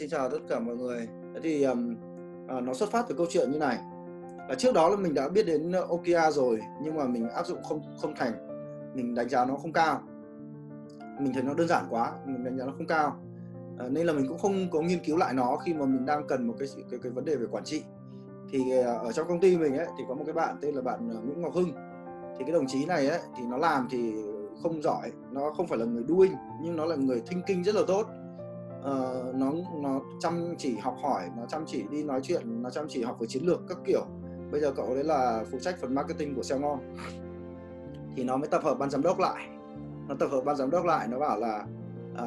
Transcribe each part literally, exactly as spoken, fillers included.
xin chào tất cả mọi người. Thế thì um, uh, nó xuất phát từ câu chuyện như này. Là trước đó là mình đã biết đến Okia rồi, nhưng mà mình áp dụng không không thành. Mình đánh giá nó không cao. Mình thấy nó đơn giản quá, mình đánh giá nó không cao. À, nên là mình cũng không có nghiên cứu lại nó khi mà mình đang cần một cái cái, cái vấn đề về quản trị. Thì ở trong công ty mình ấy thì có một cái bạn tên là bạn Nguyễn Ngọc Hưng. Thì cái đồng chí này ấy thì nó làm thì không giỏi, nó không phải là người doing nhưng nó là người thinking rất là tốt. Uh, nó nó chăm chỉ học hỏi, nó chăm chỉ đi nói chuyện, nó chăm chỉ học về chiến lược các kiểu. Bây giờ cậu đấy là phụ trách phần marketing của Xeo Ngon. Thì nó mới tập hợp ban giám đốc lại. Nó tập hợp ban giám đốc lại, nó bảo là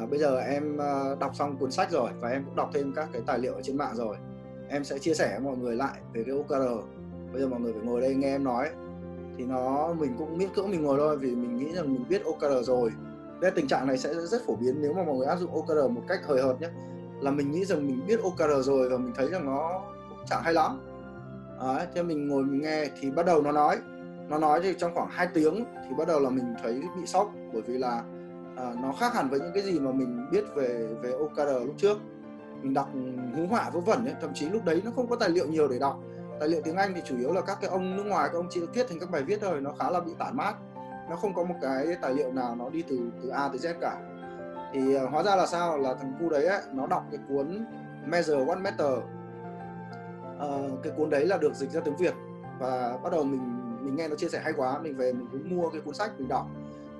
uh, bây giờ em uh, đọc xong cuốn sách rồi và em cũng đọc thêm các cái tài liệu ở trên mạng rồi. Em sẽ chia sẻ với mọi người lại về cái o ca rờ. Bây giờ mọi người phải ngồi đây nghe em nói. Thì nó mình cũng miễn cưỡng mình ngồi thôi vì mình nghĩ rằng mình biết o ca rờ rồi. Cái tình trạng này sẽ rất phổ biến nếu mà mọi người áp dụng o ca rờ một cách hời hợt nhé. Là mình nghĩ rằng mình biết o ca rờ rồi và mình thấy rằng nó cũng chẳng hay lắm. Đấy, thế mình ngồi mình nghe thì bắt đầu nó nói. Nó nói thì trong khoảng hai tiếng thì bắt đầu là mình thấy bị sốc. Bởi vì là à, nó khác hẳn với những cái gì mà mình biết về về o ca rờ lúc trước. Mình đọc hú hỏa vớ vẩn ấy. Thậm chí lúc đấy nó không có tài liệu nhiều để đọc. Tài liệu tiếng Anh thì chủ yếu là các cái ông nước ngoài, các ông chị viết thành các bài viết thôi. Nó khá là bị tản mát. Nó không có một cái tài liệu nào nó đi từ từ A tới Z cả. Thì uh, hóa ra là sao? Là thằng cu đấy ấy, nó đọc cái cuốn Measure What Matters. Uh, cái cuốn đấy là được dịch ra tiếng Việt. Và bắt đầu mình mình nghe nó chia sẻ hay quá. Mình về mình cũng mua cái cuốn sách mình đọc.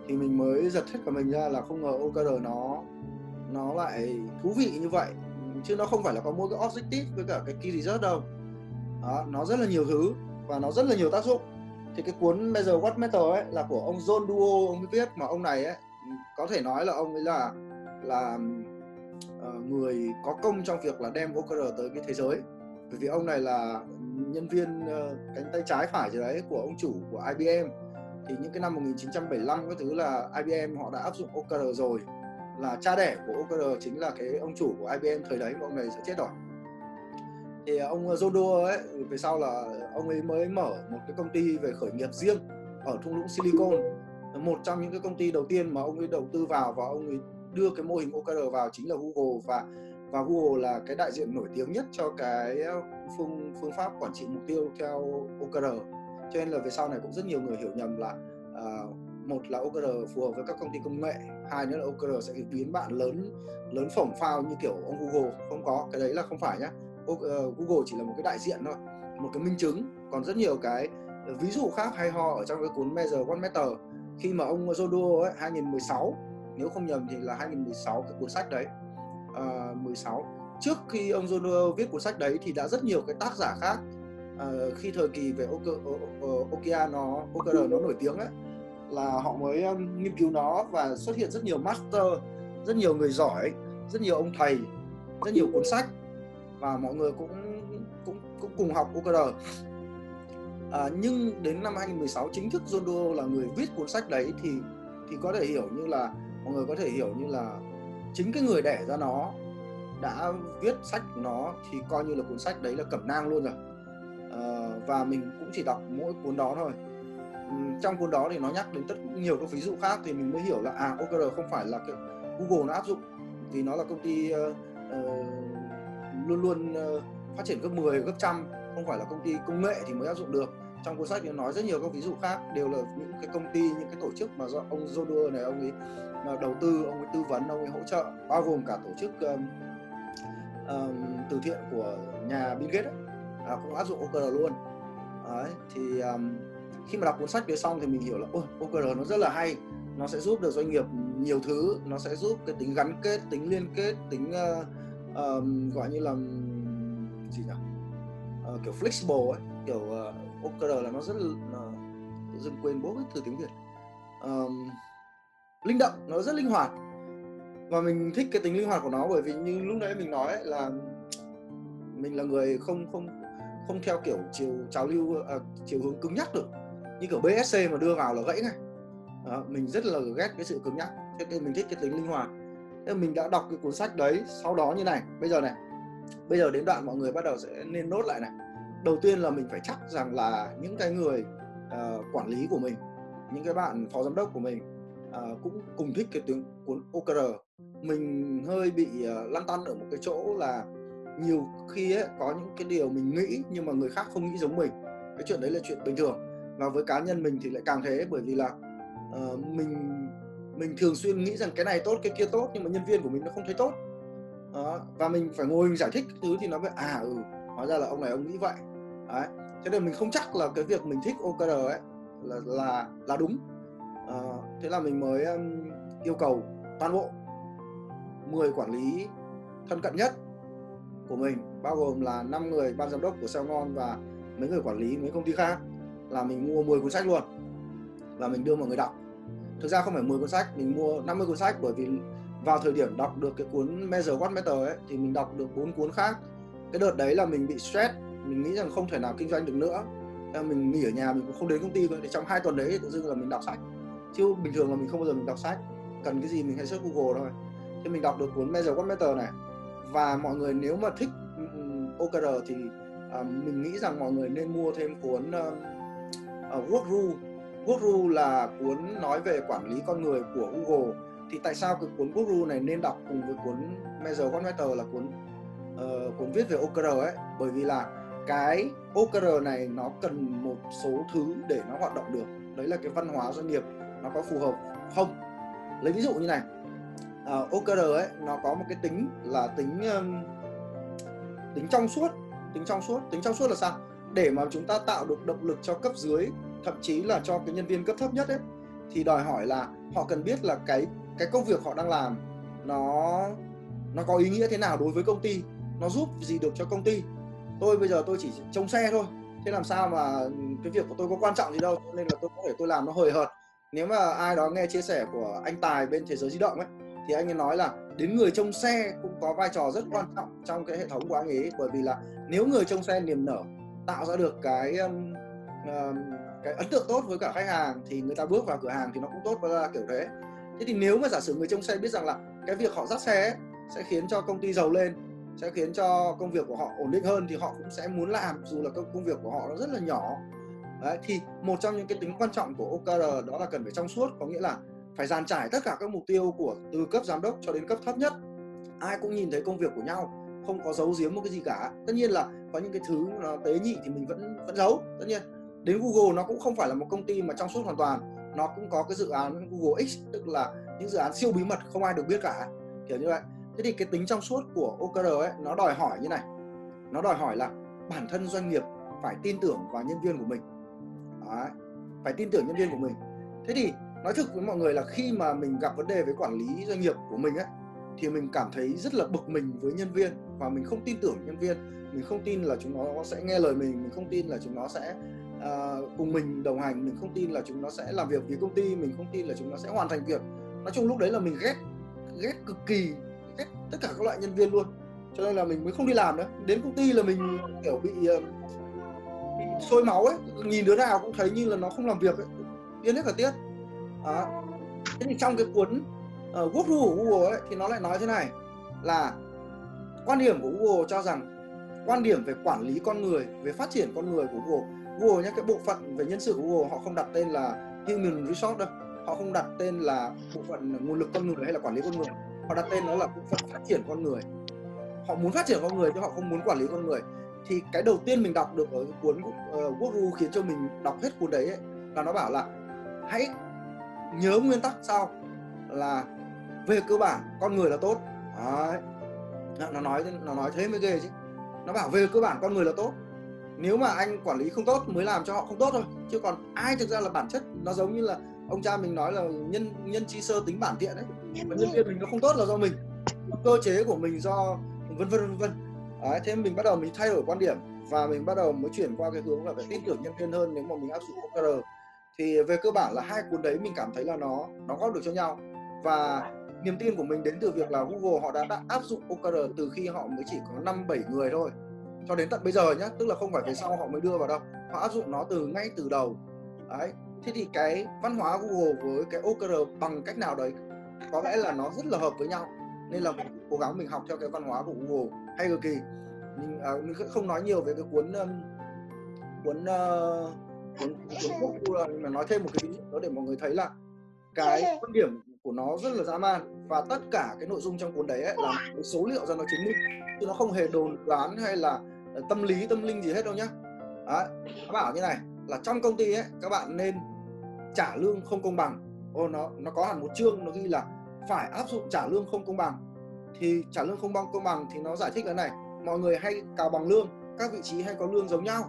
Thì mình mới giật hết cả mình ra là không ngờ o ca rờ nó nó lại thú vị như vậy. Chứ nó không phải là có mỗi cái objective với cả cái key result đâu. Đó, nó rất là nhiều thứ và nó rất là nhiều tác dụng. Thì cái cuốn Measure What Matters ấy là của ông John Doerr, ông ấy viết, mà ông này ấy có thể nói là ông ấy là là uh, người có công trong việc là đem o ca rờ tới cái thế giới. Bởi vì ông này là nhân viên uh, cánh tay trái phải gì đấy của ông chủ của i bê em. Thì những cái năm một nghìn chín trăm bảy mươi lăm các thứ là i bê em họ đã áp dụng o ca rờ rồi. Là cha đẻ của o ca rờ chính là cái ông chủ của i bê em thời đấy, ông này sẽ chết rồi. Thì ông John Doerr ấy, về sau là ông ấy mới mở một cái công ty về khởi nghiệp riêng ở thung lũng Silicon. Một trong những cái công ty đầu tiên mà ông ấy đầu tư vào và ông ấy đưa cái mô hình o ca rờ vào chính là Google. Và và Google là cái đại diện nổi tiếng nhất cho cái phương phương pháp quản trị mục tiêu theo o ca rờ. Cho nên là về sau này cũng rất nhiều người hiểu nhầm là uh, một là o ca rờ phù hợp với các công ty công nghệ, hai nữa là o ca rờ sẽ biến bạn lớn lớn phỏng phao như kiểu ông Google. Không có, cái đấy là không phải nhá. Google chỉ là một cái đại diện thôi, một cái minh chứng. Còn rất nhiều cái ví dụ khác hay ho ở trong cái cuốn Measure What Matters. Khi mà ông John Doerr ấy, hai nghìn mười sáu, nếu không nhầm thì là hai nghìn mười sáu cái cuốn sách đấy, à, mười sáu. Trước khi ông John Doerr viết cuốn sách đấy thì đã rất nhiều cái tác giả khác. À, khi thời kỳ về Okia nó o ca rờ nó nổi tiếng ấy, là họ mới nghiên cứu nó và xuất hiện rất nhiều master, rất nhiều người giỏi, rất nhiều ông thầy, rất nhiều cuốn sách. Và mọi người cũng cũng, cũng cùng học o ca rờ. À, nhưng đến năm hai nghìn mười sáu chính thức John Doerr là người viết cuốn sách đấy thì thì có thể hiểu như là mọi người có thể hiểu như là chính cái người đẻ ra nó đã viết sách của nó thì coi như là cuốn sách đấy là cẩm nang luôn rồi. À, và mình cũng chỉ đọc mỗi cuốn đó thôi. Trong cuốn đó thì nó nhắc đến rất nhiều các ví dụ khác thì mình mới hiểu là à, o ca rờ không phải là cái Google nó áp dụng vì nó là công ty uh, luôn luôn phát triển gấp mười, gấp trăm, không phải là công ty công nghệ thì mới áp dụng được. Trong cuốn sách thì nói rất nhiều các ví dụ khác, đều là những cái công ty, những cái tổ chức mà do ông John Doerr này ông ấy đầu tư, ông ấy tư vấn, ông ấy hỗ trợ, bao gồm cả tổ chức um, um, từ thiện của nhà Bill Gates ấy, à, cũng áp dụng o ca rờ luôn. Đấy, thì um, khi mà đọc cuốn sách về xong thì mình hiểu là ôi, o ca rờ nó rất là hay, nó sẽ giúp được doanh nghiệp nhiều thứ, nó sẽ giúp cái tính gắn kết, tính liên kết, tính uh, Um, gọi như là gì nhỉ? Uh, kiểu flexible ấy, kiểu uh, o ca rờ là nó rất là uh, tự dưng quên bố cái từ tiếng Việt. Um, linh động, nó rất linh hoạt. Và mình thích cái tính linh hoạt của nó bởi vì như lúc nãy mình nói ấy, là mình là người không không không theo kiểu chiều trào lưu uh, chiều hướng cứng nhắc được. Như kiểu bê ét xê mà đưa vào là gãy ngay. Uh, mình rất là ghét cái sự cứng nhắc. Thế nên mình thích cái tính linh hoạt. Thế mình đã đọc cái cuốn sách đấy, sau đó như này, bây giờ này, bây giờ đến đoạn mọi người bắt đầu sẽ nên nốt lại này. Đầu tiên là mình phải chắc rằng là những cái người uh, quản lý của mình, những cái bạn phó giám đốc của mình uh, cũng cùng thích cái tiếng cuốn o ca rờ mình hơi bị uh, lăn tăn ở một cái chỗ là nhiều khi ấy, có những cái điều mình nghĩ nhưng mà người khác không nghĩ giống mình. Cái chuyện đấy là chuyện bình thường, và với cá nhân mình thì lại càng thế, bởi vì là uh, mình mình thường xuyên nghĩ rằng cái này tốt, cái kia tốt, nhưng mà nhân viên của mình nó không thấy tốt. Đó. Và mình phải ngồi mình giải thích thứ thì nó mới à ừ, hóa ra là ông này ông nghĩ vậy. Đấy. Thế nên mình không chắc là cái việc mình thích ô ca rờ ấy là là là đúng. À, thế là mình mới um, yêu cầu toàn bộ mười quản lý thân cận nhất của mình, bao gồm là năm người ban giám đốc của Xeo Ngon và mấy người quản lý mấy công ty khác, là mình mua mười cuốn sách luôn và mình đưa mọi người đọc. Thực ra không phải mười cuốn sách, mình mua năm mươi cuốn sách, bởi vì vào thời điểm đọc được cái cuốn Measure What Matters ấy, thì mình đọc được bốn cuốn khác. Cái đợt đấy là mình bị stress, mình nghĩ rằng không thể nào kinh doanh được nữa, mình nghỉ ở nhà, mình cũng không đến công ty cơ. Thì trong hai tuần đấy tự dưng là mình đọc sách, chứ bình thường là mình không bao giờ mình đọc sách, cần cái gì mình hay search Google thôi. Thế mình đọc được cuốn Measure What Matters này, và mọi người nếu mà thích ô ca rờ thì uh, mình nghĩ rằng mọi người nên mua thêm cuốn uh, uh, Work Rule. Work Rule là cuốn nói về quản lý con người của Google. Thì tại sao cái cuốn Work Rule này nên đọc cùng với cuốn Measure What Matters là cuốn uh, cuốn viết về ô ca rờ ấy? Bởi vì là cái ô ca rờ này nó cần một số thứ để nó hoạt động được. Đấy là cái văn hóa doanh nghiệp nó có phù hợp không. Lấy ví dụ như này, uh, ô ca rờ ấy nó có một cái tính là tính um, tính trong suốt, tính trong suốt, tính trong suốt là sao? Để mà chúng ta tạo được động lực cho cấp dưới, thậm chí là cho cái nhân viên cấp thấp nhất ấy, thì đòi hỏi là họ cần biết là cái cái công việc họ đang làm nó nó có ý nghĩa thế nào đối với công ty, nó giúp gì được cho công ty. Tôi bây giờ tôi chỉ trông xe thôi, thế làm sao mà cái việc của tôi có quan trọng gì đâu, nên là tôi có thể tôi làm nó hời hợt. Nếu mà ai đó nghe chia sẻ của anh Tài bên Thế giới Di động ấy, thì anh ấy nói là đến người trông xe cũng có vai trò rất quan trọng trong cái hệ thống của anh ấy, bởi vì là nếu người trông xe niềm nở, tạo ra được cái uh, cái ấn tượng tốt với cả khách hàng, thì người ta bước vào cửa hàng thì nó cũng tốt, và ra kiểu thế. Thế thì nếu mà giả sử người trông xe biết rằng là cái việc họ dắt xe ấy, sẽ khiến cho công ty giàu lên, sẽ khiến cho công việc của họ ổn định hơn, thì họ cũng sẽ muốn làm, dù là công việc của họ nó rất là nhỏ. Đấy, thì một trong những cái tính quan trọng của ô ca rờ đó là cần phải trong suốt, có nghĩa là phải dàn trải tất cả các mục tiêu của từ cấp giám đốc cho đến cấp thấp nhất, ai cũng nhìn thấy công việc của nhau, không có giấu giếm một cái gì cả. Tất nhiên là có những cái thứ nó tế nhị thì mình vẫn vẫn giấu. Tất nhiên đến Google nó cũng không phải là một công ty mà trong suốt hoàn toàn, nó cũng có cái dự án Google X, tức là những dự án siêu bí mật không ai được biết cả, kiểu như vậy. Thế thì cái tính trong suốt của ô ca rờ ấy nó đòi hỏi như này, nó đòi hỏi là bản thân doanh nghiệp phải tin tưởng vào nhân viên của mình. Đấy, phải tin tưởng nhân viên của mình. Thế thì nói thực với mọi người là khi mà mình gặp vấn đề với quản lý doanh nghiệp của mình ấy, thì mình cảm thấy rất là bực mình với nhân viên, và mình không tin tưởng nhân viên, mình không tin là chúng nó sẽ nghe lời mình, mình không tin là chúng nó sẽ uh, cùng mình đồng hành, mình không tin là chúng nó sẽ làm việc vì công ty, mình không tin là chúng nó sẽ hoàn thành việc. Nói chung lúc đấy là mình ghét, ghét cực kỳ, ghét tất cả các loại nhân viên luôn, cho nên là mình mới không đi làm nữa. Đến công ty là mình kiểu bị uh, bị sôi máu ấy, nhìn đứa nào cũng thấy như là nó không làm việc ấy, điên hết cả tiết. À, thế thì trong cái cuốn uh, Work Rule của Google ấy, thì nó lại nói thế này là quan điểm của Google cho rằng quan điểm về quản lý con người, về phát triển con người của Google, Google nhé, cái bộ phận về nhân sự của Google họ không đặt tên là Human Resource đâu, họ không đặt tên là bộ phận nguồn lực con người hay là quản lý con người, họ đặt tên nó là bộ phận phát triển con người. Họ muốn phát triển con người chứ họ không muốn quản lý con người. Thì cái đầu tiên mình đọc được ở cuốn uh, Work Rule khiến cho mình đọc hết cuốn đấy ấy, là nó bảo là hãy nhớ nguyên tắc sau là về cơ bản con người là tốt. Đấy, nó nói nó nói thế mới ghê chứ. Nó bảo về cơ bản con người là tốt, nếu mà anh quản lý không tốt mới làm cho họ không tốt thôi, chứ còn ai thực ra là bản chất nó giống như là ông cha mình nói là nhân nhân chi sơ tính bản thiện đấy, nhân viên mình nó không tốt là do mình, cơ chế của mình do vân vân vân vân. Đấy, thế mình bắt đầu mình thay đổi quan điểm và mình bắt đầu mới chuyển qua cái hướng là phải tin tưởng nhân viên hơn nếu mà mình áp dụng ô ca rờ. Thì về cơ bản là hai cuốn đấy mình cảm thấy là nó nó góp được cho nhau, và niềm tin của mình đến từ việc là Google họ đã, đã áp dụng ô ca rờ từ khi họ mới chỉ có năm bảy người thôi cho đến tận bây giờ nhé, tức là không phải về sau họ mới đưa vào đâu, họ áp dụng nó từ ngay từ đầu. Đấy, thế thì cái văn hóa Google với cái ô ca rờ bằng cách nào đấy có lẽ là nó rất là hợp với nhau, nên là mình cố gắng mình học theo cái văn hóa của Google hay cực kỳ. Mình, à, mình không nói nhiều về cái cuốn um, cuốn uh, cuốn cuốn Google, nhưng mà nói thêm một cái ví dụ đó để mọi người thấy là cái quan điểm của nó rất là dã man, và tất cả cái nội dung trong cuốn đấy ấy là cái số liệu ra nó chứng minh, chứ nó không hề đồn đoán hay là tâm lý tâm linh gì hết đâu nhá. Đấy, nó bảo như này là trong công ty ấy các bạn nên trả lương không công bằng. Ô, nó nó có hẳn một chương nó ghi là phải áp dụng trả lương không công bằng. Thì trả lương không công bằng thì nó giải thích cái này, mọi người hay cào bằng lương, các vị trí hay có lương giống nhau.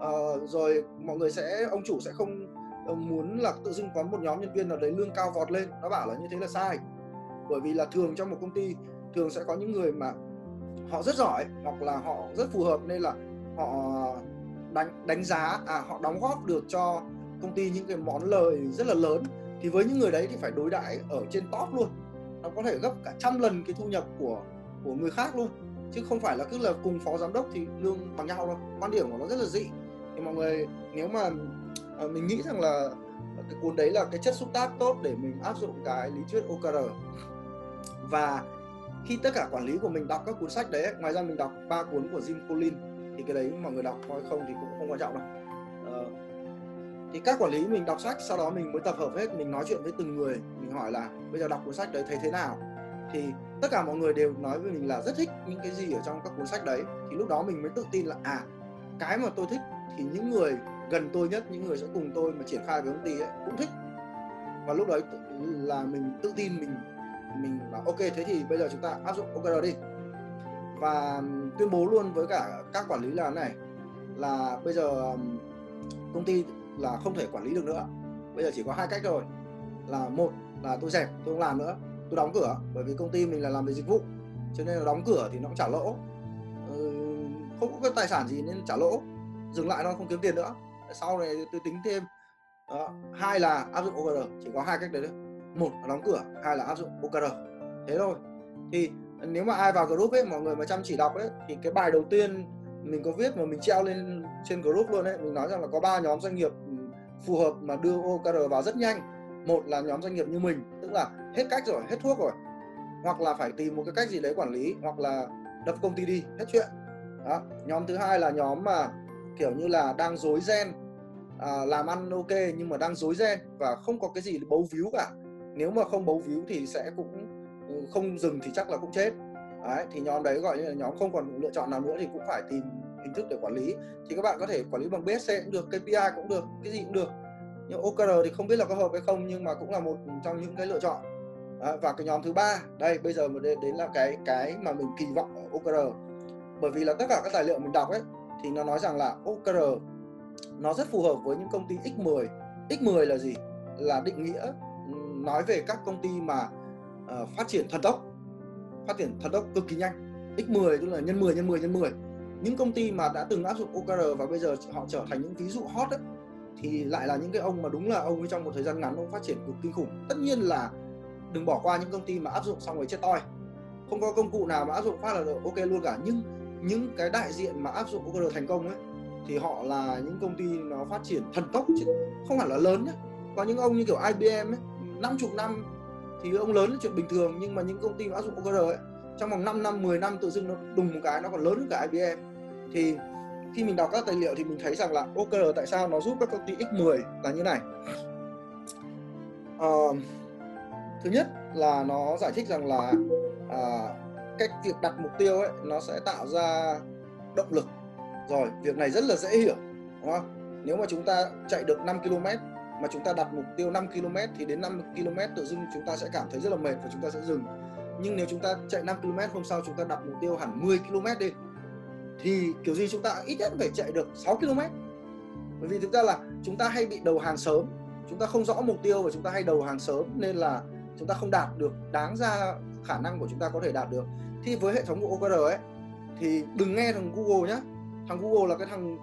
Ờ, rồi mọi người sẽ, ông chủ sẽ không muốn là tự dưng có một nhóm nhân viên nào đấy lương cao vọt lên. Nó bảo là như thế là sai, bởi vì là thường trong một công ty thường sẽ có những người mà họ rất giỏi hoặc là họ rất phù hợp, nên là họ đánh đánh giá à họ đóng góp được cho công ty những cái món lời rất là lớn. Thì với những người đấy thì phải đối đãi ở trên top luôn, nó có thể gấp cả trăm lần cái thu nhập của của người khác luôn, chứ không phải là cứ là cùng phó giám đốc thì lương bằng nhau đâu. Quan điểm của nó rất là dị. Thì mọi người nếu mà mình nghĩ rằng là cái cuốn đấy là cái chất xúc tác tốt để mình áp dụng cái lý thuyết O K R. Và khi tất cả quản lý của mình đọc các cuốn sách đấy, ngoài ra mình đọc ba cuốn của Jim Collins, thì cái đấy mọi người đọc hay không thì cũng không quan trọng đâu. Ờ, thì các quản lý mình đọc sách, sau đó mình mới tập hợp hết, mình nói chuyện với từng người, mình hỏi là bây giờ đọc cuốn sách đấy thấy thế nào. Thì tất cả mọi người đều nói với mình là rất thích những cái gì ở trong các cuốn sách đấy. Thì lúc đó mình mới tự tin là à, cái mà tôi thích thì những người gần tôi nhất, những người sẽ cùng tôi mà triển khai với công ty ấy cũng thích. Và lúc đấy là mình tự tin, mình mình bảo ok, thế thì bây giờ chúng ta áp dụng O K R đi. Và tuyên bố luôn với cả các quản lý là này, là bây giờ công ty là không thể quản lý được nữa, bây giờ chỉ có hai cách rồi. Là một là tôi dẹp, tôi không làm nữa, tôi đóng cửa, bởi vì công ty mình là làm về dịch vụ, cho nên là đóng cửa thì nó cũng trả lỗ, ừ, không có cái tài sản gì nên trả lỗ, dừng lại nó không kiếm tiền nữa, sau này tôi tính thêm. Đó. Hai là áp dụng O K R, chỉ có hai cách đấy thôi, một là đóng cửa, hai là áp dụng O K R, thế thôi. Thì nếu mà ai vào group ấy, mọi người mà chăm chỉ đọc ấy, thì cái bài đầu tiên mình có viết mà mình treo lên trên group luôn ấy, mình nói rằng là có ba nhóm doanh nghiệp phù hợp mà đưa O K R vào rất nhanh. Một là nhóm doanh nghiệp như mình, tức là hết cách rồi, hết thuốc rồi, hoặc là phải tìm một cái cách gì đấy quản lý, hoặc là đập công ty đi, hết chuyện. Đó. Nhóm thứ hai là nhóm mà kiểu như là đang rối ren, à, làm ăn ok nhưng mà đang rối ren và không có cái gì bấu víu cả, nếu mà không bấu víu thì sẽ cũng không dừng thì chắc là cũng chết. Đấy, thì nhóm đấy gọi như là nhóm không còn lựa chọn nào nữa thì cũng phải tìm hình thức để quản lý. Thì các bạn có thể quản lý bằng B S C cũng được, K P I cũng được, cái gì cũng được. Nhưng O K R thì không biết là có hợp hay không, nhưng mà cũng là một trong những cái lựa chọn. Đấy, và cái nhóm thứ ba đây bây giờ mới đến là cái cái mà mình kỳ vọng ở O K R, bởi vì là tất cả các tài liệu mình đọc ấy thì nó nói rằng là O K R nó rất phù hợp với những công ty X mười. X mười là gì? Là định nghĩa nói về các công ty mà uh, phát triển thần tốc, phát triển thần tốc cực kỳ nhanh. X mười tức là nhân mười nhân mười nhân mười. Những công ty mà đã từng áp dụng O K R và bây giờ họ trở thành những ví dụ hot ấy, thì lại là những cái ông mà đúng là ông ấy trong một thời gian ngắn ông phát triển cực kinh khủng. Tất nhiên là đừng bỏ qua những công ty mà áp dụng xong rồi chết toi, không có công cụ nào mà áp dụng phát là được ok luôn cả. Nhưng những cái đại diện mà áp dụng O K R thành công ấy thì họ là những công ty nó phát triển thần tốc chứ không hẳn là lớn ấy. Có những ông như kiểu I B M ấy, năm mươi năm thì ông lớn là chuyện bình thường, nhưng mà những công ty mà áp dụng O K R ấy trong vòng năm năm, mười năm tự dưng nó đùng một cái nó còn lớn hơn cả I B M. Thì khi mình đọc các tài liệu thì mình thấy rằng là O K R tại sao nó giúp các công ty X mười là như này. Uh, thứ nhất là nó giải thích rằng là uh, cách việc đặt mục tiêu ấy nó sẽ tạo ra động lực. Rồi, việc này rất là dễ hiểu, đúng không? Nếu mà chúng ta chạy được năm ki lô mét mà chúng ta đặt mục tiêu năm ki lô mét thì đến năm ki lô mét tự dưng chúng ta sẽ cảm thấy rất là mệt và chúng ta sẽ dừng. Nhưng nếu chúng ta chạy năm ki lô mét hôm sau chúng ta đặt mục tiêu hẳn mười ki lô mét đi, thì kiểu gì chúng ta ít nhất phải chạy được sáu ki lô mét. Bởi vì thực ra là chúng ta hay bị đầu hàng sớm, chúng ta không rõ mục tiêu và chúng ta hay đầu hàng sớm, nên là chúng ta không đạt được đáng ra khả năng của chúng ta có thể đạt được. Thì với hệ thống của O K R ấy, thì đừng nghe thằng Google nhá. Thằng Google là cái thằng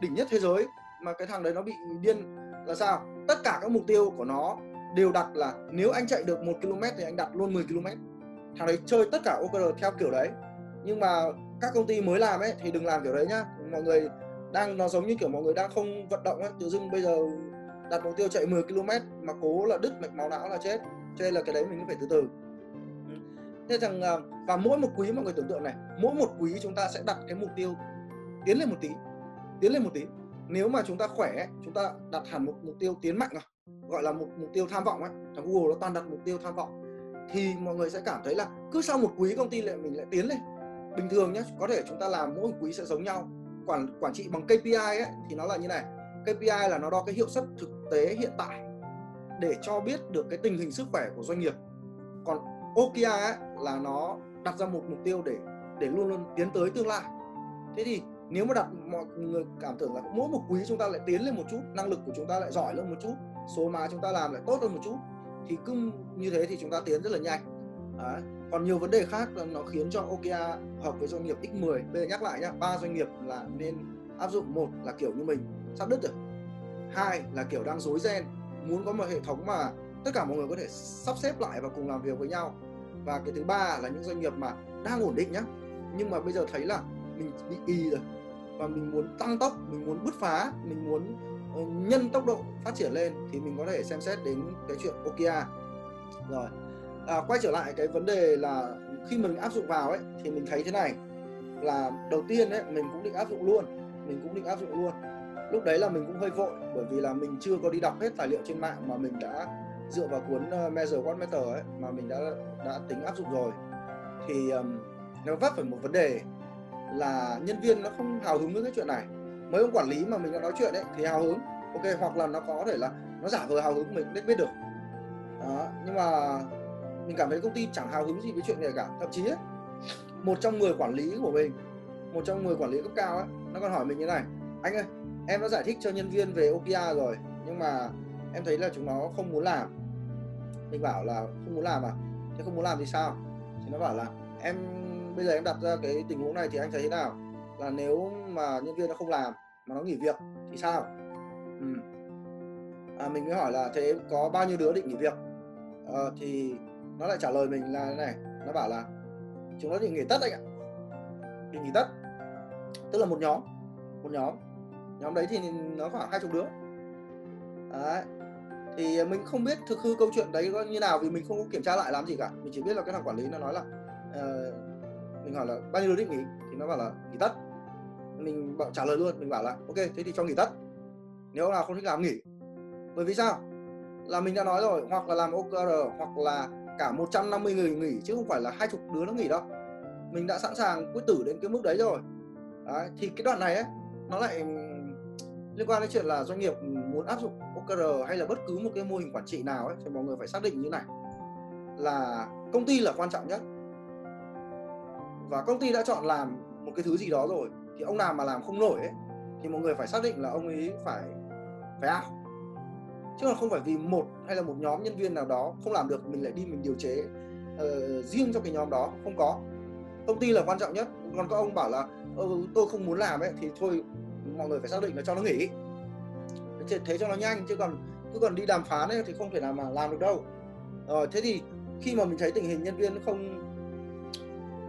đỉnh nhất thế giới, mà cái thằng đấy nó bị điên là sao? Tất cả các mục tiêu của nó đều đặt là nếu anh chạy được một ki lô mét thì anh đặt luôn mười ki lô mét. Thằng đấy chơi tất cả O K R theo kiểu đấy. Nhưng mà các công ty mới làm ấy thì đừng làm kiểu đấy nhá. Mọi người đang, nó giống như kiểu mọi người đang không vận động ấy, tự dưng bây giờ đặt mục tiêu chạy mười ki lô mét mà cố là đứt mạch máu não là chết. Cho nên là cái đấy mình cũng phải từ từ. Thế rằng và mỗi một quý mọi người tưởng tượng này, mỗi một quý chúng ta sẽ đặt cái mục tiêu tiến lên một tí, tiến lên một tí. Nếu mà chúng ta khỏe, chúng ta đặt hẳn một mục tiêu tiến mạnh rồi, gọi là một mục tiêu tham vọng ấy, thằng Google nó toàn đặt mục tiêu tham vọng, thì mọi người sẽ cảm thấy là cứ sau một quý công ty lại mình lại tiến lên. Bình thường nhé, có thể chúng ta làm mỗi quý sẽ giống nhau. Quản quản trị bằng K P I ấy, thì nó là như này. K P I là nó đo cái hiệu suất thực tế hiện tại để cho biết được cái tình hình sức khỏe của doanh nghiệp. Còn Okia ấy, là nó đặt ra một mục tiêu để để luôn luôn tiến tới tương lai. Thế thì nếu mà đặt mọi người cảm tưởng là mỗi một quý chúng ta lại tiến lên một chút, năng lực của chúng ta lại giỏi hơn một chút, số má chúng ta làm lại tốt hơn một chút, thì cứ như thế thì chúng ta tiến rất là nhanh. Đấy. Còn nhiều vấn đề khác là nó khiến cho Okia hợp với doanh nghiệp nhân mười. Bây giờ nhắc lại nhá, ba doanh nghiệp là nên áp dụng. Một là kiểu như mình sắp đứt rồi, hai là kiểu đang rối ren, muốn có một hệ thống mà tất cả mọi người có thể sắp xếp lại và cùng làm việc với nhau. Và cái thứ ba là những doanh nghiệp mà đang ổn định nhá, nhưng mà bây giờ thấy là mình bị y rồi và mình muốn tăng tốc, mình muốn bứt phá, mình muốn nhân tốc độ phát triển lên, thì mình có thể xem xét đến cái chuyện Okia. Rồi à, quay trở lại cái vấn đề là khi mình áp dụng vào ấy, thì mình thấy thế này là đầu tiên ấy, mình cũng định áp dụng luôn, mình cũng định áp dụng luôn. Lúc đấy là mình cũng hơi vội, bởi vì là mình chưa có đi đọc hết tài liệu trên mạng mà mình đã dựa vào cuốn Measure What Matters ấy mà mình đã đã tính áp dụng rồi. Thì um, nó vấp phải một vấn đề là nhân viên nó không hào hứng với cái chuyện này. Mấy ông quản lý mà mình đã nói chuyện ấy thì hào hứng, ok, hoặc là nó có thể là nó giả vờ hào hứng, mình cũng biết được. Đó, nhưng mà mình cảm thấy công ty chẳng hào hứng gì với chuyện này cả. Thậm chí ấy, một trong người quản lý của mình, một trong người quản lý cấp cao ấy, nó còn hỏi mình như này: anh ơi, em đã giải thích cho nhân viên về Okia rồi, nhưng mà em thấy là chúng nó không muốn làm. Mình bảo là không muốn làm à? Thế không muốn làm thì sao? Thì nó bảo là em bây giờ em đặt ra cái tình huống này thì anh thấy thế nào? Là nếu mà nhân viên nó không làm mà nó nghỉ việc thì sao? Ừ. À, mình mới hỏi là thế có bao nhiêu đứa định nghỉ việc? À, thì nó lại trả lời mình là thế này, nó bảo là chúng nó định nghỉ tất anh ạ. Định nghỉ tất, tức là một nhóm, một nhóm, nhóm đấy thì nó khoảng hai chục đứa. Đấy. Thì mình không biết thực hư câu chuyện đấy nó như nào vì mình không có kiểm tra lại làm gì cả. Mình chỉ biết là cái thằng quản lý nó nói là uh, mình hỏi là bao nhiêu đứa định nghỉ thì nó bảo là nghỉ tất. Mình bảo, trả lời luôn, mình bảo là ok, thế thì cho nghỉ tất, nếu nào không thích làm nghỉ. Bởi vì sao? Là mình đã nói rồi, hoặc là làm o ca rờ hoặc là cả một trăm năm mươi người nghỉ, chứ không phải là hai chục đứa nó nghỉ đâu. Mình đã sẵn sàng quyết tử đến cái mức đấy rồi. Đấy, thì cái đoạn này ấy, nó lại liên quan đến chuyện là doanh nghiệp muốn áp dụng o ca rờ hay là bất cứ một cái mô hình quản trị nào ấy, thì mọi người phải xác định như này là công ty là quan trọng nhất, và công ty đã chọn làm một cái thứ gì đó rồi thì ông nào mà làm không nổi ấy, thì mọi người phải xác định là ông ấy phải phải out, chứ không phải vì một hay là một nhóm nhân viên nào đó không làm được mình lại đi mình điều chế uh, riêng cho cái nhóm đó. Không có, công ty là quan trọng nhất. Còn các ông bảo là tôi không muốn làm ấy thì thôi, mọi người phải xác định là cho nó nghỉ, thế cho nó nhanh, chứ còn cứ còn đi đàm phán ấy thì không thể nào mà làm được đâu. Rồi, thế thì khi mà mình thấy tình hình nhân viên không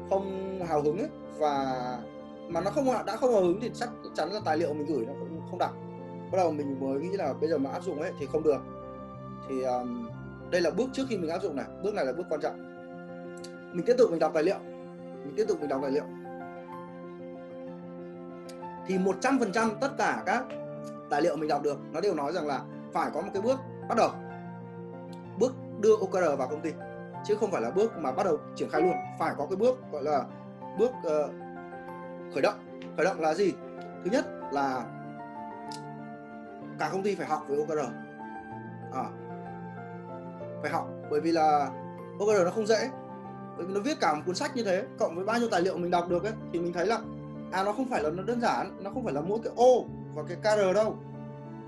không hào hứng ấy, và mà nó không đã không hào hứng thì chắc chắn là tài liệu mình gửi nó cũng không đọc. Bắt đầu mình mới nghĩ là bây giờ mà áp dụng ấy thì không được. Thì um, đây là bước trước khi mình áp dụng này, bước này là bước quan trọng. Mình tiếp tục mình đọc tài liệu, mình tiếp tục mình đọc tài liệu. Thì một trăm phần trăm tất cả các tài liệu mình đọc được nó đều nói rằng là phải có một cái bước bắt đầu, bước đưa o ca rờ vào công ty, chứ không phải là bước mà bắt đầu triển khai luôn. Phải có cái bước gọi là bước uh, khởi động. Khởi động là gì? Thứ nhất là cả công ty phải học với o ca rờ, à, phải học, bởi vì là o ca rờ nó không dễ, bởi vì nó viết cả một cuốn sách như thế cộng với bao nhiêu tài liệu mình đọc được ấy, thì mình thấy là à, nó không phải là nó đơn giản, nó không phải là mỗi cái O và cái ca rờ đâu,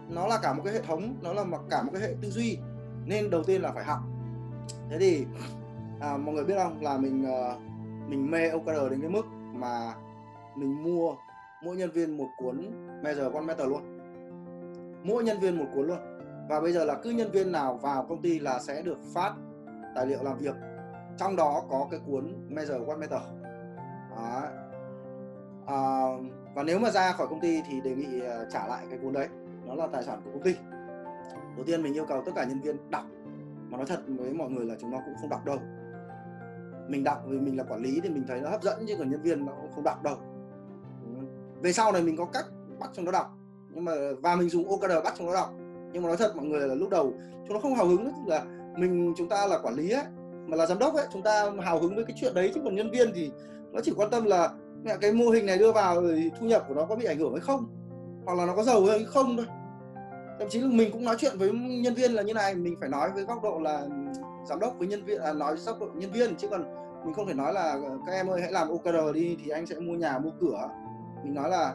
nó là cả một cái hệ thống, nó là cả một cái hệ tư duy, nên đầu tiên là phải học. Thế thì à, mọi người biết không, là mình mình mê o ca rờ đến cái mức mà mình mua mỗi nhân viên một cuốn Measure What Matters luôn, mỗi nhân viên một cuốn luôn. Và bây giờ là cứ nhân viên nào vào công ty là sẽ được phát tài liệu làm việc, trong đó có cái cuốn Measure What Matters. Đó. À, và nếu mà ra khỏi công ty thì đề nghị trả lại cái cuốn đấy, nó là tài sản của công ty. Đầu tiên mình yêu cầu tất cả nhân viên đọc, mà nói thật với mọi người là chúng nó cũng không đọc đâu. Mình đọc vì mình là quản lý thì mình thấy nó hấp dẫn, chứ còn nhân viên nó cũng không đọc đâu. Về sau này mình có cách bắt chúng nó đọc, nhưng mà và mình dùng o ca rờ bắt chúng nó đọc, Nhưng mà nói thật mọi người là lúc đầu chúng nó không hào hứng, là mình chúng ta là quản lý ấy, mà là giám đốc ấy, chúng ta hào hứng với cái chuyện đấy, chứ còn nhân viên thì nó chỉ quan tâm là cái mô hình này đưa vào thì thu nhập của nó có bị ảnh hưởng hay không, hoặc là nó có giàu hay không thôi. Thậm chí là mình cũng nói chuyện với nhân viên là như này, mình phải nói với góc độ là giám đốc với nhân viên, à, nói với góc độ nhân viên, chứ còn mình không thể nói là các em ơi hãy làm ô ca rờ đi thì anh sẽ mua nhà mua cửa. Mình nói là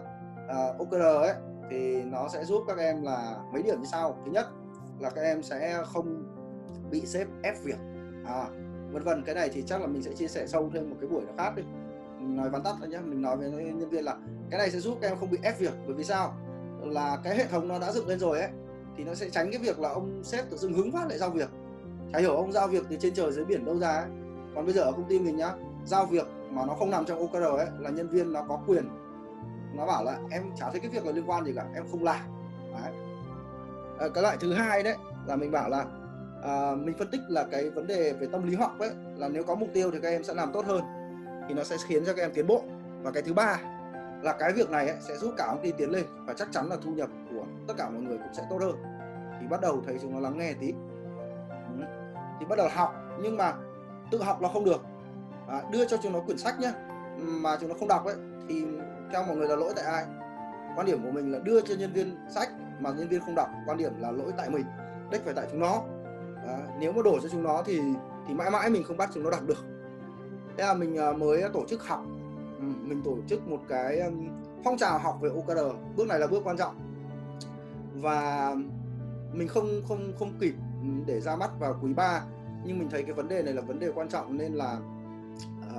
uh, ô ca rờ ấy thì nó sẽ giúp các em là mấy điểm như sau. Thứ nhất là các em sẽ không bị sếp ép việc, à, vân vân. Cái này thì chắc là mình sẽ chia sẻ sâu thêm một cái buổi nó khác đi, mình nói vắn tắt thôi nhé. Mình nói với nhân viên là cái này sẽ giúp các em không bị ép việc, bởi vì sao, là cái hệ thống nó đã dựng lên rồi ấy, thì nó sẽ tránh cái việc là ông sếp tự dưng hứng phát lại giao việc. Chả hiểu ông giao việc từ trên trời dưới biển đâu ra ấy. Còn bây giờ ở công ty mình nhá, giao việc mà nó không nằm trong ô ca rờ ấy, là nhân viên nó có quyền nó bảo là em chả thấy cái việc là liên quan gì cả, em không làm. Đấy. À, cái loại thứ hai đấy là mình bảo là à, mình phân tích là cái vấn đề về tâm lý học ấy, là nếu có mục tiêu thì các em sẽ làm tốt hơn, thì nó sẽ khiến cho các em tiến bộ. Và cái thứ ba là cái việc này ấy, sẽ giúp cả công ty tiến lên, và chắc chắn là thu nhập của tất cả mọi người cũng sẽ tốt hơn. Thì bắt đầu thấy chúng nó lắng nghe tí, ừ. Thì bắt đầu học, nhưng mà tự học là không được. À, đưa cho chúng nó quyển sách nhé, mà chúng nó không đọc ấy, thì theo mọi người là lỗi tại ai? Quan điểm của mình là đưa cho nhân viên sách mà nhân viên không đọc, quan điểm là lỗi tại mình, đích phải tại chúng nó. À, nếu mà đổ cho chúng nó thì thì mãi mãi mình không bắt chúng nó đọc được. Thế là mình mới tổ chức học, mình tổ chức một cái phong trào học về ô ca rờ. Bước này là bước quan trọng và mình không không không kịp để ra mắt vào quý ba, nhưng mình thấy cái vấn đề này là vấn đề quan trọng, nên là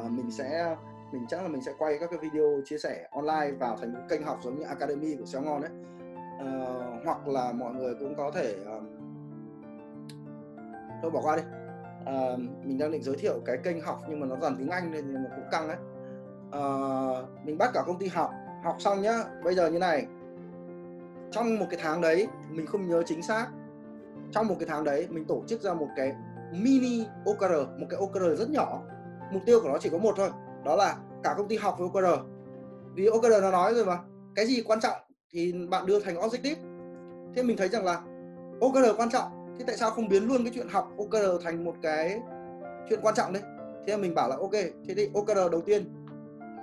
uh, mình sẽ mình chắc là mình sẽ quay các cái video chia sẻ online vào thành những kênh học giống như Academy của Xeo Ngon đấy, uh, hoặc là mọi người cũng có thể uh, thôi bỏ qua đi. Uh, mình đang định giới thiệu cái kênh học nhưng mà nó toàn tiếng Anh nên nó cũng căng đấy. Uh, mình bắt cả công ty học, học xong nhá, bây giờ như này, trong một cái tháng đấy, mình không nhớ chính xác, trong một cái tháng đấy mình tổ chức ra một cái mini ô ca rờ, một cái ô ca rờ rất nhỏ, mục tiêu của nó chỉ có một thôi, đó là cả công ty học với ô ca rờ. Vì ô ca rờ nó nói rồi mà, cái gì quan trọng thì bạn đưa thành objective. Thế mình thấy rằng là ô ca rờ quan trọng, thế tại sao không biến luôn cái chuyện học ô ca rờ thành một cái chuyện quan trọng đấy. Thế mình bảo là ok, thế thì ô ca rờ đầu tiên,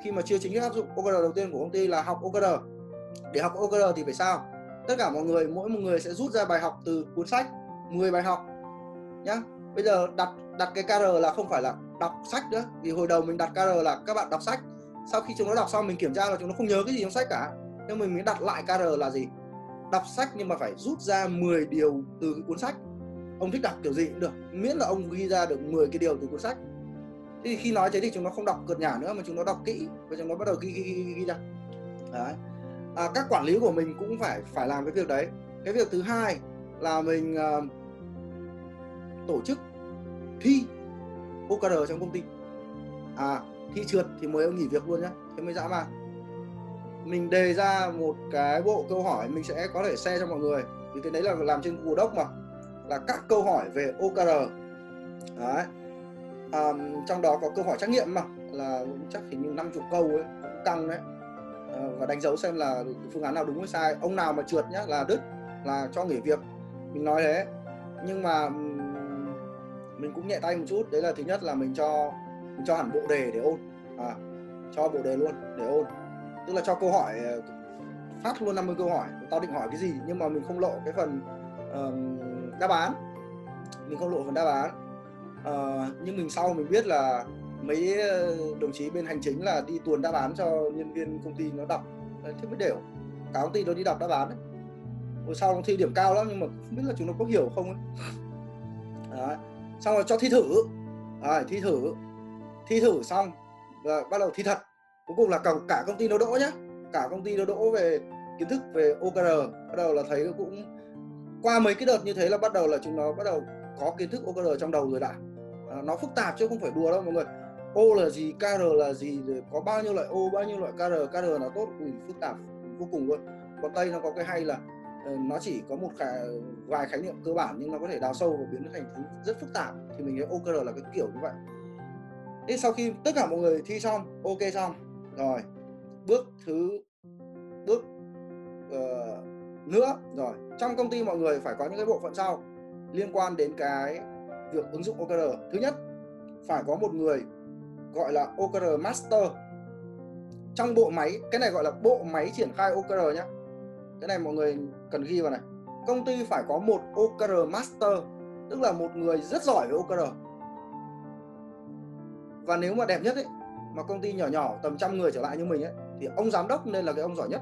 khi mà chưa chính thức áp dụng ô ca rờ đầu tiên của công ty là học ô ca rờ. Để học ô ca rờ thì phải sao? Tất cả mọi người, mỗi một người sẽ rút ra bài học từ cuốn sách mười bài học nhá. Bây giờ đặt đặt cái ca rờ là không phải là đọc sách nữa, vì hồi đầu mình đặt ca rờ là các bạn đọc sách, sau khi chúng nó đọc xong mình kiểm tra là chúng nó không nhớ cái gì trong sách cả, nên mình mới đặt lại ca rờ là gì? Đọc sách, nhưng mà phải rút ra mười điều từ cái cuốn sách. Ông thích đọc kiểu gì cũng được, miễn là ông ghi ra được mười cái điều từ cuốn sách. Thì khi nói thế thì chúng nó không đọc cợt nhả nữa, mà chúng nó đọc kỹ và chúng nó bắt đầu ghi ghi ghi, ghi ra. Đấy. À, các quản lý của mình cũng phải phải làm cái việc đấy. Cái việc thứ hai là mình uh, tổ chức thi ô ca rờ trong công ty. À, thi trượt thì mới nghỉ việc luôn nhá, thế mới dã man. Mình đề ra một cái bộ câu hỏi, mình sẽ có thể share cho mọi người, vì cái đấy là làm trên Google Doc mà, là các câu hỏi về ô ca rờ. Đấy. À, trong đó có câu hỏi trắc nghiệm mà là chắc hình như năm mươi câu ấy, cũng căng đấy, à, và đánh dấu xem là phương án nào đúng hay sai. Ông nào mà trượt nhá là đứt, là cho nghỉ việc, mình nói thế. Nhưng mà mình cũng nhẹ tay một chút, đấy là thứ nhất là mình cho mình cho hẳn bộ đề để ôn, à, cho bộ đề luôn để ôn, tức là cho câu hỏi phát luôn năm mươi câu hỏi, tao định hỏi cái gì, nhưng mà mình không lộ cái phần uh, đáp án, mình không lộ phần đáp án. Uh, nhưng mình sau mình biết là mấy đồng chí bên hành chính là đi tuồn đáp án cho nhân viên công ty nó đọc, thế mới đều cả công ty nó đi đọc đáp án ấy. Rồi sau nó thi điểm cao lắm, nhưng mà không biết là chúng nó có hiểu không ấy. Đấy. Xong rồi cho thi thử, à, thi thử thi thử xong và bắt đầu thi thật. Cuối cùng là cả, cả công ty nó đỗ nhá, cả công ty nó đỗ về kiến thức về ô ca rờ. Bắt đầu là thấy cũng qua mấy cái đợt như thế là bắt đầu là chúng nó bắt đầu có kiến thức ô ca rờ trong đầu rồi đã. À, nó phức tạp chứ không phải đùa đâu mọi người. O là gì, ca rờ là gì, rồi có bao nhiêu loại O, bao nhiêu loại ca rờ, ca rờ nó tốt, ừ, phức tạp vô cùng luôn. Còn Tây nó có cái hay là nó chỉ có một khả, vài khái niệm cơ bản, nhưng nó có thể đào sâu và biến nó thành thứ rất phức tạp. Thì mình thấy ô ca rờ là cái kiểu như vậy. Thế sau khi tất cả mọi người thi xong, ok xong rồi, bước thứ bước uh, nữa. Rồi, trong công ty mọi người phải có những cái bộ phận sau liên quan đến cái việc ứng dụng ô ca rờ. Thứ nhất, phải có một người gọi là ô ca rờ Master trong bộ máy. Cái này gọi là bộ máy triển khai ô ca rờ nhé. Cái này mọi người cần ghi vào này. Công ty phải có một ô ca rờ Master, tức là một người rất giỏi về ô ca rờ. Và nếu mà đẹp nhất ấy, mà công ty nhỏ nhỏ tầm trăm người trở lại như mình ấy, thì ông giám đốc nên là cái ông giỏi nhất.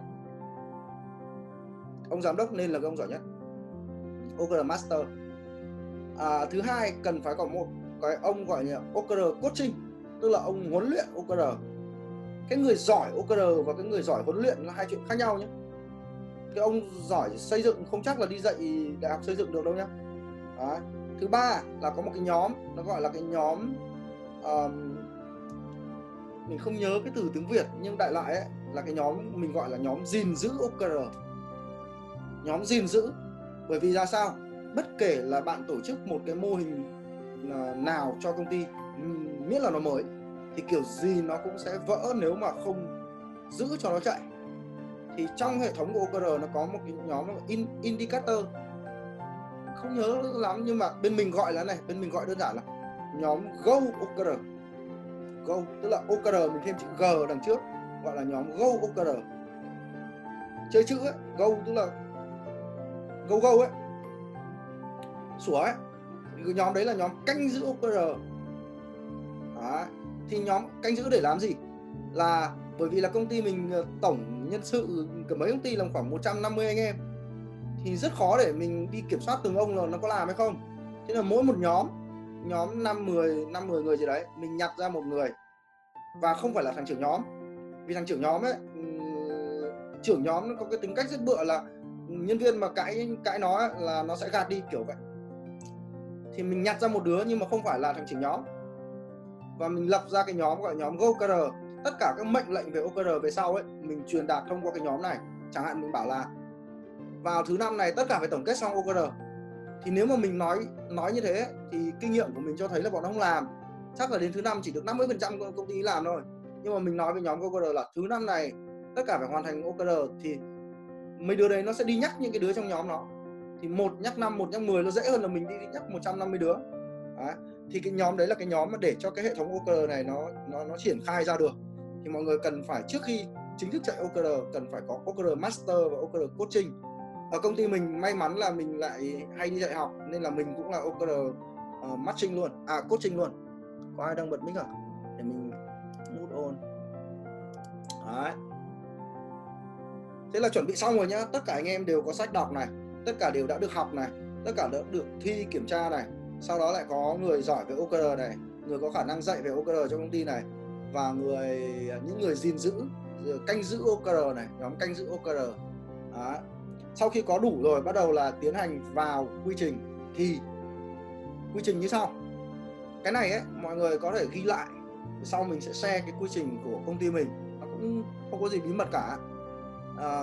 Ông giám đốc nên là cái ông giỏi nhất, ô ca rờ Master. à, Thứ hai, cần phải có một cái ông gọi là ô ca rờ Coaching, tức là ông huấn luyện ô ca rờ. Cái người giỏi ô ca rờ và cái người giỏi huấn luyện là hai chuyện khác nhau nhé. Cái ông giỏi xây dựng không chắc là đi dạy đại học xây dựng được đâu nhé. Đấy. Thứ ba là có một cái nhóm, nó gọi là cái nhóm um, mình không nhớ cái từ tiếng Việt, nhưng đại loại ấy, là cái nhóm mình gọi là nhóm gìn giữ ô ca rờ. Nhóm gìn giữ, bởi vì ra sao? Bất kể là bạn tổ chức một cái mô hình nào cho công ty, miễn là nó mới, thì kiểu gì nó cũng sẽ vỡ nếu mà không giữ cho nó chạy. Thì trong hệ thống của ô ca rờ nó có một cái nhóm in, indicator, không nhớ lắm nhưng mà bên mình gọi là này, bên mình gọi đơn giản là nhóm Go ô ca rờ. Go tức là ô ca rờ mình thêm chữ G đằng trước, gọi là nhóm Go ô ca rờ. Chơi chữ ấy, Go tức là Go Go ấy, sủa ấy. Thì nhóm đấy là nhóm canh giữ ô ca rờ. Đấy. Thì nhóm canh giữ để làm gì? Là bởi vì là công ty mình tổng nhân sự cả mấy công ty là khoảng một trăm năm mươi anh em, thì rất khó để mình đi kiểm soát từng ông là nó có làm hay không. Thế là mỗi một nhóm, nhóm năm mười người gì đấy, mình nhặt ra một người. Và không phải là thằng trưởng nhóm, vì thằng trưởng nhóm ấy, trưởng nhóm nó có cái tính cách rất bựa là nhân viên mà cãi cãi nó ấy, là nó sẽ gạt đi kiểu vậy. Thì mình nhặt ra một đứa nhưng mà không phải là thằng trưởng nhóm, và mình lập ra cái nhóm gọi nhóm ô ca rờ. Tất cả các mệnh lệnh về ô ca rờ về sau ấy mình truyền đạt thông qua cái nhóm này. Chẳng hạn mình bảo là vào thứ năm này tất cả phải tổng kết xong ô ca rờ. Thì nếu mà mình nói nói như thế thì kinh nghiệm của mình cho thấy là bọn nó không làm. Chắc là đến thứ năm chỉ được năm mươi phần trăm công ty làm thôi. Nhưng mà mình nói với nhóm ô ca rờ là thứ năm này tất cả phải hoàn thành ô ca rờ, thì mấy đứa đấy nó sẽ đi nhắc những cái đứa trong nhóm nó. Thì một nhắc năm, một nhắc mười nó dễ hơn là mình đi nhắc một trăm năm mươi đứa. Đấy. Thì cái nhóm đấy là cái nhóm mà để cho cái hệ thống ô ca rờ này nó nó nó triển khai ra được. Thì mọi người cần phải, trước khi chính thức chạy ô ca rờ, cần phải có ô ca rờ Master và ô ca rờ Coaching. Ở công ty mình may mắn là mình lại hay đi dạy học, nên là mình cũng là ô ca rờ uh, matching luôn, à coaching luôn. Có ai đang bật mic à? Để mình move on. Đấy. Thế là chuẩn bị xong rồi nhá. Tất cả anh em đều có sách đọc này, tất cả đều đã được học này, tất cả đã được thi kiểm tra này. Sau đó lại có người giỏi về ô ca rờ này, người có khả năng dạy về ô ca rờ trong công ty này, và người những người gìn giữ, canh giữ ô ca rờ này, nhóm canh giữ ô ca rờ. Đó. Sau khi có đủ rồi bắt đầu là tiến hành vào quy trình. Thì quy trình như sau. Cái này ấy, mọi người có thể ghi lại, sau mình sẽ share cái quy trình của công ty mình. Nó cũng không có gì bí mật cả. À,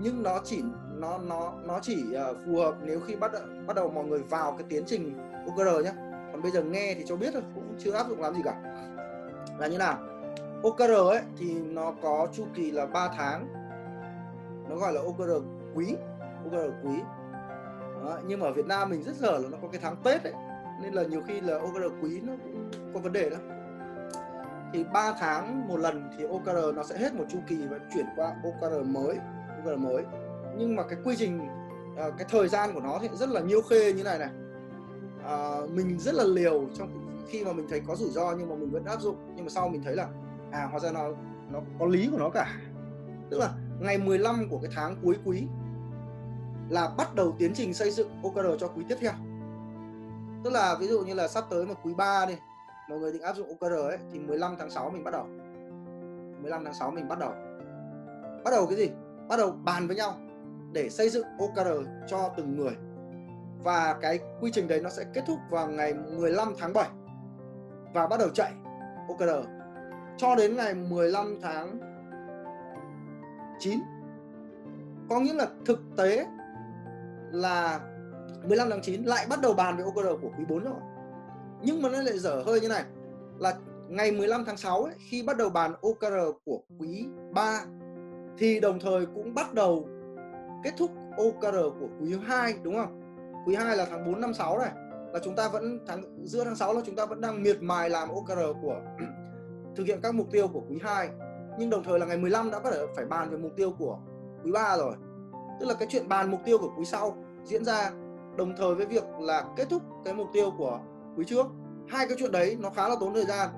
nhưng nó chỉ nó nó nó chỉ phù hợp nếu khi bắt bắt đầu mọi người vào cái tiến trình ô ca rờ nhé. Còn bây giờ nghe thì cho biết thôi, cũng chưa áp dụng làm gì cả. Là như nào? ô ca rờ ấy thì nó có chu kỳ là ba tháng. Nó gọi là ô ca rờ quý, ô ca rờ quý. Đó, nhưng mà ở Việt Nam mình rất giờ là nó có cái tháng Tết ấy, nên là nhiều khi là ô ca rờ quý nó cũng có vấn đề đó. Thì ba tháng một lần thì ô ca rờ nó sẽ hết một chu kỳ và chuyển qua ô ca rờ mới, ô ca rờ mới. Nhưng mà cái quy trình, cái thời gian của nó thì rất là nhiêu khê như này này. À, mình rất là liều trong khi mà mình thấy có rủi ro nhưng mà mình vẫn áp dụng. Nhưng mà sau mình thấy là à, hóa ra nó nó có lý của nó cả. Tức là ngày mười lăm của cái tháng cuối quý là bắt đầu tiến trình xây dựng ô ca rờ cho quý tiếp theo. Tức là ví dụ như là sắp tới mà quý ba đi, mọi người định áp dụng ô ca rờ ấy, thì mười lăm tháng sáu mình bắt đầu. mười lăm tháng sáu mình bắt đầu. Bắt đầu cái gì? Bắt đầu bàn với nhau để xây dựng ô ca rờ cho từng người. Và cái quy trình đấy nó sẽ kết thúc vào ngày mười lăm tháng bảy và bắt đầu chạy ô ca rờ cho đến ngày mười lăm tháng chín. Có nghĩa là thực tế là mười lăm tháng chín lại bắt đầu bàn về ô ca rờ của quý bốn rồi. Nhưng mà nó lại dở hơi như này là ngày mười lăm tháng sáu ấy, khi bắt đầu bàn ô ca rờ của quý ba thì đồng thời cũng bắt đầu kết thúc O K R của quý hai đúng không? Quý hai là tháng bốn năm sáu này, là chúng ta vẫn tháng giữa tháng sáu là chúng ta vẫn đang miệt mài làm O K R của thực hiện các mục tiêu của quý hai, nhưng đồng thời là ngày mười lăm đã bắt đầu phải bàn về mục tiêu của quý ba rồi. Tức là cái chuyện bàn mục tiêu của quý sau diễn ra đồng thời với việc là kết thúc cái mục tiêu của quý trước. Hai cái chuyện đấy nó khá là tốn thời gian.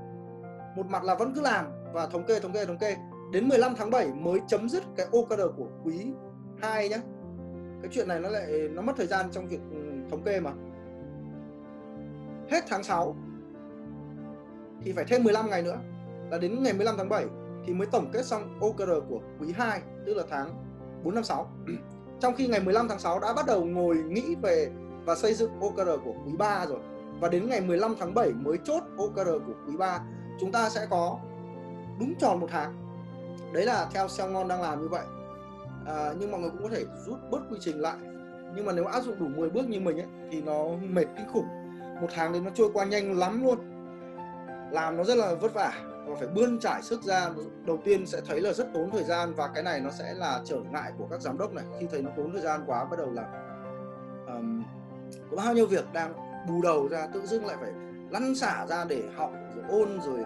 Một mặt là vẫn cứ làm và thống kê thống kê thống kê đến mười lăm tháng bảy mới chấm dứt cái O K R của quý hai nhé. Cái chuyện này nó lại nó mất thời gian trong việc thống kê mà. Hết tháng sáu thì phải thêm mười lăm ngày nữa, là đến ngày mười lăm tháng bảy thì mới tổng kết xong O K R của quý hai, tức là tháng bốn năm sáu. Trong khi ngày mười lăm tháng sáu đã bắt đầu ngồi nghĩ về và xây dựng O K R của quý ba rồi, và đến ngày mười lăm tháng bảy mới chốt O K R của quý ba. Chúng ta sẽ có đúng tròn một tháng. Đấy là theo Xeo Ngon đang làm như vậy. À, nhưng mọi người cũng có thể rút bớt quy trình lại. Nhưng mà nếu áp dụng đủ mười bước như mình ấy, thì nó mệt kinh khủng. Một tháng đấy nó trôi qua nhanh lắm luôn. Làm nó rất là vất vả và phải bươn trải sức ra. Đầu tiên sẽ thấy là rất tốn thời gian, và cái này nó sẽ là trở ngại của các giám đốc này. Khi thấy nó tốn thời gian quá, bắt đầu là um, có bao nhiêu việc đang bù đầu ra, tự dưng lại phải lăn xả ra để học, rồi ôn, rồi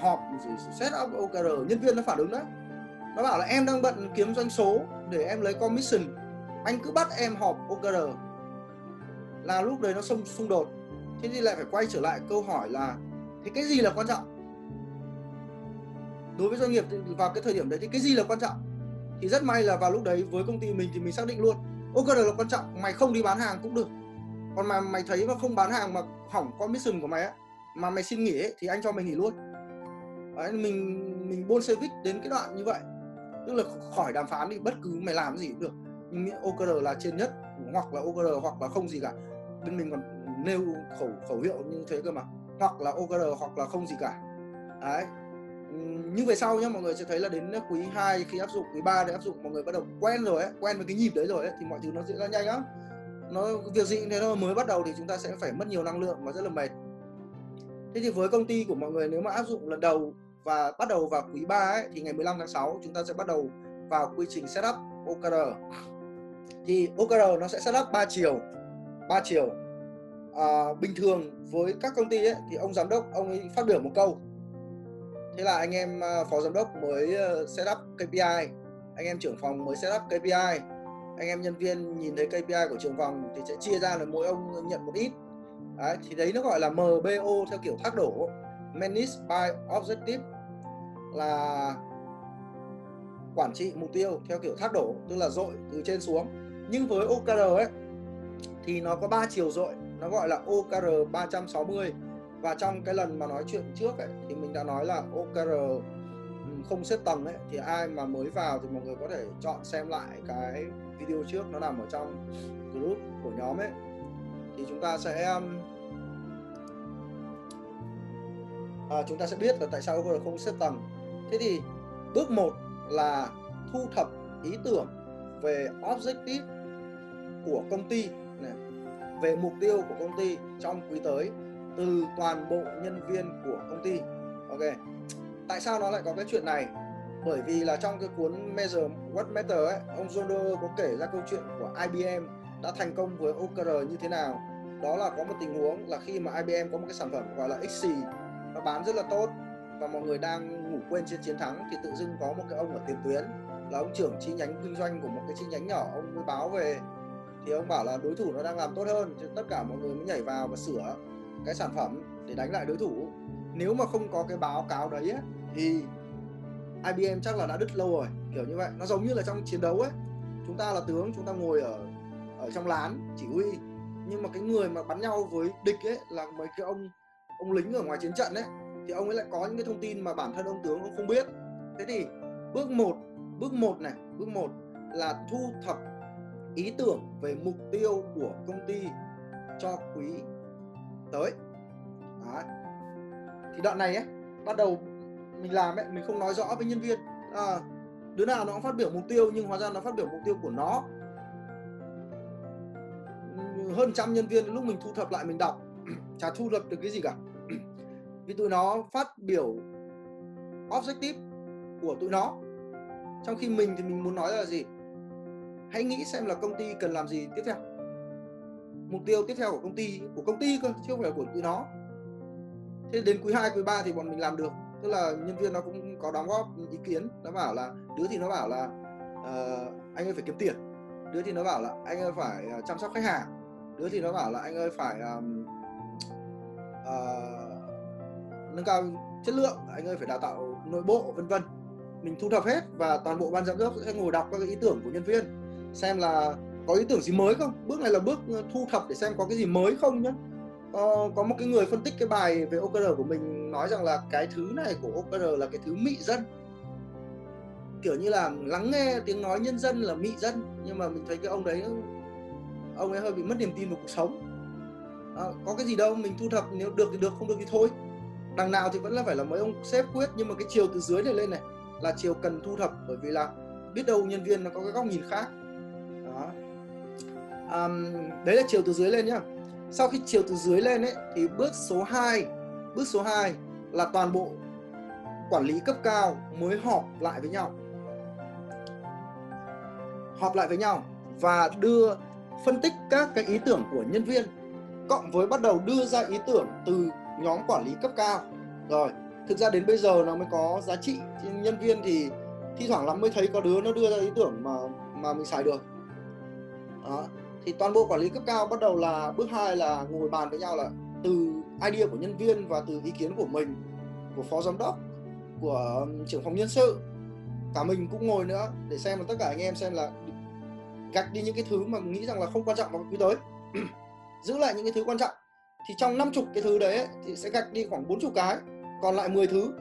họp, rồi set up O K R. Nhân viên nó phản ứng đấy, nó bảo là em đang bận kiếm doanh số để em lấy commission, anh cứ bắt em họp O K R. Là lúc đấy nó xung đột. Thế thì lại phải quay trở lại câu hỏi là thế cái gì là quan trọng đối với doanh nghiệp vào cái thời điểm đấy? Thì cái gì là quan trọng? Thì rất may là vào lúc đấy với công ty mình thì mình xác định luôn O K R là quan trọng. Mày không đi bán hàng cũng được, còn mà mày thấy mà không bán hàng mà hỏng commission của mày á, mà mày xin nghỉ ấy, thì anh cho mày nghỉ luôn. Đấy, mình mình Bolshevik đến cái đoạn như vậy, tức là khỏi đàm phán thì bất cứ mày làm gì cũng được, nhưng O K R là trên nhất, hoặc là O K R hoặc là không gì cả. Bên mình còn nêu khẩu khẩu hiệu như thế cơ mà, hoặc là O K R hoặc là không gì cả. Đấy. Nhưng về sau nhá, mọi người sẽ thấy là đến quý hai khi áp dụng, quý ba để áp dụng, mọi người bắt đầu quen rồi ấy, quen với cái nhịp đấy rồi ấy, thì mọi thứ nó diễn ra nhanh lắm. Nó việc gì thế thôi, mới bắt đầu thì chúng ta sẽ phải mất nhiều năng lượng và rất là mệt. Thế thì với công ty của mọi người, nếu mà áp dụng lần đầu và bắt đầu vào quý ba ấy, thì ngày mười lăm tháng sáu chúng ta sẽ bắt đầu vào quy trình setup O K R. Thì O K R nó sẽ setup ba chiều. ba chiều. À, bình thường với các công ty ấy, thì ông giám đốc ông ấy phát biểu một câu. Thế là anh em phó giám đốc mới setup K P I, anh em trưởng phòng mới setup K P I. Anh em nhân viên nhìn thấy K P I của trưởng phòng thì sẽ chia ra là mỗi ông nhận một ít. Đấy, thì đấy nó gọi là M B O theo kiểu thác đổ, Manage by Objective, là quản trị mục tiêu theo kiểu thác đổ, tức là dội từ trên xuống. Nhưng với O K R ấy thì nó có ba chiều dội, nó gọi là O K R ba trăm sáu mươi. Và trong cái lần mà nói chuyện trước ấy, thì mình đã nói là O K R không xếp tầng ấy, thì ai mà mới vào thì mọi người có thể chọn xem lại cái video trước, nó nằm ở trong group của nhóm ấy. Thì chúng ta sẽ à, chúng ta sẽ biết là tại sao O K R không xếp tầng. Thế thì bước một là thu thập ý tưởng về objective của công ty này, về mục tiêu của công ty trong quý tới từ toàn bộ nhân viên của công ty. Ok. Tại sao nó lại có cái chuyện này? Bởi vì là trong cái cuốn Measure What Matters ấy, ông John Doerr có kể ra câu chuyện của I B M đã thành công với O K R như thế nào. Đó là có một tình huống là khi mà I B M có một cái sản phẩm gọi là X, nó bán rất là tốt và mọi người đang ngủ quên trên chiến thắng, thì tự dưng có một cái ông ở tiền tuyến là ông trưởng chi nhánh kinh doanh của một cái chi nhánh nhỏ, ông mới báo về, thì ông bảo là đối thủ nó đang làm tốt hơn, thì tất cả mọi người mới nhảy vào và sửa cái sản phẩm để đánh lại đối thủ. Nếu mà không có cái báo cáo đấy ấy, thì I B M chắc là đã đứt lâu rồi, kiểu như vậy. Nó giống như là trong chiến đấu ấy, chúng ta là tướng, chúng ta ngồi ở ở trong lán chỉ huy, nhưng mà cái người mà bắn nhau với địch ấy là mấy cái ông ông lính ở ngoài chiến trận ấy, thì ông ấy lại có những cái thông tin mà bản thân ông tướng ông không biết. Thế thì bước một bước một này bước một là thu thập ý tưởng về mục tiêu của công ty cho quý tới. Đó. Thì đoạn này ấy, bắt đầu mình làm ấy, mình không nói rõ với nhân viên. À, đứa nào nó cũng phát biểu mục tiêu, nhưng hóa ra nó phát biểu mục tiêu của nó. Hơn trăm nhân viên lúc mình thu thập lại, mình đọc chả thu thập được cái gì cả, vì tụi nó phát biểu objective của tụi nó, trong khi mình thì mình muốn nói là gì? hãy nghĩ xem là công ty cần làm gì tiếp theo. Mục tiêu tiếp theo của công ty, của công ty cơ, chứ không phải của tụi nó. Thế đến quý hai, quý ba thì bọn mình làm được. Tức là nhân viên nó cũng có đóng góp ý kiến. Nó bảo là, đứa thì nó bảo là uh, anh ơi phải kiếm tiền. Đứa thì nó bảo là anh ơi phải chăm sóc khách hàng. Đứa thì nó bảo là anh ơi phải um, uh, nâng cao chất lượng, anh ơi phải đào tạo nội bộ, vân vân. Mình thu thập hết và toàn bộ ban giám đốc sẽ ngồi đọc các cái ý tưởng của nhân viên, xem là có ý tưởng gì mới không. Bước này là bước thu thập để xem có cái gì mới không nhé. Ờ, có một cái người phân tích cái bài về o ca rờ của mình nói rằng là cái thứ này của o ca rờ là cái thứ mị dân, kiểu như là lắng nghe tiếng nói nhân dân là mị dân. Nhưng mà mình thấy cái ông đấy, ông ấy hơi bị mất niềm tin vào cuộc sống. À, có cái gì đâu, mình thu thập, nếu được thì được, không được thì thôi. Đằng nào thì vẫn là phải là mấy ông sếp quyết, nhưng mà cái chiều từ dưới này lên này là chiều cần thu thập, bởi vì là biết đâu nhân viên nó có cái góc nhìn khác. Đó. À, đấy là chiều từ dưới lên nhá. Sau khi chiều từ dưới lên ấy, thì bước số hai, bước số hai là toàn bộ quản lý cấp cao mới họp lại với nhau. Họp lại với nhau và đưa phân tích các cái ý tưởng của nhân viên, cộng với bắt đầu đưa ra ý tưởng từ nhóm quản lý cấp cao. Rồi, thực ra đến bây giờ nó mới có giá trị. Nhân viên thì thi thoảng lắm mới thấy có đứa nó đưa ra ý tưởng mà mà mình xài được. Đó. Thì toàn bộ quản lý cấp cao bắt đầu là bước hai là ngồi bàn với nhau, là từ idea của nhân viên và từ ý kiến của mình, của phó giám đốc, của trưởng phòng nhân sự, cả mình cũng ngồi nữa, để xem là tất cả anh em xem là gạch đi những cái thứ mà nghĩ rằng là không quan trọng vào quý tới, giữ lại những cái thứ quan trọng. Thì trong năm mươi cái thứ đấy thì sẽ gạch đi khoảng bốn mươi cái, còn lại mười thứ.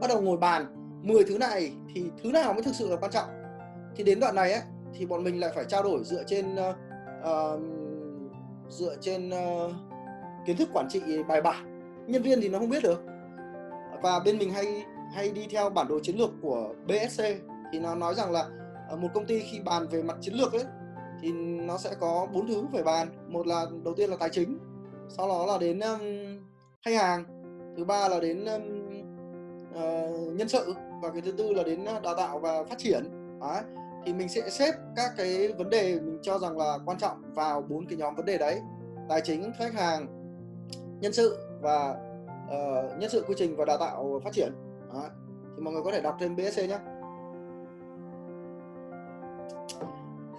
Bắt đầu ngồi bàn mười thứ này thì thứ nào mới thực sự là quan trọng. Thì đến đoạn này ấy, thì bọn mình lại phải trao đổi dựa trên uh, dựa trên uh, kiến thức quản trị bài bản. Nhân viên thì nó không biết được. Và bên mình hay hay đi theo bản đồ chiến lược của bê ét xê, thì nó nói rằng là uh, một công ty khi bàn về mặt chiến lược ấy, thì nó sẽ có bốn thứ phải bàn. Một là đầu tiên là tài chính, sau đó là đến um, khách hàng, thứ ba là đến um, uh, nhân sự, và cái thứ tư là đến đào tạo và phát triển. Đấy. Thì mình sẽ xếp các cái vấn đề mình cho rằng là quan trọng vào bốn cái nhóm vấn đề đấy: tài chính, khách hàng, nhân sự và uh, nhân sự, quy trình và đào tạo phát triển. Đó. Thì mọi người có thể đọc thêm bê ét xê nhé.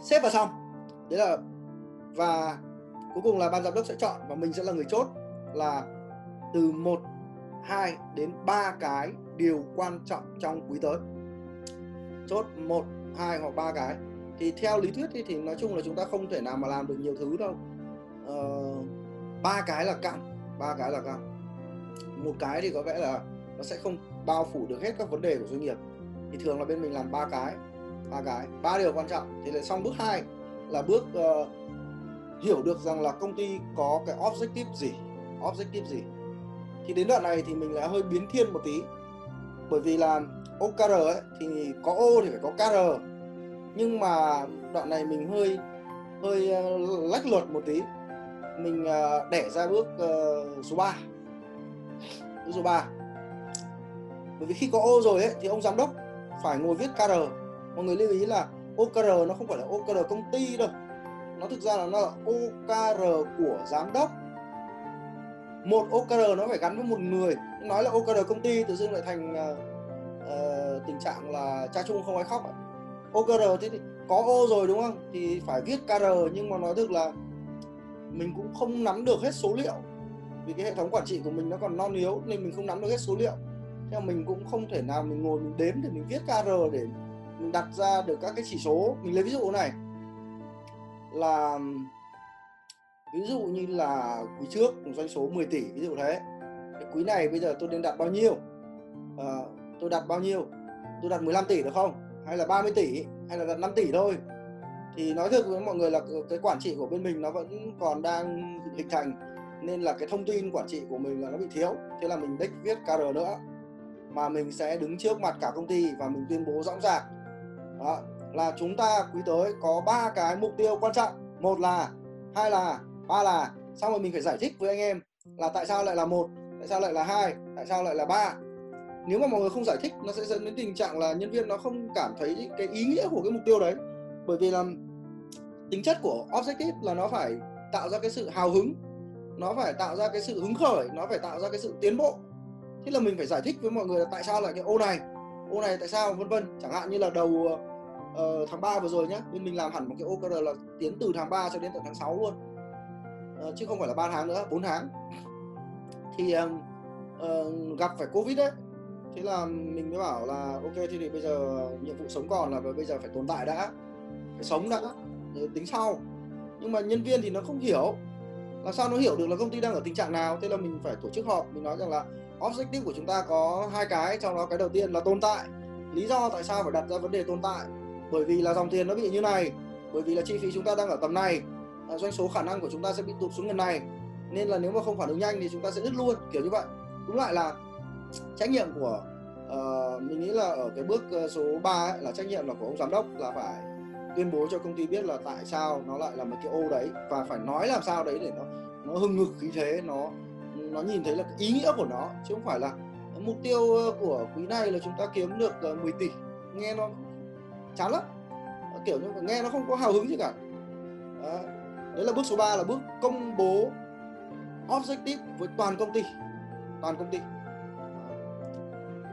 Xếp vào xong, đấy là và cuối cùng là ban giám đốc sẽ chọn và mình sẽ là người chốt là từ một, hai đến ba cái điều quan trọng trong quý tới. Chốt một, hai hoặc ba cái. Thì theo lý thuyết thì, thì nói chung là chúng ta không thể nào mà làm được nhiều thứ đâu. ba ờ, cái là cạn, ba cái là cạn. Một cái thì có vẻ là nó sẽ không bao phủ được hết các vấn đề của doanh nghiệp. Thì thường là bên mình làm ba cái, ba cái, ba điều quan trọng. Thì lại xong bước hai là bước uh, hiểu được rằng là công ty có cái objective gì, objective gì. Thì đến đoạn này thì mình lại hơi biến thiên một tí. Bởi vì là o ca rờ ấy, thì có O thì phải có ca rờ. Nhưng mà đoạn này mình hơi hơi lách luật một tí. Mình đẻ ra bước số ba. Bước số ba. Bởi vì khi có O rồi ấy, thì ông giám đốc phải ngồi viết ca rờ. Mọi người lưu ý là o ca rờ nó không phải là o ca rờ công ty đâu. Nó thực ra là nó là o ca rờ của giám đốc. Một o ca rờ nó phải gắn với một người. Nói là o ca rờ công ty tự dưng lại thành uh, tình trạng là cha chung không ai khóc. Ấy. o ca rờ thế thì có O rồi đúng không? Thì phải viết ca rờ, nhưng mà nói thực là mình cũng không nắm được hết số liệu. Vì cái hệ thống quản trị của mình nó còn non yếu nên mình không nắm được hết số liệu. Thế mà mình cũng không thể nào mình ngồi mình đếm để mình viết ca rờ, để mình đặt ra được các cái chỉ số. Mình lấy ví dụ này là ví dụ như là quý trước doanh số mười tỷ, ví dụ thế. Cái quý này bây giờ tôi nên đặt bao nhiêu? À, tôi đặt bao nhiêu? Tôi đặt mười lăm tỷ được không? Hay là ba mươi tỷ? Hay là đặt năm tỷ thôi? Thì nói thật với mọi người là cái quản trị của bên mình nó vẫn còn đang hình thành, nên là cái thông tin quản trị của mình là nó bị thiếu. Thế là mình đếch viết ca rờ nữa, mà mình sẽ đứng trước mặt cả công ty và mình tuyên bố rõ ràng. Đó, là chúng ta quý tới có ba cái mục tiêu quan trọng. Một là, hai là, ba là. Xong rồi mình phải giải thích với anh em là tại sao lại là một, tại sao lại là hai, tại sao lại là ba. Nếu mà mọi người không giải thích, nó sẽ dẫn đến tình trạng là nhân viên nó không cảm thấy cái ý nghĩa của cái mục tiêu đấy. Bởi vì là tính chất của objective là nó phải tạo ra cái sự hào hứng, nó phải tạo ra cái sự hứng khởi, nó phải tạo ra cái sự tiến bộ. Thế là mình phải giải thích với mọi người là tại sao lại cái ô này, ô này tại sao vân vân. Chẳng hạn như là đầu uh, tháng ba vừa rồi nhá, bên mình làm hẳn một cái ô ca rờ là tiến từ tháng ba cho đến tận tháng sáu luôn, uh, chứ không phải là ba tháng nữa, bốn tháng. Thì uh, uh, gặp phải Covid đấy, thế là mình mới bảo là ok, thì bây giờ nhiệm vụ sống còn là bây giờ phải tồn tại đã, phải sống đã, tính sau. Nhưng mà nhân viên thì nó không hiểu, làm sao nó hiểu được là công ty đang ở tình trạng nào. Thế là mình phải tổ chức họp, mình nói rằng là objective của chúng ta có hai cái, trong đó cái đầu tiên là tồn tại. Lý do tại sao phải đặt ra vấn đề tồn tại? Bởi vì là dòng tiền nó bị như này, bởi vì là chi phí chúng ta đang ở tầm này, doanh số khả năng của chúng ta sẽ bị tụt xuống gần này, nên là nếu mà không phản ứng nhanh thì chúng ta sẽ đứt luôn, kiểu như vậy. Đúng lại là trách nhiệm của uh, mình nghĩ là ở cái bước số ba ấy, là trách nhiệm là của ông giám đốc, là phải tuyên bố cho công ty biết là tại sao nó lại là một cái ô đấy, và phải nói làm sao đấy để nó nó hừng hực khí thế, nó nó nhìn thấy là cái ý nghĩa của nó, chứ không phải là mục tiêu của quý này là chúng ta kiếm được mười tỷ, nghe nó chán lắm, kiểu như nghe nó không có hào hứng gì cả. Đó. Đấy là bước số ba, là bước công bố objective với toàn công ty, toàn công ty.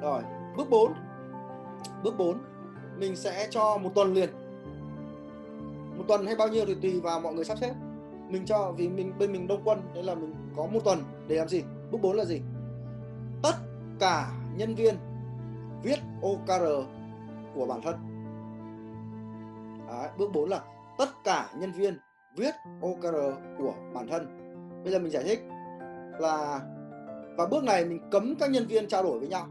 Rồi, bước bốn. Bước bốn mình sẽ cho một tuần liền. Một tuần hay bao nhiêu thì tùy vào mọi người sắp xếp. Mình cho, vì mình bên mình đông quân nên là mình có một tuần để làm gì? Bước bốn là gì? Tất cả nhân viên viết ô ca rờ của bản thân. Đấy, bước bốn là tất cả nhân viên viết ô ca rờ của bản thân. Bây giờ mình giải thích là, và bước này mình cấm các nhân viên trao đổi với nhau.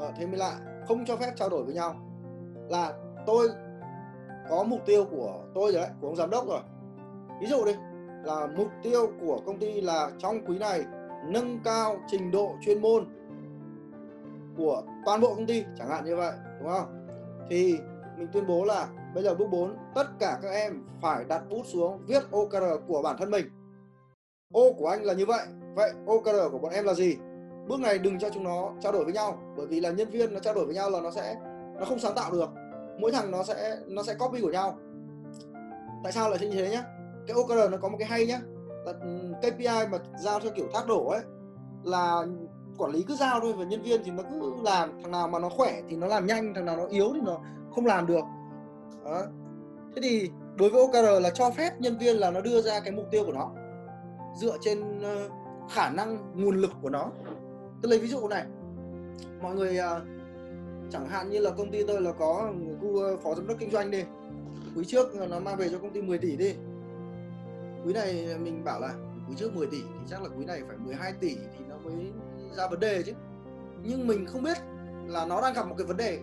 À, thế mới lạ, không cho phép trao đổi với nhau. Là tôi có mục tiêu của tôi rồi đấy, của ông giám đốc rồi. Ví dụ đi, là mục tiêu của công ty là trong quý này nâng cao trình độ chuyên môn của toàn bộ công ty, chẳng hạn như vậy, đúng không? Thì mình tuyên bố là bây giờ bước bốn, tất cả các em phải đặt bút xuống viết ô ca rờ của bản thân mình. Ô của anh là như vậy, vậy ô ca rờ của bọn em là gì? Bước này đừng cho chúng nó trao đổi với nhau, bởi vì là nhân viên nó trao đổi với nhau là nó sẽ nó không sáng tạo được, mỗi thằng nó sẽ nó sẽ copy của nhau. Tại sao lại như thế nhá? Cái ô ca rờ nó có một cái hay nhá, là ca pê i mà giao theo kiểu thác đổ ấy, là quản lý cứ giao thôi và nhân viên thì nó cứ làm, thằng nào mà nó khỏe thì nó làm nhanh, thằng nào nó yếu thì nó không làm được. Đó. Thế thì đối với ô ca rờ là cho phép nhân viên là nó đưa ra cái mục tiêu của nó dựa trên khả năng nguồn lực của nó. Tôi lấy ví dụ này, mọi người uh, chẳng hạn như là công ty tôi là có Google phó giám đốc kinh doanh đi, quý trước nó mang về cho công ty mười tỷ đi, quý này mình bảo là quý trước mười tỷ thì chắc là quý này phải mười hai tỷ thì nó mới ra vấn đề chứ. Nhưng mình không biết là nó đang gặp một cái vấn đề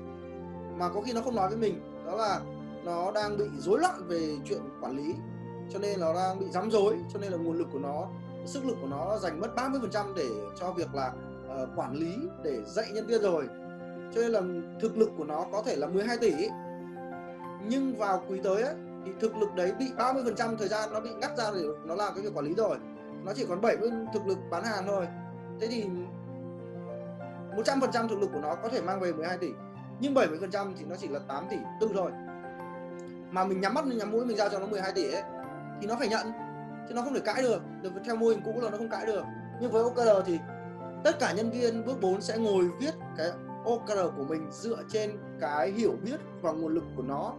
mà có khi nó không nói với mình, đó là nó đang bị rối loạn về chuyện quản lý, cho nên nó đang bị rắm rối, cho nên là nguồn lực của nó, sức lực của nó dành mất ba mươi phần trăm để cho việc là Uh, quản lý, để dạy nhân viên rồi, cho nên là thực lực của nó có thể là mười hai tỷ, nhưng vào quý tới ấy, thì thực lực đấy bị ba mươi phần trăm thời gian nó bị ngắt ra để nó làm cái việc quản lý rồi, nó chỉ còn bảy mươi thực lực bán hàng thôi. Thế thì một trăm phần trăm thực lực của nó có thể mang về mười hai tỷ, nhưng bảy mươi phần trăm thì nó chỉ là tám tỷ tư thôi. Mà mình nhắm mắt mình nhắm mũi mình giao cho nó mười hai tỷ ấy, thì nó phải nhận, chứ nó không thể cãi được. Được theo mô hình cũ là nó không cãi được. Nhưng với ô ca rờ thì tất cả nhân viên bước bốn sẽ ngồi viết cái ô ca rờ của mình dựa trên cái hiểu biết và nguồn lực của nó.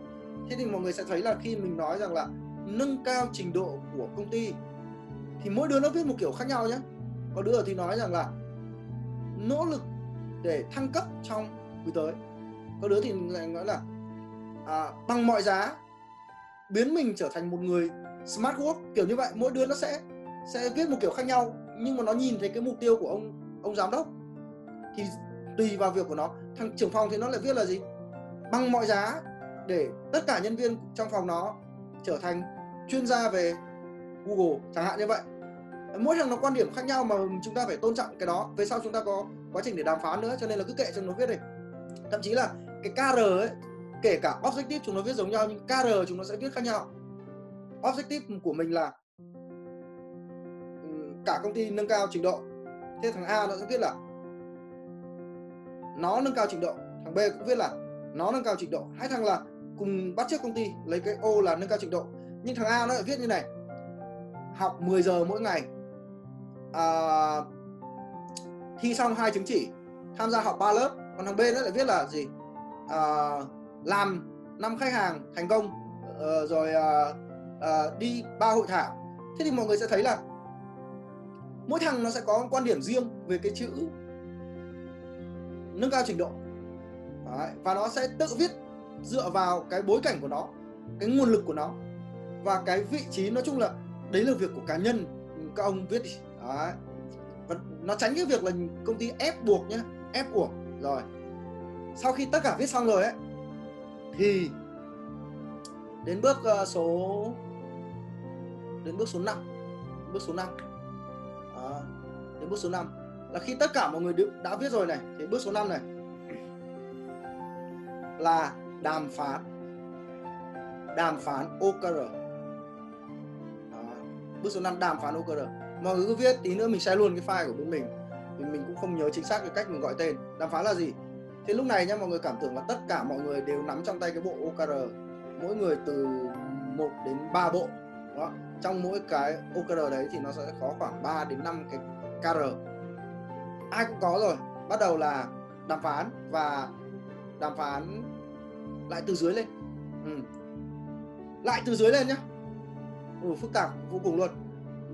Thế thì mọi người sẽ thấy là khi mình nói rằng là nâng cao trình độ của công ty thì mỗi đứa nó viết một kiểu khác nhau nhé. Có đứa thì nói rằng là nỗ lực để thăng cấp trong quý tới, có đứa thì nói là à, bằng mọi giá biến mình trở thành một người smart work, kiểu như vậy. Mỗi đứa nó sẽ sẽ viết một kiểu khác nhau, nhưng mà nó nhìn thấy cái mục tiêu của ông ông giám đốc thì tùy vào việc của nó. Thằng trưởng phòng thì nó lại viết là gì? Bằng mọi giá để tất cả nhân viên trong phòng nó trở thành chuyên gia về Google, chẳng hạn như vậy. Mỗi thằng nó quan điểm khác nhau mà chúng ta phải tôn trọng cái đó. Về sau chúng ta có quá trình để đàm phán nữa, cho nên là cứ kệ cho nó viết đi. Thậm chí là cái ca rờ ấy, kể cả objective chúng nó viết giống nhau nhưng ca rờ chúng nó sẽ viết khác nhau. Objective của mình là cả công ty nâng cao trình độ, thế thằng A nó cũng viết là nó nâng cao trình độ, thằng B cũng viết là nó nâng cao trình độ, hai thằng là cùng bắt chước công ty lấy cái O là nâng cao trình độ, nhưng thằng A nó lại viết như này: học mười giờ mỗi ngày, à, thi xong hai chứng chỉ, tham gia học ba lớp. Còn thằng B nó lại viết là gì? À, làm năm khách hàng thành công, à, rồi à, à, đi ba hội thảo. Thế thì mọi người sẽ thấy là mỗi thằng nó sẽ có quan điểm riêng về cái chữ nâng cao trình độ. Đấy, và nó sẽ tự viết dựa vào cái bối cảnh của nó, cái nguồn lực của nó và cái vị trí. Nói chung là đấy là việc của cá nhân các ông viết đi. Đấy. Và nó tránh cái việc là công ty ép buộc nhá, ép buộc. Rồi sau khi tất cả viết xong rồi ấy, thì đến bước số đến bước số năm, bước số năm, à, đến bước số năm là khi tất cả mọi người đã viết rồi này, thì bước số năm này là đàm phán, đàm phán O K R. À, bước số năm đàm phán O K R. Mọi người cứ viết, tí nữa mình share luôn cái file của bên mình, vì mình cũng không nhớ chính xác cái cách mình gọi tên. Đàm phán là gì? Thế lúc này nhá, mọi người cảm tưởng là tất cả mọi người đều nắm trong tay cái bộ O K R, mỗi người từ một đến ba bộ. Đó. Trong mỗi cái O K R đấy thì nó sẽ có khoảng ba đến năm cái K R. Ai cũng có rồi. Bắt đầu là đàm phán, và đàm phán lại từ dưới lên. Ừ. Lại từ dưới lên nhá. Ừ, phức tạp vô cùng luôn.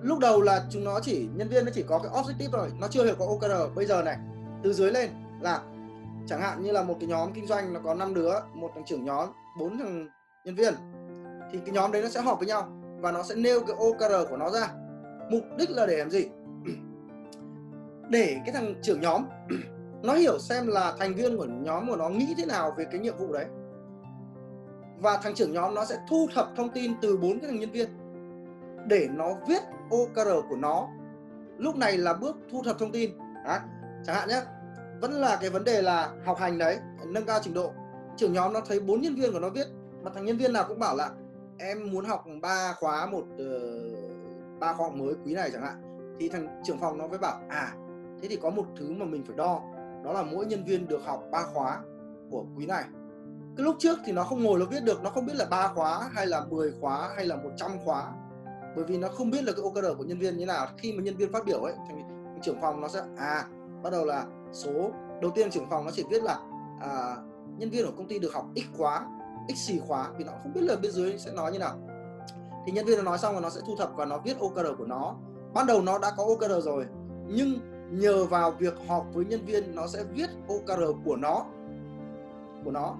Lúc đầu là chúng nó chỉ, nhân viên nó chỉ có cái objective rồi, nó chưa hiểu có O K R. Bây giờ này, từ dưới lên là chẳng hạn như là một cái nhóm kinh doanh nó có năm đứa, một thằng trưởng nhóm, bốn thằng nhân viên, thì cái nhóm đấy nó sẽ họp với nhau và nó sẽ nêu cái O K R của nó ra. Mục đích là để làm gì? Để cái thằng trưởng nhóm nó hiểu xem là thành viên của nhóm của nó nghĩ thế nào về cái nhiệm vụ đấy. Và thằng trưởng nhóm nó sẽ thu thập thông tin từ bốn cái thằng nhân viên để nó viết O K R của nó. Lúc này là bước thu thập thông tin. Đó. Chẳng hạn nhé, vẫn là cái vấn đề là học hành đấy, nâng cao trình độ. Trưởng nhóm nó thấy bốn nhân viên của nó viết, mà thằng nhân viên nào cũng bảo là em muốn học ba khóa, một ba uh, khóa mới quý này chẳng hạn. Thì thằng trưởng phòng nó mới bảo à, thế thì có một thứ mà mình phải đo, đó là mỗi nhân viên được học ba khóa của quý này. Cái lúc trước thì nó không ngồi nó viết được, nó không biết là ba khóa hay là mười khóa hay là một trăm khóa, bởi vì nó không biết là cái O K R của nhân viên như nào. Khi mà nhân viên phát biểu ấy, thằng trưởng phòng nó sẽ à, bắt đầu là số đầu tiên trưởng phòng nó chỉ viết là à, nhân viên của công ty được học x khóa, x xì khóa, vì nó không biết là bên dưới sẽ nói như nào. Thì nhân viên nó nói xong rồi nó sẽ thu thập và nó viết O K R của nó. Ban đầu nó đã có O K R rồi, nhưng nhờ vào việc họp với nhân viên nó sẽ viết O K R của nó, của nó.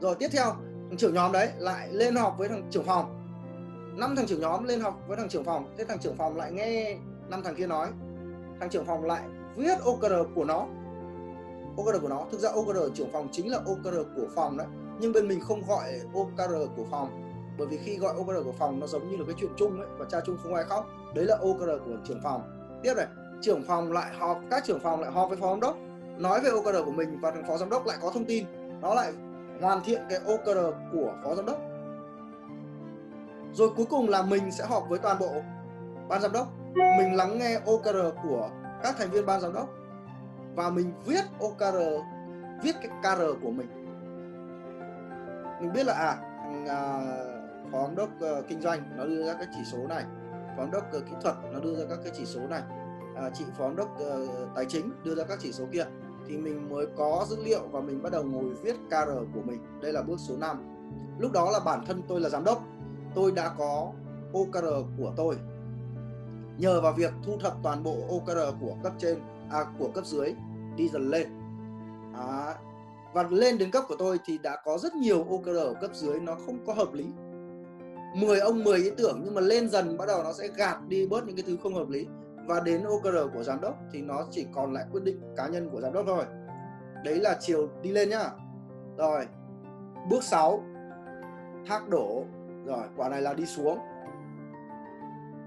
Rồi tiếp theo thằng trưởng nhóm đấy lại lên họp với thằng trưởng phòng, năm thằng trưởng nhóm lên họp với thằng trưởng phòng. Thế thằng trưởng phòng lại nghe năm thằng kia nói, thằng trưởng phòng lại viết O K R của nó, O K R của nó. Thực ra O K R trưởng phòng chính là O K R của phòng đấy, nhưng bên mình không gọi O K R của phòng, bởi vì khi gọi O K R của phòng nó giống như là cái chuyện chung ấy, và cha chung không ai khóc. Đấy là O K R của trưởng phòng. Tiếp này, trưởng phòng lại họp, các trưởng phòng lại họp với phó giám đốc nói về O K R của mình, và thằng phó giám đốc lại có thông tin, nó lại hoàn thiện cái O K R của phó giám đốc. Rồi cuối cùng là mình sẽ họp với toàn bộ ban giám đốc, mình lắng nghe O K R của các thành viên ban giám đốc và mình viết O K R, viết cái K R của mình. Mình biết là à, thằng uh, phó giám đốc uh, kinh doanh nó đưa ra các chỉ số này, phó giám đốc uh, kỹ thuật nó đưa ra các cái chỉ số này, uh, chị phó giám đốc uh, tài chính đưa ra các chỉ số kia, thì mình mới có dữ liệu và mình bắt đầu ngồi viết K R của mình. Đây là bước số năm. Lúc đó là bản thân tôi là giám đốc, tôi đã có O K R của tôi nhờ vào việc thu thập toàn bộ O K R của cấp trên, à, của cấp dưới đi dần lên. Đó. Và lên đến cấp của tôi thì đã có rất nhiều O K R ở cấp dưới, nó không có hợp lý, mười ông mười ý tưởng, nhưng mà lên dần bắt đầu nó sẽ gạt đi bớt những cái thứ không hợp lý. Và đến O K R của giám đốc thì nó chỉ còn lại quyết định cá nhân của giám đốc thôi. Đấy là chiều đi lên nhá. Rồi bước sáu, thác đổ. Rồi quả này là đi xuống.